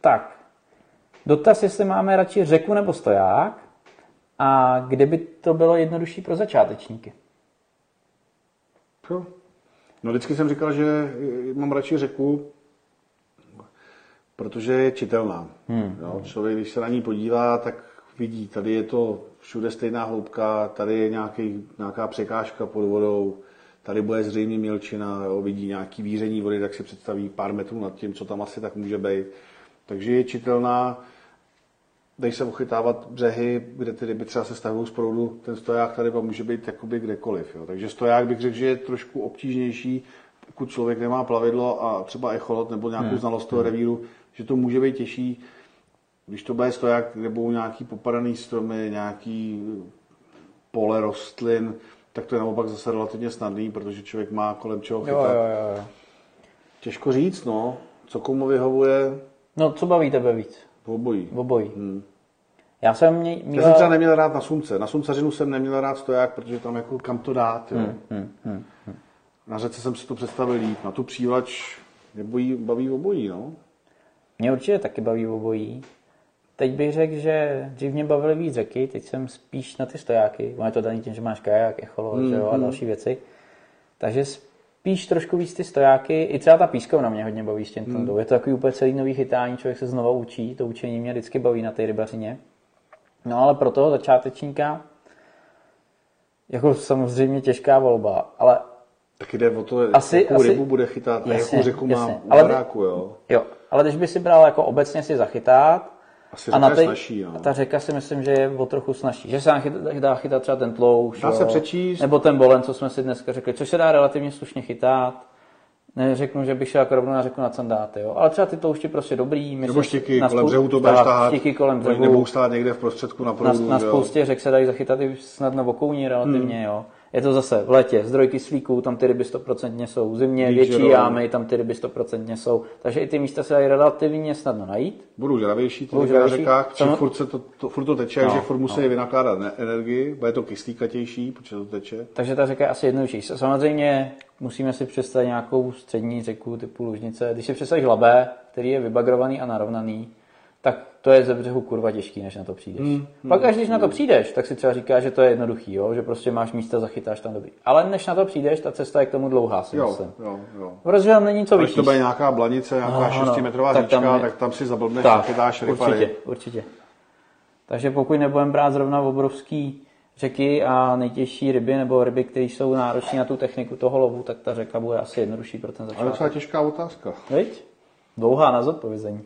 Tak, dotaz, jestli máme radši řeku nebo stoják a kde by to bylo jednodušší pro začátečníky? Jo. No vždycky jsem říkal, že mám radši řeku, protože je čitelná. Hmm. Jo, člověk, když se na ní podívá, tak vidí, tady je to všude stejná hloubka, tady je nějaký, nějaká překážka pod vodou, tady bude zřejmě mělčina, jo, vidí nějaký víření vody, tak si představí pár metrů nad tím, co tam asi tak může být. Takže je čitelná, dej se ochytávat břehy, kde ty ryby třeba se stahují z proudu, ten stoják tady může být jakoby kdekoliv. Jo. Takže stoják bych řekl, že je trošku obtížnější, pokud člověk nemá plavidlo a třeba echolot nebo nějakou hmm. znalost toho revíru, že to může být těžší, když to bude stoják, kde budou nějaký popadaný stromy, nějaký pole rostlin, tak to je naopak zase relativně snadný, protože člověk má kolem čeho chytat. Jo, jo, jo. Těžko říct, no, co komu vyhovuje. No, co baví tebe víc? Obojí. Obojí. Hmm. Já jsem měl... Já jsem třeba neměl rád na sumce. Na sumcařinu jsem neměl rád stoják, protože tam jako kam to dát, jo. Hmm, hmm, hmm, hmm. Na řece jsem si to představil líp. Na tu přívač nebojí, baví obojí, no. Mě určitě taky baví obojí. Teď bych řekl, že dřív mě bavily víc řeky, teď jsem spíš na ty stojáky. Ono je to daný tím, že máš kaják, echolo mm, jo, a mm. další věci. Takže spíš trošku víc ty stojáky. I třeba ta pískovna mě hodně baví s tím mm. tondou. Je to takový úplně celý nový chytání, člověk se znova učí. To učení mě vždycky baví na té rybařině. No ale pro toho začátečníka, jako samozřejmě těžká volba, ale... Tak jde o to, asi, jakou asi, rybu bude chytat a jakou řeku mám u baráku, jo? Jo, ale když by si bral jako obecně si zachytat, asi a na tej, snažší, no. Ta řeka si myslím, že je o trochu snažší. Že se dá chytat třeba ten tloušť, nebo ten bolen, co jsme si dneska řekli, což se dá relativně slušně chytat. Neřeknu, že bych šel jako rovnou na řeku na candáty, jo. Ale třeba ty tloušti prostě dobrý. Myslím, nebo štěky kolem břehu to budeš tahat, nebudou stát někde v prostředku na proudu. Na, na spoustě řek se dají zachytat i snad na vokouni relativně, hmm. jo. Je to zase v létě zdroj kyslíku, tam ty ryby sto procent jsou, v zimě větší jámy, tam ty ryby sto procent jsou, takže i ty místa se dají relativně snadno najít. Budou žravější ty na řekách, či furt, se to, to, furt to teče, takže no, furt musí no. vynakládat energii, bude to kyslíkatější, protože to teče. Takže ta řeka je asi jednodušší. Samozřejmě musíme si představit nějakou střední řeku typu Lužnice. Když si představíš Labe, který je vybagrovaný a narovnaný, tak to je ze břehu kurva těžký, než na to přijdeš. Mm, mm, Pak až když mm. na to přijdeš, tak si třeba říkáš, že to je jednoduchý, jo? Že prostě máš místa, zachytáš tam dobrý. Ale než na to přijdeš, ta cesta je k tomu dlouhá, si jo, myslím. Jo, jo. Protože tam není co vyšší. Když to bude nějaká blanice, nějaká šestimetrová no, říčka, tak, tak tam si zablbneš, tak, zachytáš rypary. Určitě, určitě. Takže pokud nebudeme brát zrovna obrovský řeky a nejtěžší ryby nebo ryby, které jsou náročné na tu techniku toho lovu, tak ta řeka bude asi jednodušší pro ten začátek. Ale to je těžká otázka. Viď? Dlouhá na zodpovězení.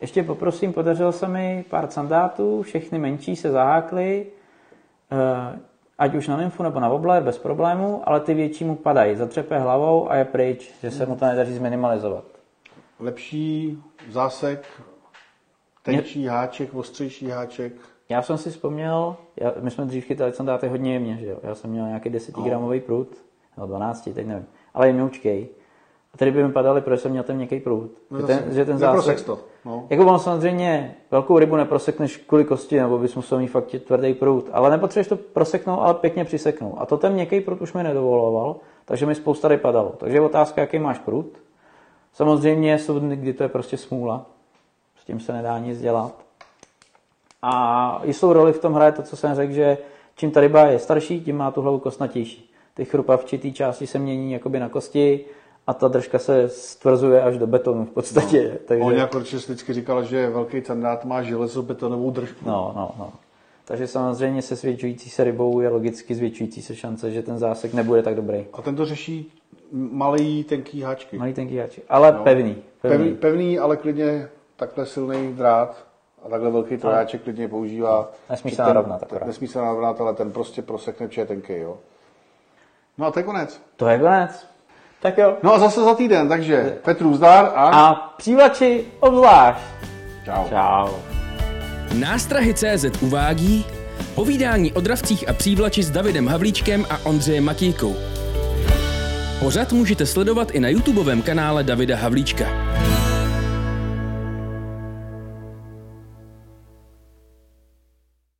Ještě poprosím, podařilo se mi pár sandátů, všechny menší se zahákly, ať už na nymfu nebo na voble, bez problémů, ale ty větší mu padají, zatřepe hlavou a je pryč, že se mu to nedaří zminimalizovat. Lepší zásek, tenčí háček, ostřejší háček. Já jsem si vzpomněl, já, my jsme dřív chytali sandáty hodně jemně, že jo? Já jsem měl nějaký desetigramový prut, nebo dvanáct, teď nevím, ale jemňoučkej. A tady by mi padaly, protože jsem měl ten měkký prut. Že ten, že ten zásek, to. No. Jako ono samozřejmě velkou rybu neprosekneš kvůli kosti, nebo bys musel mít fakt tvrdý prut. Ale nepotřebuješ to proseknout, ale pěkně přiseknout. A to ten měkký prut už mi nedovoloval, takže mi spousta ryb padalo. Takže je otázka, jaký máš prut. Samozřejmě jsou dny, kdy to je prostě smůla. S tím se nedá nic dělat. A jsou roli v tom hraje to, co jsem řekl, že čím ta ryba je starší, tím má tu hlavu kostnatější. Ty chrupavčitý části se mění jakoby na kosti. A a ta držka se stvrzuje až do betonu v podstatě. No. Takže... On jako vždycky říkal, že velký candát má železobetonovou držku. No, no, no. Takže samozřejmě se zvětšující se rybou je logicky zvětšující se šance, že ten zásek nebude tak dobrý. A ten to řeší malý tenký háčky. Malý tenký háčky, ale no. pevný, pevný. Pevný. Pevný, ale klidně takhle silný drát a takhle velký trojáček klidně používá. Nesmí se narovnat akorát. Nesmí se narovnat, ale ten prostě prosekne, protože je tenký, jo. No a to je konec. To je konec. Tak jo. No a zase za týden, takže Petru zdar a... A přívlači obzvlášť. Čau. Čau. Nástrahy tečka cé zet uvádí povídání o dravcích a přívlači s Davidem Havlíčkem a Ondřejem Matýkou. Pořad můžete sledovat i na YouTubeovém kanále Davida Havlíčka.